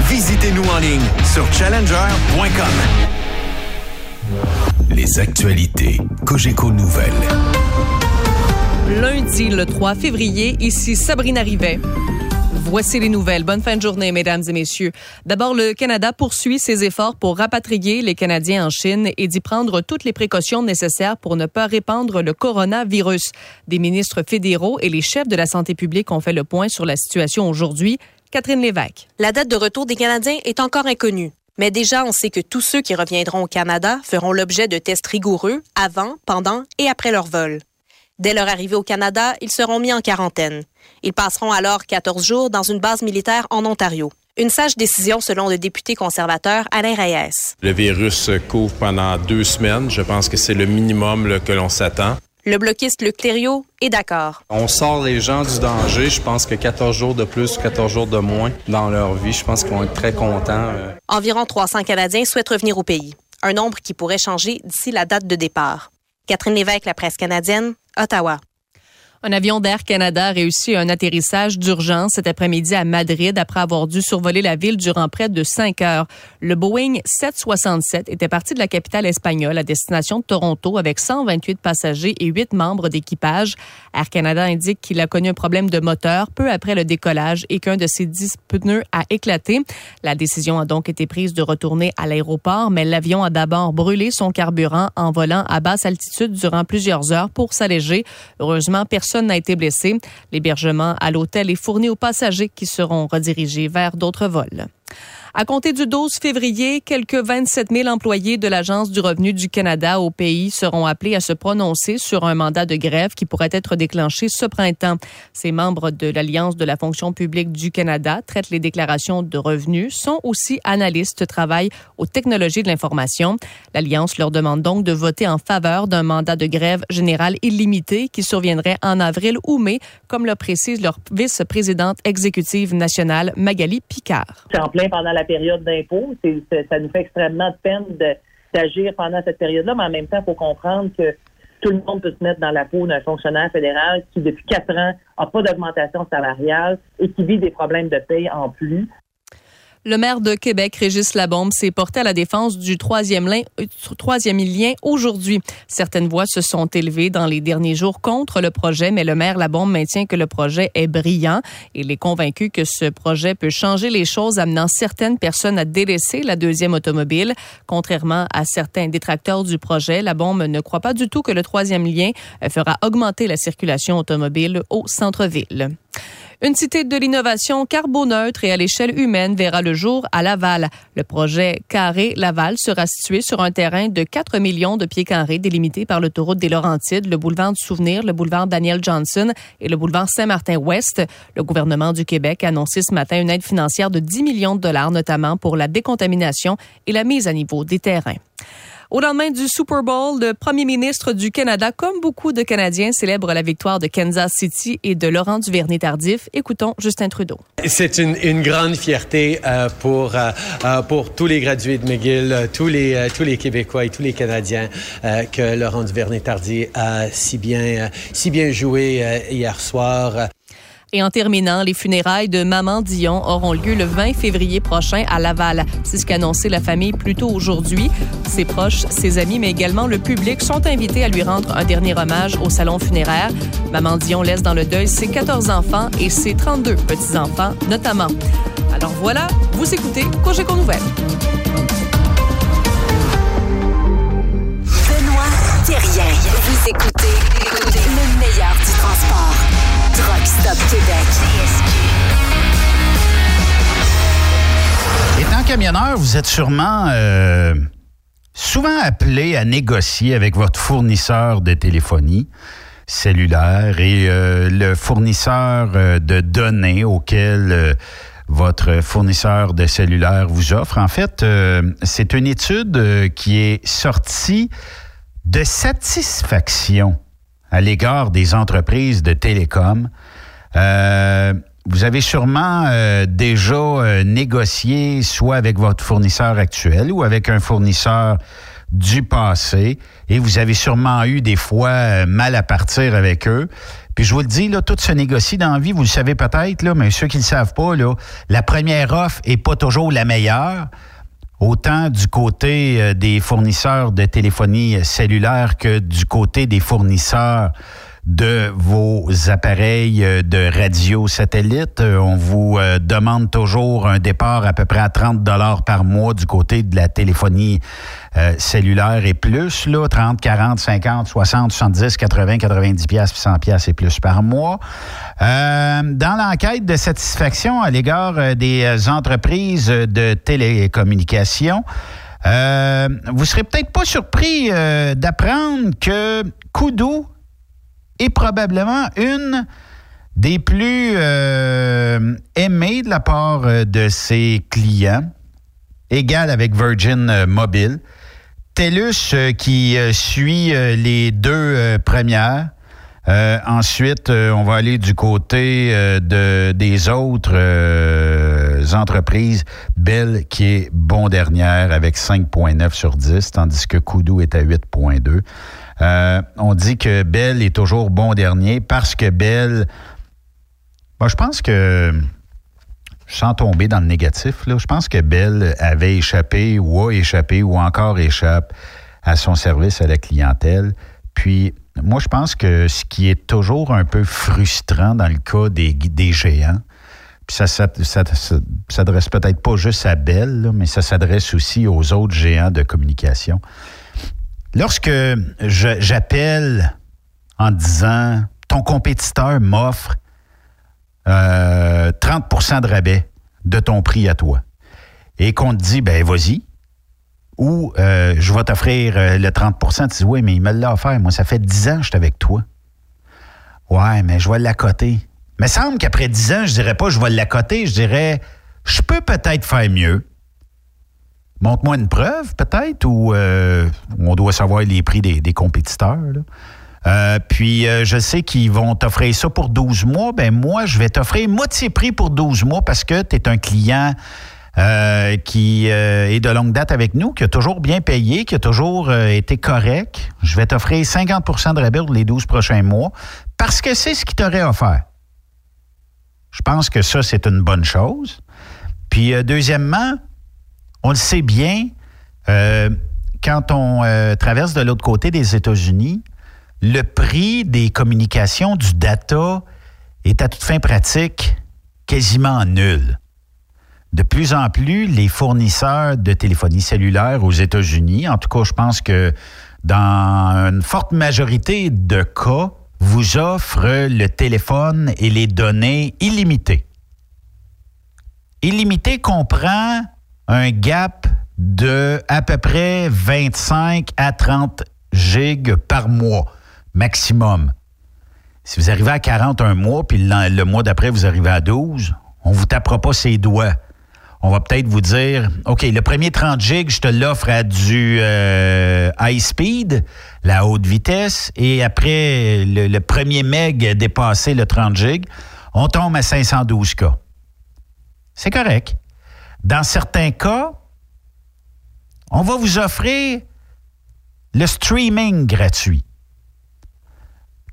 Visitez-nous en ligne sur challenger point com. Les actualités Cogeco Nouvelles. Lundi, le trois février, ici Sabrina Rivet. Voici les nouvelles. Bonne fin de journée, mesdames et messieurs. D'abord, le Canada poursuit ses efforts pour rapatrier les Canadiens en Chine et d'y prendre toutes les précautions nécessaires pour ne pas répandre le coronavirus. Des ministres fédéraux et les chefs de la santé publique ont fait le point sur la situation aujourd'hui. Catherine Lévesque. La date de retour des Canadiens est encore inconnue. Mais déjà, on sait que tous ceux qui reviendront au Canada feront l'objet de tests rigoureux avant, pendant et après leur vol. Dès leur arrivée au Canada, ils seront mis en quarantaine. Ils passeront alors quatorze jours dans une base militaire en Ontario. Une sage décision selon le député conservateur Alain Reyes. Le virus couvre pendant deux semaines. Je pense que c'est le minimum là, que l'on s'attend. Le bloquiste Luc Thériault est d'accord. On sort les gens du danger. Je pense que quatorze jours de plus, quatorze jours de moins dans leur vie, je pense qu'ils vont être très contents. Environ trois cents Canadiens souhaitent revenir au pays. Un nombre qui pourrait changer d'ici la date de départ. Catherine Lévesque, La Presse canadienne, Ottawa. Un avion d'Air Canada a réussi un atterrissage d'urgence cet après-midi à Madrid après avoir dû survoler la ville durant près de cinq heures. Le Boeing sept cent soixante-sept était parti de la capitale espagnole à destination de Toronto avec cent vingt-huit passagers et huit membres d'équipage. Air Canada indique qu'il a connu un problème de moteur peu après le décollage et qu'un de ses dix pneus a éclaté. La décision a donc été prise de retourner à l'aéroport, mais l'avion a d'abord brûlé son carburant en volant à basse altitude durant plusieurs heures pour s'alléger. Heureusement, personne Personne n'a été blessé. L'hébergement à l'hôtel est fourni aux passagers qui seront redirigés vers d'autres vols. À compter du douze février, quelques vingt-sept mille employés de l'Agence du revenu du Canada au pays seront appelés à se prononcer sur un mandat de grève qui pourrait être déclenché ce printemps. Ces membres de l'Alliance de la fonction publique du Canada traitent les déclarations de revenus, sont aussi analystes, travaillent aux technologies de l'information. L'Alliance leur demande donc de voter en faveur d'un mandat de grève générale illimité qui surviendrait en avril ou mai, comme le précise leur vice-présidente exécutive nationale, Magali Picard. C'est en plein pendant la période d'impôt. C'est, ça, ça nous fait extrêmement de peine de, d'agir pendant cette période-là, mais en même temps, il faut comprendre que Tout le monde peut se mettre dans la peau d'un fonctionnaire fédéral qui, depuis quatre ans, n'a pas d'augmentation salariale et qui vit des problèmes de paie en plus. Le maire de Québec, Régis Labeaume, s'est porté à la défense du troisième lien, troisième lien aujourd'hui. Certaines voix se sont élevées dans les derniers jours contre le projet, mais le maire Labeaume maintient que le projet est brillant. Il est convaincu que ce projet peut changer les choses, amenant certaines personnes à délaisser la deuxième automobile. Contrairement à certains détracteurs du projet, Labeaume ne croit pas du tout que le troisième lien fera augmenter la circulation automobile au centre-ville. Une cité de l'innovation carboneutre et à l'échelle humaine verra le jour à Laval. Le projet Carré Laval sera situé sur un terrain de quatre millions de pieds carrés délimité par l'autoroute des Laurentides, le boulevard du Souvenir, le boulevard Daniel Johnson et le boulevard Saint-Martin-Ouest. Le gouvernement du Québec a annoncé ce matin une aide financière de dix millions de dollars, notamment pour la décontamination et la mise à niveau des terrains. Au lendemain du Super Bowl, le premier ministre du Canada, comme beaucoup de Canadiens, célèbre la victoire de Kansas City et de Laurent Duvernay-Tardif. Écoutons Justin Trudeau. C'est une, une grande fierté euh, pour, euh, pour tous les gradués de McGill, tous les, euh, tous les Québécois et tous les Canadiens euh, que Laurent Duvernay-Tardif a si bien, euh, si bien joué euh, hier soir. Et en terminant, les funérailles de Maman Dion auront lieu le vingt février prochain à Laval. C'est ce qu'a annoncé la famille plus tôt aujourd'hui. Ses proches, ses amis, mais également le public sont invités à lui rendre un dernier hommage au salon funéraire. Maman Dion laisse dans le deuil ses quatorze enfants et ses trente-deux petits-enfants notamment. Alors voilà, vous écoutez Cogeco Nouvelles. Benoît Thérien, vous écoutez le meilleur du transport. Truck Stop Québec. Étant camionneur, vous êtes sûrement euh, souvent appelé à négocier avec votre fournisseur de téléphonie cellulaire et euh, le fournisseur euh, de données auquel euh, votre fournisseur de cellulaire vous offre. En fait, euh, c'est une étude euh, qui est sortie de satisfaction à l'égard des entreprises de télécom. Euh, vous avez sûrement euh, déjà euh, négocié soit avec votre fournisseur actuel ou avec un fournisseur du passé et vous avez sûrement eu des fois euh, mal à partir avec eux. Puis je vous le dis, là, tout se négocie dans la vie, vous le savez peut-être, là, mais ceux qui ne le savent pas, là, la première offre n'est pas toujours la meilleure. Autant du côté des fournisseurs de téléphonie cellulaire que du côté des fournisseurs de vos appareils de radio satellite. On vous demande toujours un départ à peu près à trente dollars par mois du côté de la téléphonie euh, cellulaire et plus, là, trente, quarante, cinquante, soixante, soixante-dix, quatre-vingts, quatre-vingt-dix piastres, puis cent piastres et plus par mois. Euh, dans l'enquête de satisfaction à l'égard des entreprises de télécommunications, euh, vous serez peut-être pas surpris euh, d'apprendre que Koodo est probablement une des plus euh, aimées de la part de ses clients, égale avec Virgin Mobile. TELUS euh, qui euh, suit euh, les deux euh, premières. Euh, ensuite, euh, on va aller du côté euh, de, des autres euh, entreprises. Bell qui est bon dernière avec cinq virgule neuf sur dix, tandis que Koodo est à huit virgule deux. Euh, on dit que Bell est toujours bon dernier parce que Bell... Bon, je pense que, sans tomber dans le négatif, là, je pense que Bell avait échappé ou a échappé ou encore échappe à son service à la clientèle. Puis, moi, je pense que ce qui est toujours un peu frustrant dans le cas des, des géants, puis ça ne s'adresse peut-être pas juste à Bell, là, mais ça s'adresse aussi aux autres géants de communication. Lorsque je, j'appelle en disant « ton compétiteur m'offre euh, trente pour cent de rabais de ton prix à toi » et qu'on te dit « ben vas-y » ou euh, « je vais t'offrir le trente pour cent » tu dis « oui, mais il me l'a offert, moi ça fait dix ans que je suis avec toi. » « Ouais, mais je vais l'accoter. » Il me semble qu'après dix ans, je dirais pas « je vais l'accoter », je dirais « je peux peut-être faire mieux. » Montre-moi une preuve, peut-être, ou euh, on doit savoir les prix des, des compétiteurs. Là. Euh, puis, euh, je sais qu'ils vont t'offrir ça pour douze mois. Ben moi, je vais t'offrir moitié prix pour douze mois parce que tu es un client euh, qui euh, est de longue date avec nous, qui a toujours bien payé, qui a toujours euh, été correct. Je vais t'offrir cinquante pour cent de rabais pour les douze prochains mois parce que c'est ce qu'il t'aurait offert. Je pense que ça, c'est une bonne chose. Puis, euh, deuxièmement, on le sait bien, euh, quand on euh, traverse de l'autre côté des États-Unis, le prix des communications, du data, est à toute fin pratique quasiment nul. De plus en plus, les fournisseurs de téléphonie cellulaire aux États-Unis, en tout cas, je pense que dans une forte majorité de cas, vous offrent le téléphone et les données illimitées. Illimité comprend un gap de à peu près vingt-cinq à trente gigs par mois, maximum. Si vous arrivez à quarante un mois, puis le, le mois d'après, vous arrivez à douze, on ne vous tapera pas ses doigts. On va peut-être vous dire, OK, le premier trente gigs, je te l'offre à du euh, high speed, la haute vitesse, et après le, le premier meg dépassé le trente gigs, on tombe à cinq cent douze K. C'est correct. Dans certains cas, on va vous offrir le streaming gratuit,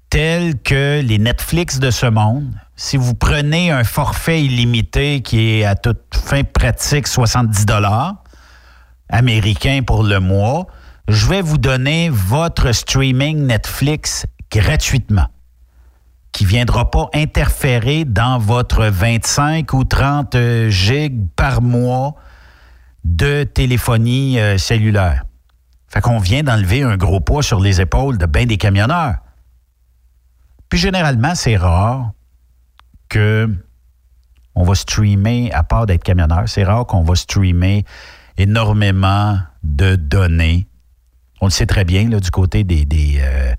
tel que les Netflix de ce monde. Si vous prenez un forfait illimité qui est à toute fin pratique soixante-dix dollars américains pour le mois, je vais vous donner votre streaming Netflix gratuitement, qui ne viendra pas interférer dans votre vingt-cinq ou trente gigs par mois de téléphonie cellulaire. Fait qu'on vient d'enlever un gros poids sur les épaules de bien des camionneurs. Puis généralement, c'est rare qu'on va streamer, à part d'être camionneur, c'est rare qu'on va streamer énormément de données. On le sait très bien, là, du côté des, des, euh,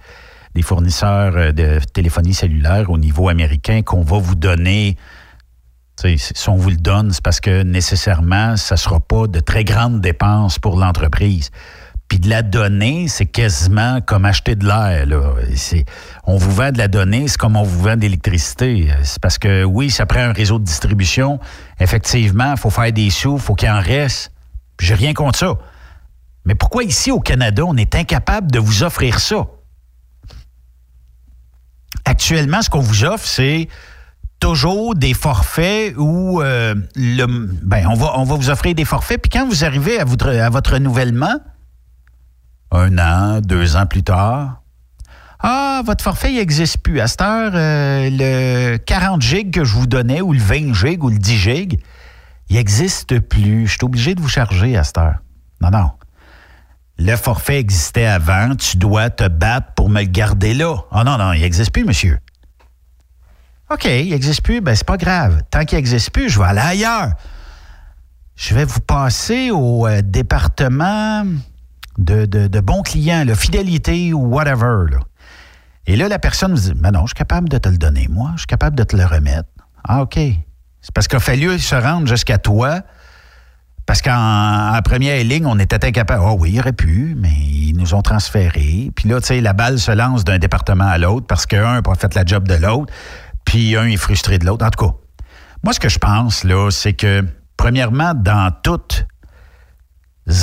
des fournisseurs de téléphonie cellulaire au niveau américain, qu'on va vous donner, si on vous le donne, c'est parce que nécessairement, ça ne sera pas de très grandes dépenses pour l'entreprise. Puis de la donnée, c'est quasiment comme acheter de l'air, là. C'est, on vous vend de la donnée, c'est comme on vous vend de l'électricité. C'est parce que, oui, ça prend un réseau de distribution. Effectivement, il faut faire des sous, il faut qu'il en reste. Puis j'ai rien contre ça. Mais pourquoi ici, au Canada, on est incapable de vous offrir ça? Actuellement, ce qu'on vous offre, c'est toujours des forfaits où euh, le, ben, on va, on va vous offrir des forfaits. Puis quand vous arrivez à votre, à votre renouvellement, un an, deux ans plus tard, ah, votre forfait, il n'existe plus. À cette heure, euh, le quarante gigs que je vous donnais, ou le vingt gigs, ou le dix gigs, il n'existe plus. Je suis obligé de vous charger à cette heure. Non, non. Le forfait existait avant. Tu dois te battre pour me le garder là. Ah non, non, il n'existe plus, monsieur. OK, il n'existe plus, bien, c'est pas grave. Tant qu'il n'existe plus, je vais aller ailleurs. Je vais vous passer au euh, département de, de, de bons clients, là, fidélité ou whatever, là. Et là, la personne vous dit, ben non, je suis capable de te le donner, moi. Je suis capable de te le remettre. Ah, OK. C'est parce qu'il a fallu se rendre jusqu'à toi, parce qu'en en première ligne, on était incapable. Ah oh, oui, il aurait pu, mais ils nous ont transférés. Puis là, tu sais, la balle se lance d'un département à l'autre parce qu'un n'a pas fait la job de l'autre, puis un est frustré de l'autre. En tout cas, moi, ce que je pense, là, c'est que, premièrement, dans toutes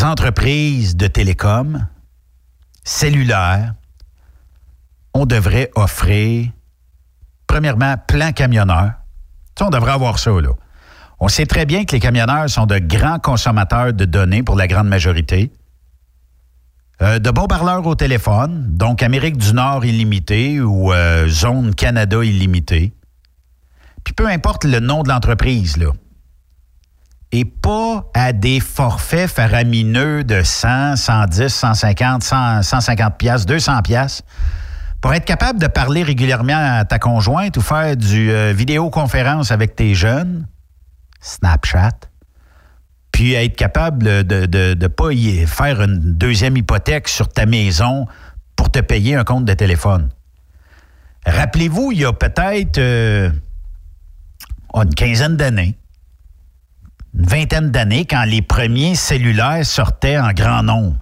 entreprises de télécom, cellulaires, on devrait offrir, premièrement, plan camionneur. Tu sais, on devrait avoir ça, là. On sait très bien que les camionneurs sont de grands consommateurs de données pour la grande majorité. Euh, de bons parleurs au téléphone, donc Amérique du Nord illimitée ou euh, Zone Canada illimitée. Puis peu importe le nom de l'entreprise, là. Et pas à des forfaits faramineux de cent, cent dix, cent cinquante, cent, cent cinquante piastres, deux cents piastres pour être capable de parler régulièrement à ta conjointe ou faire du euh, vidéoconférence avec tes jeunes, Snapchat, puis être capable de ne de, de pas y faire une deuxième hypothèque sur ta maison pour te payer un compte de téléphone. Rappelez-vous, il y a peut-être euh, une quinzaine d'années, une vingtaine d'années, quand les premiers cellulaires sortaient en grand nombre.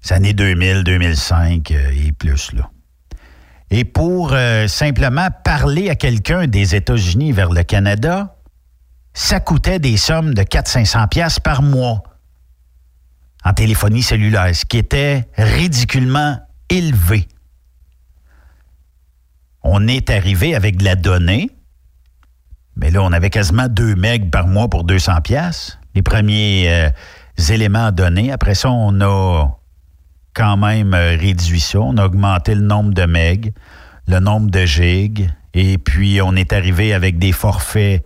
C'est années deux mille, deux mille cinq et plus, là. Et pour euh, simplement parler à quelqu'un des États-Unis vers le Canada, ça coûtait des sommes de quatre cents à cinq cents dollars par mois en téléphonie cellulaire, ce qui était ridiculement élevé. On est arrivé avec de la donnée, mais là, on avait quasiment deux mégas par mois pour deux cents dollars. Les premiers euh, éléments donnés. Après ça, on a quand même réduit ça. On a augmenté le nombre de mégas, le nombre de gigs, et puis on est arrivé avec des forfaits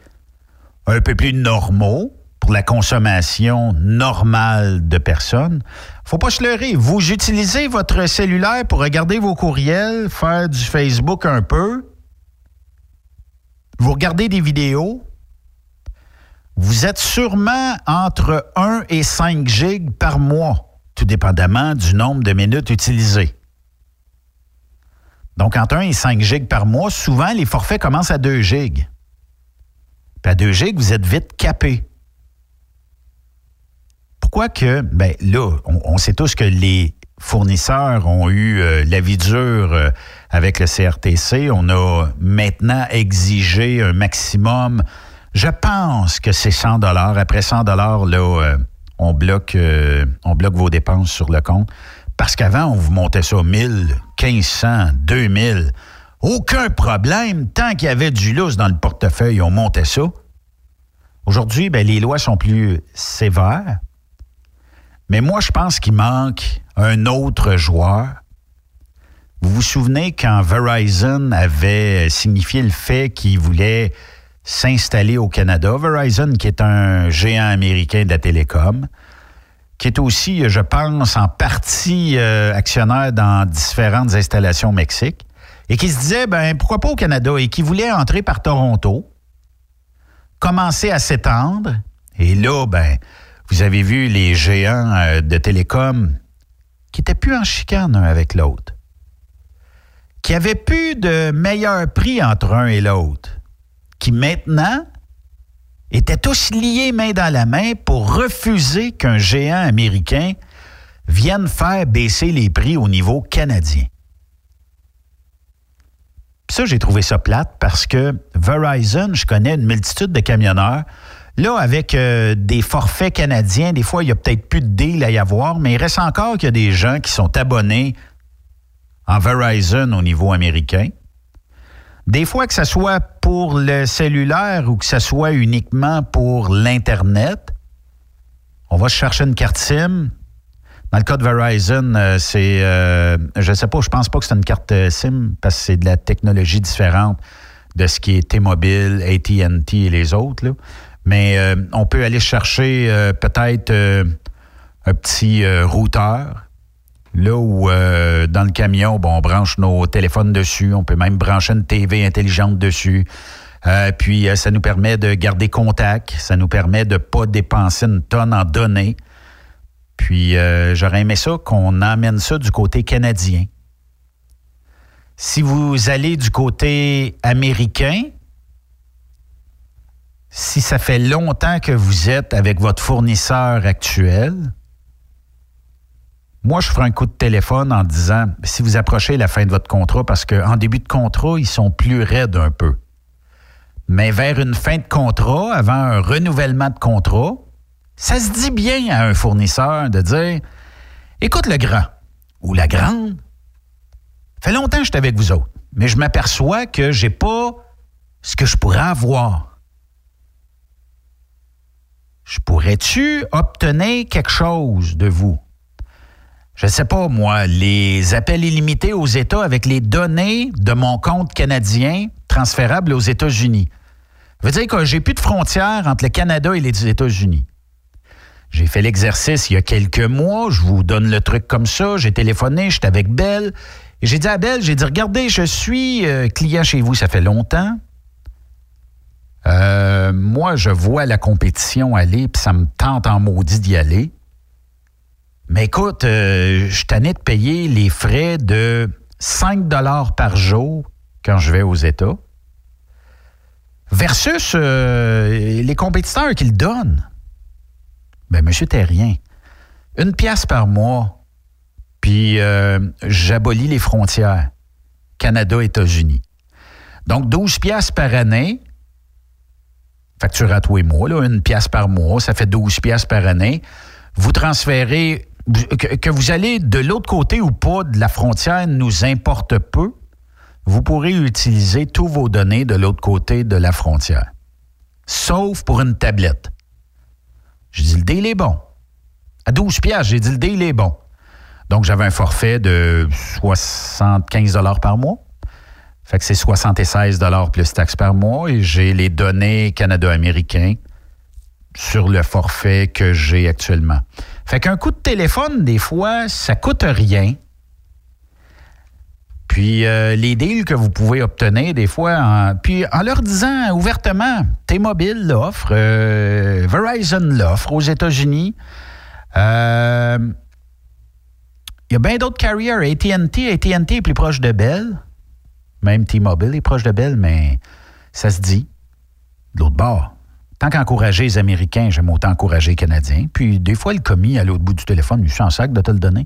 un peu plus normaux pour la consommation normale de personnes. Faut pas se leurrer. Vous utilisez votre cellulaire pour regarder vos courriels, faire du Facebook un peu. Vous regardez des vidéos. Vous êtes sûrement entre un et cinq gigs par mois, tout dépendamment du nombre de minutes utilisées. Donc, entre un et cinq gigs par mois, souvent, les forfaits commencent à deux gigs. Puis à deux gigs, vous êtes vite capé. Pourquoi que, bien là, on, on sait tous que les fournisseurs ont eu euh, la vie dure euh, avec le C R T C. On a maintenant exigé un maximum. Je pense que c'est cent dollars. Après cent dollars, là, euh, on bloque, euh, on bloque vos dépenses sur le compte. Parce qu'avant, on vous montait ça mille, mille cinq cents, deux mille. Aucun problème. Tant qu'il y avait du lousse dans le portefeuille, on montait ça. Aujourd'hui, bien, les lois sont plus sévères. Mais moi, je pense qu'il manque un autre joueur. Vous vous souvenez quand Verizon avait signifié le fait qu'il voulait s'installer au Canada? Verizon, qui est un géant américain de la télécom, qui est aussi, je pense, en partie euh, actionnaire dans différentes installations au Mexique, et qui se disait, ben pourquoi pas au Canada, et qui voulait entrer par Toronto, commencer à s'étendre, et là, ben vous avez vu les géants euh, de télécom qui n'étaient plus en chicane un avec l'autre, qui n'avaient plus de meilleur prix entre un et l'autre, qui maintenant étaient tous liés main dans la main pour refuser qu'un géant américain vienne faire baisser les prix au niveau canadien. Puis ça, j'ai trouvé ça plate parce que Verizon, je connais une multitude de camionneurs. Là, avec euh, des forfaits canadiens, des fois, il n'y a peut-être plus de deal à y avoir, mais il reste encore qu'il y a des gens qui sont abonnés en Verizon au niveau américain. Des fois, que ce soit pour le cellulaire ou que ce soit uniquement pour l'Internet, on va chercher une carte SIM. Dans le cas de Verizon, euh, c'est, euh, je ne sais pas, je pense pas que c'est une carte SIM parce que c'est de la technologie différente de ce qui est T-Mobile, A T and T et les autres, là. Mais euh, on peut aller chercher euh, peut-être euh, un petit euh, routeur. Là où, euh, dans le camion, bon, on branche nos téléphones dessus. On peut même brancher une T V intelligente dessus. Euh, puis, euh, ça nous permet de garder contact. Ça nous permet de ne pas dépenser une tonne en données. Puis, euh, j'aurais aimé ça qu'on emmène ça du côté canadien. Si vous allez du côté américain, si ça fait longtemps que vous êtes avec votre fournisseur actuel, moi, je ferai un coup de téléphone en disant, si vous approchez la fin de votre contrat, parce qu'en début de contrat, ils sont plus raides un peu. Mais vers une fin de contrat, avant un renouvellement de contrat, ça se dit bien à un fournisseur de dire, écoute le grand ou la grande, fait longtemps que je suis avec vous autres, mais je m'aperçois que j'ai pas ce que je pourrais avoir. Je pourrais-tu obtenir quelque chose de vous? Je ne sais pas, moi, les appels illimités aux États avec les données de mon compte canadien transférables aux États-Unis. Ça veut dire que j'ai plus de frontières entre le Canada et les États-Unis. J'ai fait l'exercice il y a quelques mois, je vous donne le truc comme ça, j'ai téléphoné, j'étais avec Bell, et j'ai dit à Bell, j'ai dit, regardez, je suis euh, client chez vous, ça fait longtemps. Euh, moi, je vois la compétition aller, puis ça me tente en maudit d'y aller. Mais écoute, euh, je suis tanné de payer les frais de cinq dollars par jour quand je vais aux États versus euh, les compétiteurs qui le donnent. Bien, monsieur Thérien, une pièce par mois, puis euh, j'abolis les frontières Canada-États-Unis. Donc, douze pièces par année, facture à tous les mois, là, une pièce par mois, ça fait douze piastres par année. Vous transférez, que, que vous allez de l'autre côté ou pas de la frontière nous importe peu, vous pourrez utiliser tous vos données de l'autre côté de la frontière, sauf pour une tablette. J'ai dit, le deal est bon. À douze piastres, j'ai dit, le deal est bon. Donc, j'avais un forfait de soixante-quinze dollars par mois. Fait que c'est soixante-seize dollars plus taxes par mois et j'ai les données canado-américains sur le forfait que j'ai actuellement. Fait qu'un coup de téléphone, des fois, ça coûte rien. Puis euh, les deals que vous pouvez obtenir, des fois, en, puis en leur disant ouvertement, T-Mobile l'offre, euh, Verizon l'offre aux États-Unis. Euh, il y a bien d'autres carriers. A T and T, A T and T est plus proche de Bell. Même T-Mobile est proche de Bell, mais ça se dit de l'autre bord. Tant qu'encourager les Américains, j'aime autant encourager les Canadiens. Puis des fois, le commis à l'autre bout du téléphone, il s'en sac de te le donner.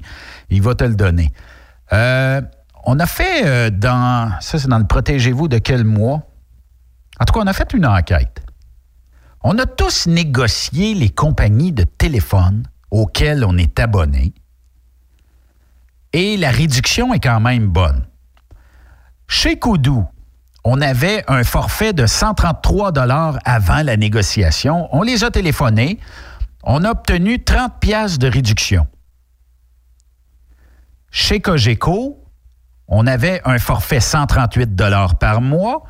Il va te le donner. Euh, on a fait euh, dans... Ça, c'est dans le Protégez-vous de quel mois? En tout cas, on a fait une enquête. On a tous négocié les compagnies de téléphone auxquelles on est abonné. Et la réduction est quand même bonne. Chez Koodo, on avait un forfait de cent trente-trois dollars avant la négociation. On les a téléphonés. On a obtenu trente piastres de réduction. Chez Cogeco, on avait un forfait cent trente-huit dollars par mois.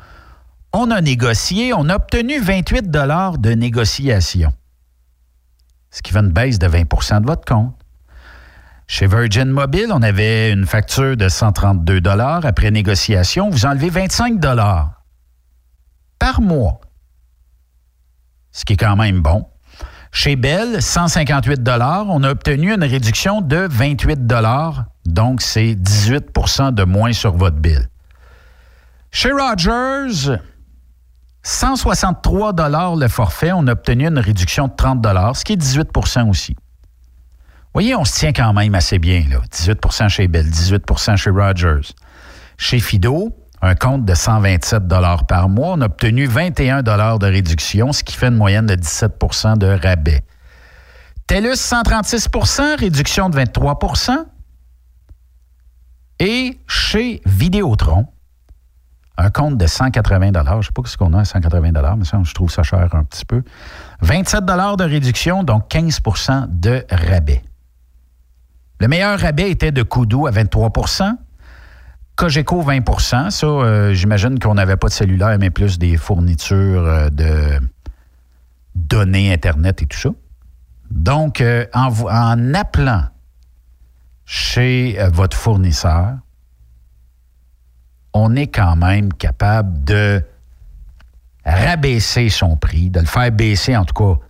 On a négocié. On a obtenu vingt-huit dollars de négociation. Ce qui fait une baisse de vingt pour cent de votre compte. Chez Virgin Mobile, on avait une facture de cent trente-deux dollars après négociation. Vous enlevez vingt-cinq dollars par mois, ce qui est quand même bon. Chez Bell, cent cinquante-huit dollars, on a obtenu une réduction de vingt-huit dollars, donc c'est dix-huit pour cent de moins sur votre bill. Chez Rogers, cent soixante-trois dollars le forfait, on a obtenu une réduction de trente dollars, ce qui est dix-huit pour cent aussi. Vous voyez, on se tient quand même assez bien, là. dix-huit pour cent chez Bell, dix-huit pour cent chez Rogers. Chez Fido, un compte de cent vingt-sept dollars par mois, on a obtenu vingt et un dollars de réduction, ce qui fait une moyenne de dix-sept pour cent de rabais. TELUS, cent trente-six pour cent, réduction de vingt-trois pour cent. Et chez Vidéotron, un compte de cent quatre-vingts dollars. Je ne sais pas ce qu'on a à cent quatre-vingts dollars, mais ça, je trouve ça cher un petit peu. vingt-sept dollars de réduction, donc quinze pour cent de rabais. Le meilleur rabais était de Koodo à vingt-trois pour cent, Cogeco vingt pour cent. Ça, euh, j'imagine qu'on n'avait pas de cellulaire, mais plus des fournitures euh, de données Internet et tout ça. Donc, euh, en, en appelant chez euh, votre fournisseur, on est quand même capable de rabaisser son prix, de le faire baisser, en tout cas,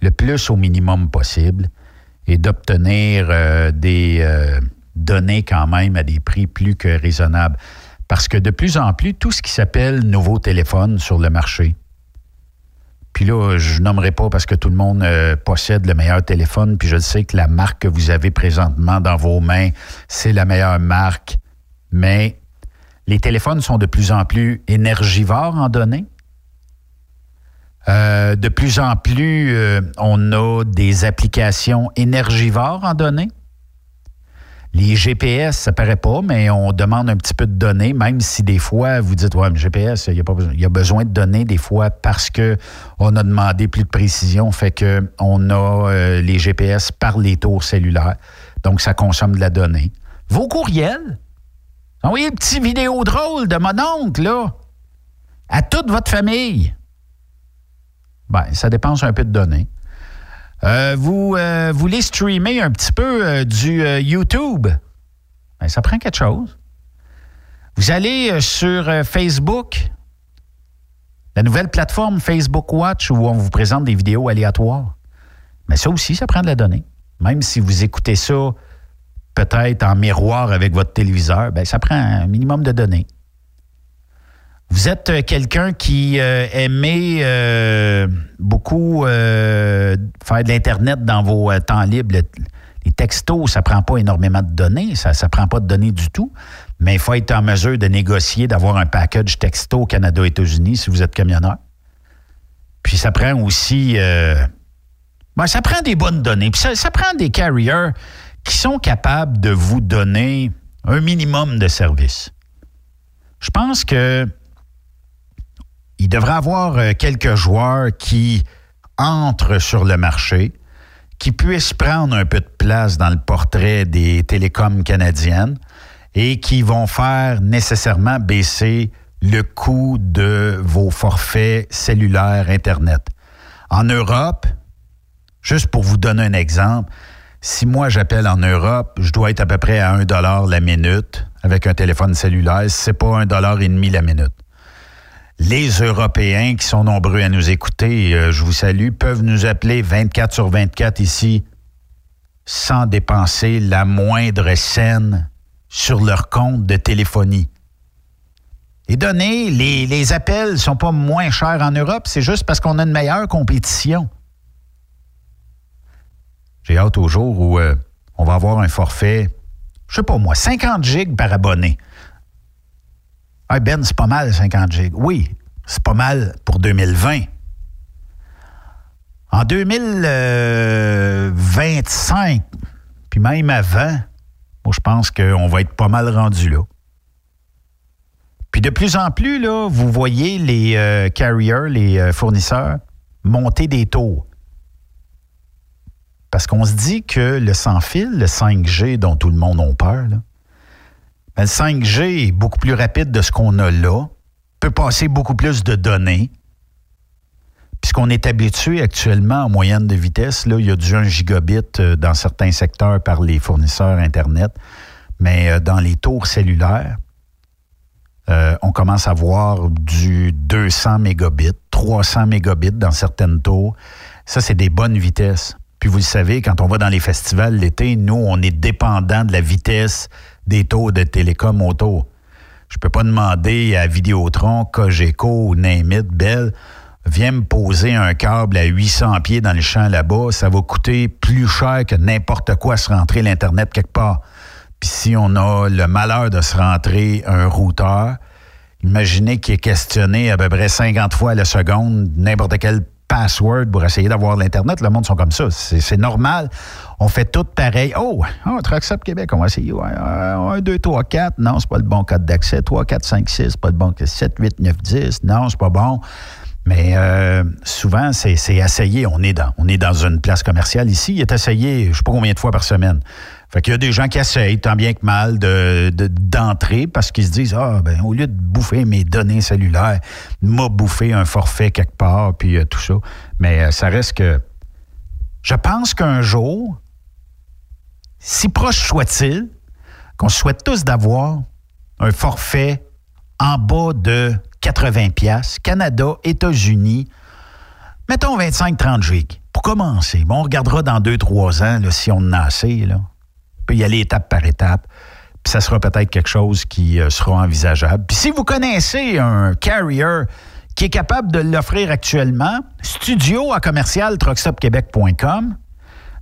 le plus au minimum possible, et d'obtenir euh, des euh, données quand même à des prix plus que raisonnables. Parce que de plus en plus, tout ce qui s'appelle nouveau téléphone sur le marché, puis là, je nommerai pas parce que tout le monde euh, possède le meilleur téléphone, puis je sais que la marque que vous avez présentement dans vos mains, c'est la meilleure marque, mais les téléphones sont de plus en plus énergivores en données. Euh, de plus en plus, euh, on a des applications énergivores en données. Les G P S, ça paraît pas, mais on demande un petit peu de données, même si des fois, vous dites, ouais, mais G P S, il y a pas besoin. Il y a besoin de données des fois parce qu'on a demandé plus de précision, fait qu'on a euh, les G P S par les tours cellulaires. Donc, ça consomme de la donnée. Vos courriels? Envoyez une petite vidéo drôle de mon oncle, là, à toute votre famille. Bien, ça dépense un peu de données. Euh, vous euh, voulez streamer un petit peu euh, du euh, YouTube? Bien, ça prend quelque chose. Vous allez euh, sur euh, Facebook, la nouvelle plateforme Facebook Watch où on vous présente des vidéos aléatoires. Mais ça aussi, ça prend de la donnée. Même si vous écoutez ça peut-être en miroir avec votre téléviseur, bien, ça prend un minimum de données. Vous êtes quelqu'un qui euh, aimait euh, beaucoup euh, faire de l'Internet dans vos euh, temps libres. Les textos, ça ne prend pas énormément de données. Ça ne prend pas de données du tout. Mais il faut être en mesure de négocier, d'avoir un package texto Canada-États-Unis si vous êtes camionneur. Puis ça prend aussi... Euh, ben ça prend des bonnes données. Puis ça, ça prend des carriers qui sont capables de vous donner un minimum de services. Je pense que il devrait y avoir quelques joueurs qui entrent sur le marché, qui puissent prendre un peu de place dans le portrait des télécoms canadiennes et qui vont faire nécessairement baisser le coût de vos forfaits cellulaires Internet. En Europe, juste pour vous donner un exemple, si moi j'appelle en Europe, je dois être à peu près à un dollar la minute avec un téléphone cellulaire, c'est pas un dollar et demi la minute. Les Européens qui sont nombreux à nous écouter, euh, je vous salue, peuvent nous appeler vingt-quatre sur vingt-quatre ici sans dépenser la moindre scène sur leur compte de téléphonie. Les données, les, les appels ne sont pas moins chers en Europe, c'est juste parce qu'on a une meilleure compétition. J'ai hâte au jour où euh, on va avoir un forfait, je sais pas moi, cinquante gigs par abonné. Ah ben, c'est pas mal, cinquante gigs. Oui, c'est pas mal pour deux mille vingt. En deux mille vingt-cinq, puis même avant, moi, je pense qu'on va être pas mal rendu là. Puis de plus en plus, là, vous voyez les euh, carriers, les euh, fournisseurs, monter des taux. Parce qu'on se dit que le sans-fil, le cinq G dont tout le monde a peur, là, ben, le cinq G est beaucoup plus rapide de ce qu'on a là, peut passer beaucoup plus de données. Puisqu'on est habitué actuellement en moyenne de vitesse, là, il y a du un gigabit dans certains secteurs par les fournisseurs Internet, mais dans les tours cellulaires, euh, on commence à voir du deux cents mégabits, trois cents mégabits dans certaines tours. Ça, c'est des bonnes vitesses. Puis vous le savez, quand on va dans les festivals l'été, nous, on est dépendant de la vitesse des taux de télécom autour. Je ne peux pas demander à Vidéotron, Cogeco ou name it, Bell, viens me poser un câble à huit cents pieds dans le champ là-bas, ça va coûter plus cher que n'importe quoi se rentrer l'Internet quelque part. Puis si on a le malheur de se rentrer un routeur, imaginez qu'il est questionné à peu près cinquante fois à la seconde, n'importe quel password pour essayer d'avoir l'Internet. Le monde sont comme ça. C'est, c'est normal. On fait tout pareil. Oh, oh Truck Stop Québec, on va essayer. un, deux, trois, quatre. Non, c'est pas le bon code d'accès. trois, quatre, cinq, six. C'est pas le bon code. sept, huit, neuf, dix. Non, c'est pas bon. Mais euh, souvent, c'est, c'est essayé. On est, dans, on est dans une place commerciale ici. Il est essayé, je ne sais pas combien de fois par semaine. Fait qu'il y a des gens qui essayent, tant bien que mal, de, de, d'entrer parce qu'ils se disent « Ah, ben au lieu de bouffer mes données cellulaires, m'a bouffé un forfait quelque part, puis euh, tout ça. » Mais euh, ça reste que... Je pense qu'un jour, si proche soit-il, qu'on souhaite tous d'avoir un forfait en bas de quatre-vingts piastres, Canada, États-Unis, mettons vingt-cinq à trente gigs. Pour commencer, bon, on regardera dans deux à trois ans là, si on en a assez. Là. On peut y aller étape par étape. Puis ça sera peut-être quelque chose qui euh, sera envisageable. Puis si vous connaissez un carrier qui est capable de l'offrir actuellement, studio à commercial truck stop québec point com.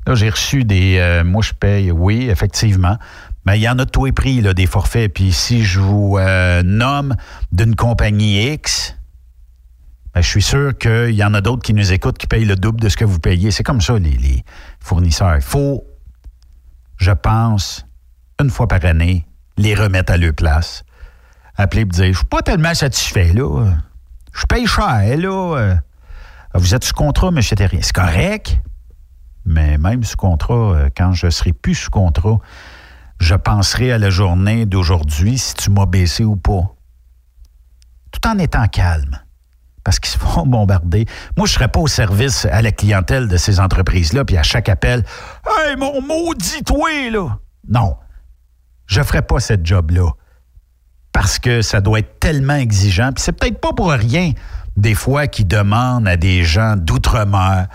Là, j'ai reçu des... Euh, moi, je paye, oui, effectivement. Mais il y en a de tous les prix, là, des forfaits. Puis si je vous euh, nomme d'une compagnie X, ben, je suis sûr qu'il y en a d'autres qui nous écoutent qui payent le double de ce que vous payez. C'est comme ça, les, les fournisseurs. Il faut, je pense, une fois par année, les remettre à leur place. Appeler et dire, je ne suis pas tellement satisfait, là. Je paye cher, là. Vous êtes sous contrat, M. Thérien. C'est correct. Mais même sous contrat, quand je ne serai plus sous contrat, je penserai à la journée d'aujourd'hui si tu m'as baissé ou pas. Tout en étant calme, parce qu'ils se font bombarder. Moi, je ne serais pas au service à la clientèle de ces entreprises-là, puis à chaque appel, « Hey, mon maudit toi, là! » Non, je ne ferais pas cette job-là, parce que ça doit être tellement exigeant. Puis c'est peut-être pas pour rien, des fois, qu'ils demandent à des gens d'outre-mer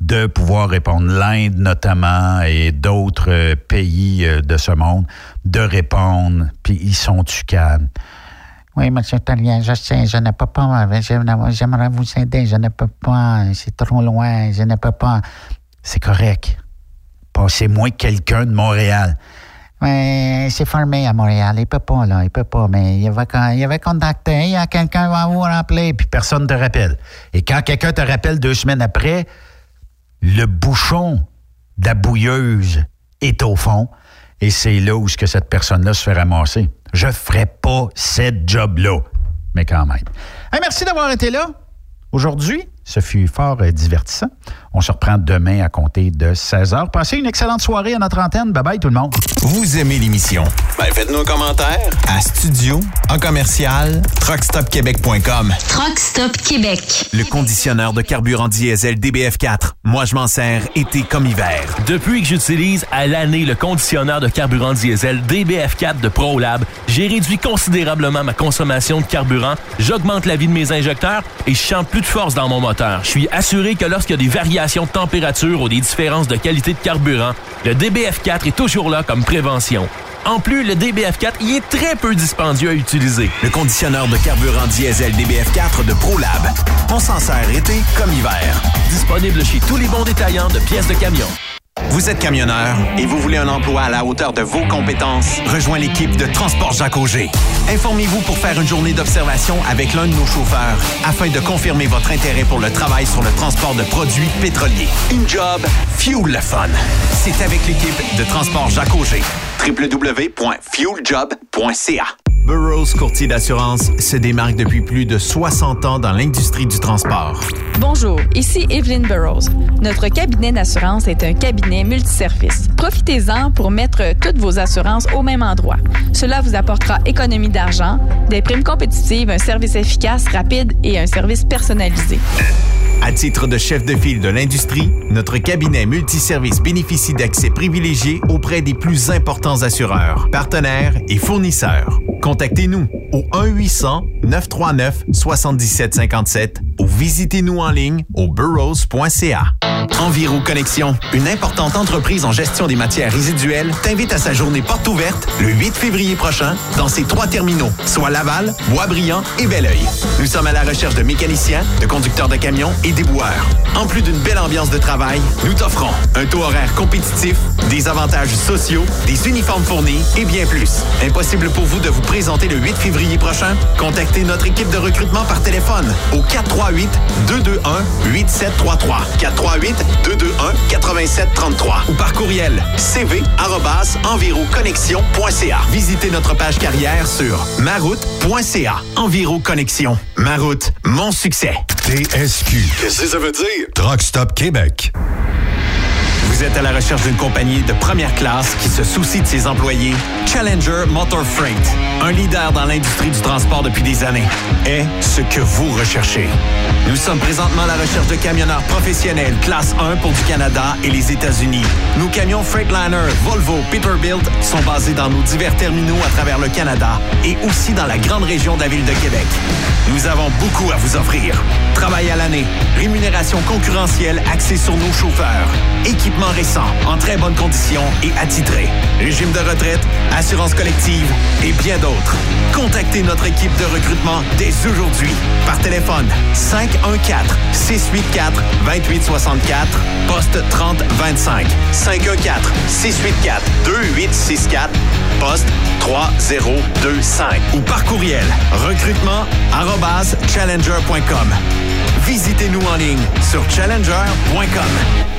de pouvoir répondre, l'Inde notamment et d'autres euh, pays euh, de ce monde, de répondre, puis ils sont-tu calmes? Oui, M. Thérien, je sais, je ne peux pas, je, j'aimerais vous aider, je ne peux pas, c'est trop loin, je ne peux pas. C'est correct. Passez-moi quelqu'un de Montréal. Mais c'est fermé à Montréal. Il peut pas, là. Il peut pas. Mais il avait, il avait contacté. Il y a quelqu'un va vous rappeler. Puis personne ne te rappelle. Et quand quelqu'un te rappelle deux semaines après, le bouchon de la bouilleuse est au fond. Et c'est là où que cette personne-là se fait ramasser. Je ne ferai pas cette job-là. Mais quand même. Hey, merci d'avoir été là aujourd'hui. Ce fut fort divertissant. On se reprend demain à compter de seize heures. Passez une excellente soirée à notre antenne. Bye-bye tout le monde. Vous aimez l'émission? Ben, faites-nous un commentaire à studio, en commercial, truck stop québec point com. Truck Stop Québec. Le conditionneur de carburant diesel D B F quatre. Moi, je m'en sers été comme hiver. Depuis que j'utilise à l'année le conditionneur de carburant diesel D B F quatre de ProLab, j'ai réduit considérablement ma consommation de carburant, j'augmente la vie de mes injecteurs et je chante plus de force dans mon moteur. Je suis assuré que lorsqu'il y a des variations de température ou des différences de qualité de carburant, le D B F quatre est toujours là comme prévention. En plus, le D B F quatre y est très peu dispendieux à utiliser. Le conditionneur de carburant diesel D B F quatre de ProLab. On s'en sert été comme hiver. Disponible chez tous les bons détaillants de pièces de camion. Vous êtes camionneur et vous voulez un emploi à la hauteur de vos compétences? Rejoins l'équipe de Transport Jacques Auger. Informez-vous pour faire une journée d'observation avec l'un de nos chauffeurs afin de confirmer votre intérêt pour le travail sur le transport de produits pétroliers. Une job, fuel le fun. C'est avec l'équipe de Transport Jacques Auger. w w w point fuel job point c a. Burrows Courtier d'assurance se démarque depuis plus de soixante ans dans l'industrie du transport. Bonjour, ici Evelyn Burrows. Notre cabinet d'assurance est un cabinet multiservice. Profitez-en pour mettre toutes vos assurances au même endroit. Cela vous apportera économie d'argent, des primes compétitives, un service efficace, rapide et un service personnalisé. À titre de chef de file de l'industrie, notre cabinet multiservice bénéficie d'accès privilégié auprès des plus importants assureurs, partenaires et fournisseurs. Contactez-nous au un huit cents neuf trois neuf sept sept cinq sept ou visitez-nous en ligne au burrows point c a. Enviro Connexions, une importante entreprise en gestion des matières résiduelles, t'invite à sa journée porte ouverte le huit février prochain dans ses trois terminaux, soit Laval, Boisbriand et Belleuil. Nous sommes à la recherche de mécaniciens, de conducteurs de camions et déboueurs. En plus d'une belle ambiance de travail, nous t'offrons un taux horaire compétitif, des avantages sociaux, des uniformes fournis et bien plus. Impossible pour vous de vous présenter le huit février prochain? Contactez notre équipe de recrutement par téléphone au quatre trois huit deux deux un huit sept trois trois. quatre trois huit deux deux un huit sept trois trois ou par courriel c v arobase enviro connexions point c a. Visitez notre page carrière sur maroute point c a. Enviro Connexions. Maroute, mon succès. T S Q. Qu'est-ce que ça veut dire? Truck Stop Québec. Vous êtes à la recherche d'une compagnie de première classe qui se soucie de ses employés? Challenger Motor Freight, un leader dans l'industrie du transport depuis des années, est ce que vous recherchez. Nous sommes présentement à la recherche de camionneurs professionnels classe un pour du Canada et les États-Unis. Nos camions Freightliner, Volvo, Peterbilt sont basés dans nos divers terminaux à travers le Canada et aussi dans la grande région de la ville de Québec. Nous avons beaucoup à vous offrir. Travail à l'année, rémunération concurrentielle axée sur nos chauffeurs, équipement récent, en très bonne condition et attitré. Régime de retraite, assurance collective et bien d'autres. Contactez notre équipe de recrutement dès aujourd'hui par téléphone cinq un quatre six huit quatre deux huit six quatre, poste trente vingt-cinq, cinq un quatre six huit quatre deux huit six quatre, poste trois zéro deux cinq ou par courriel recrutement arobase challenger point com. Visitez-nous en ligne sur challenger point com.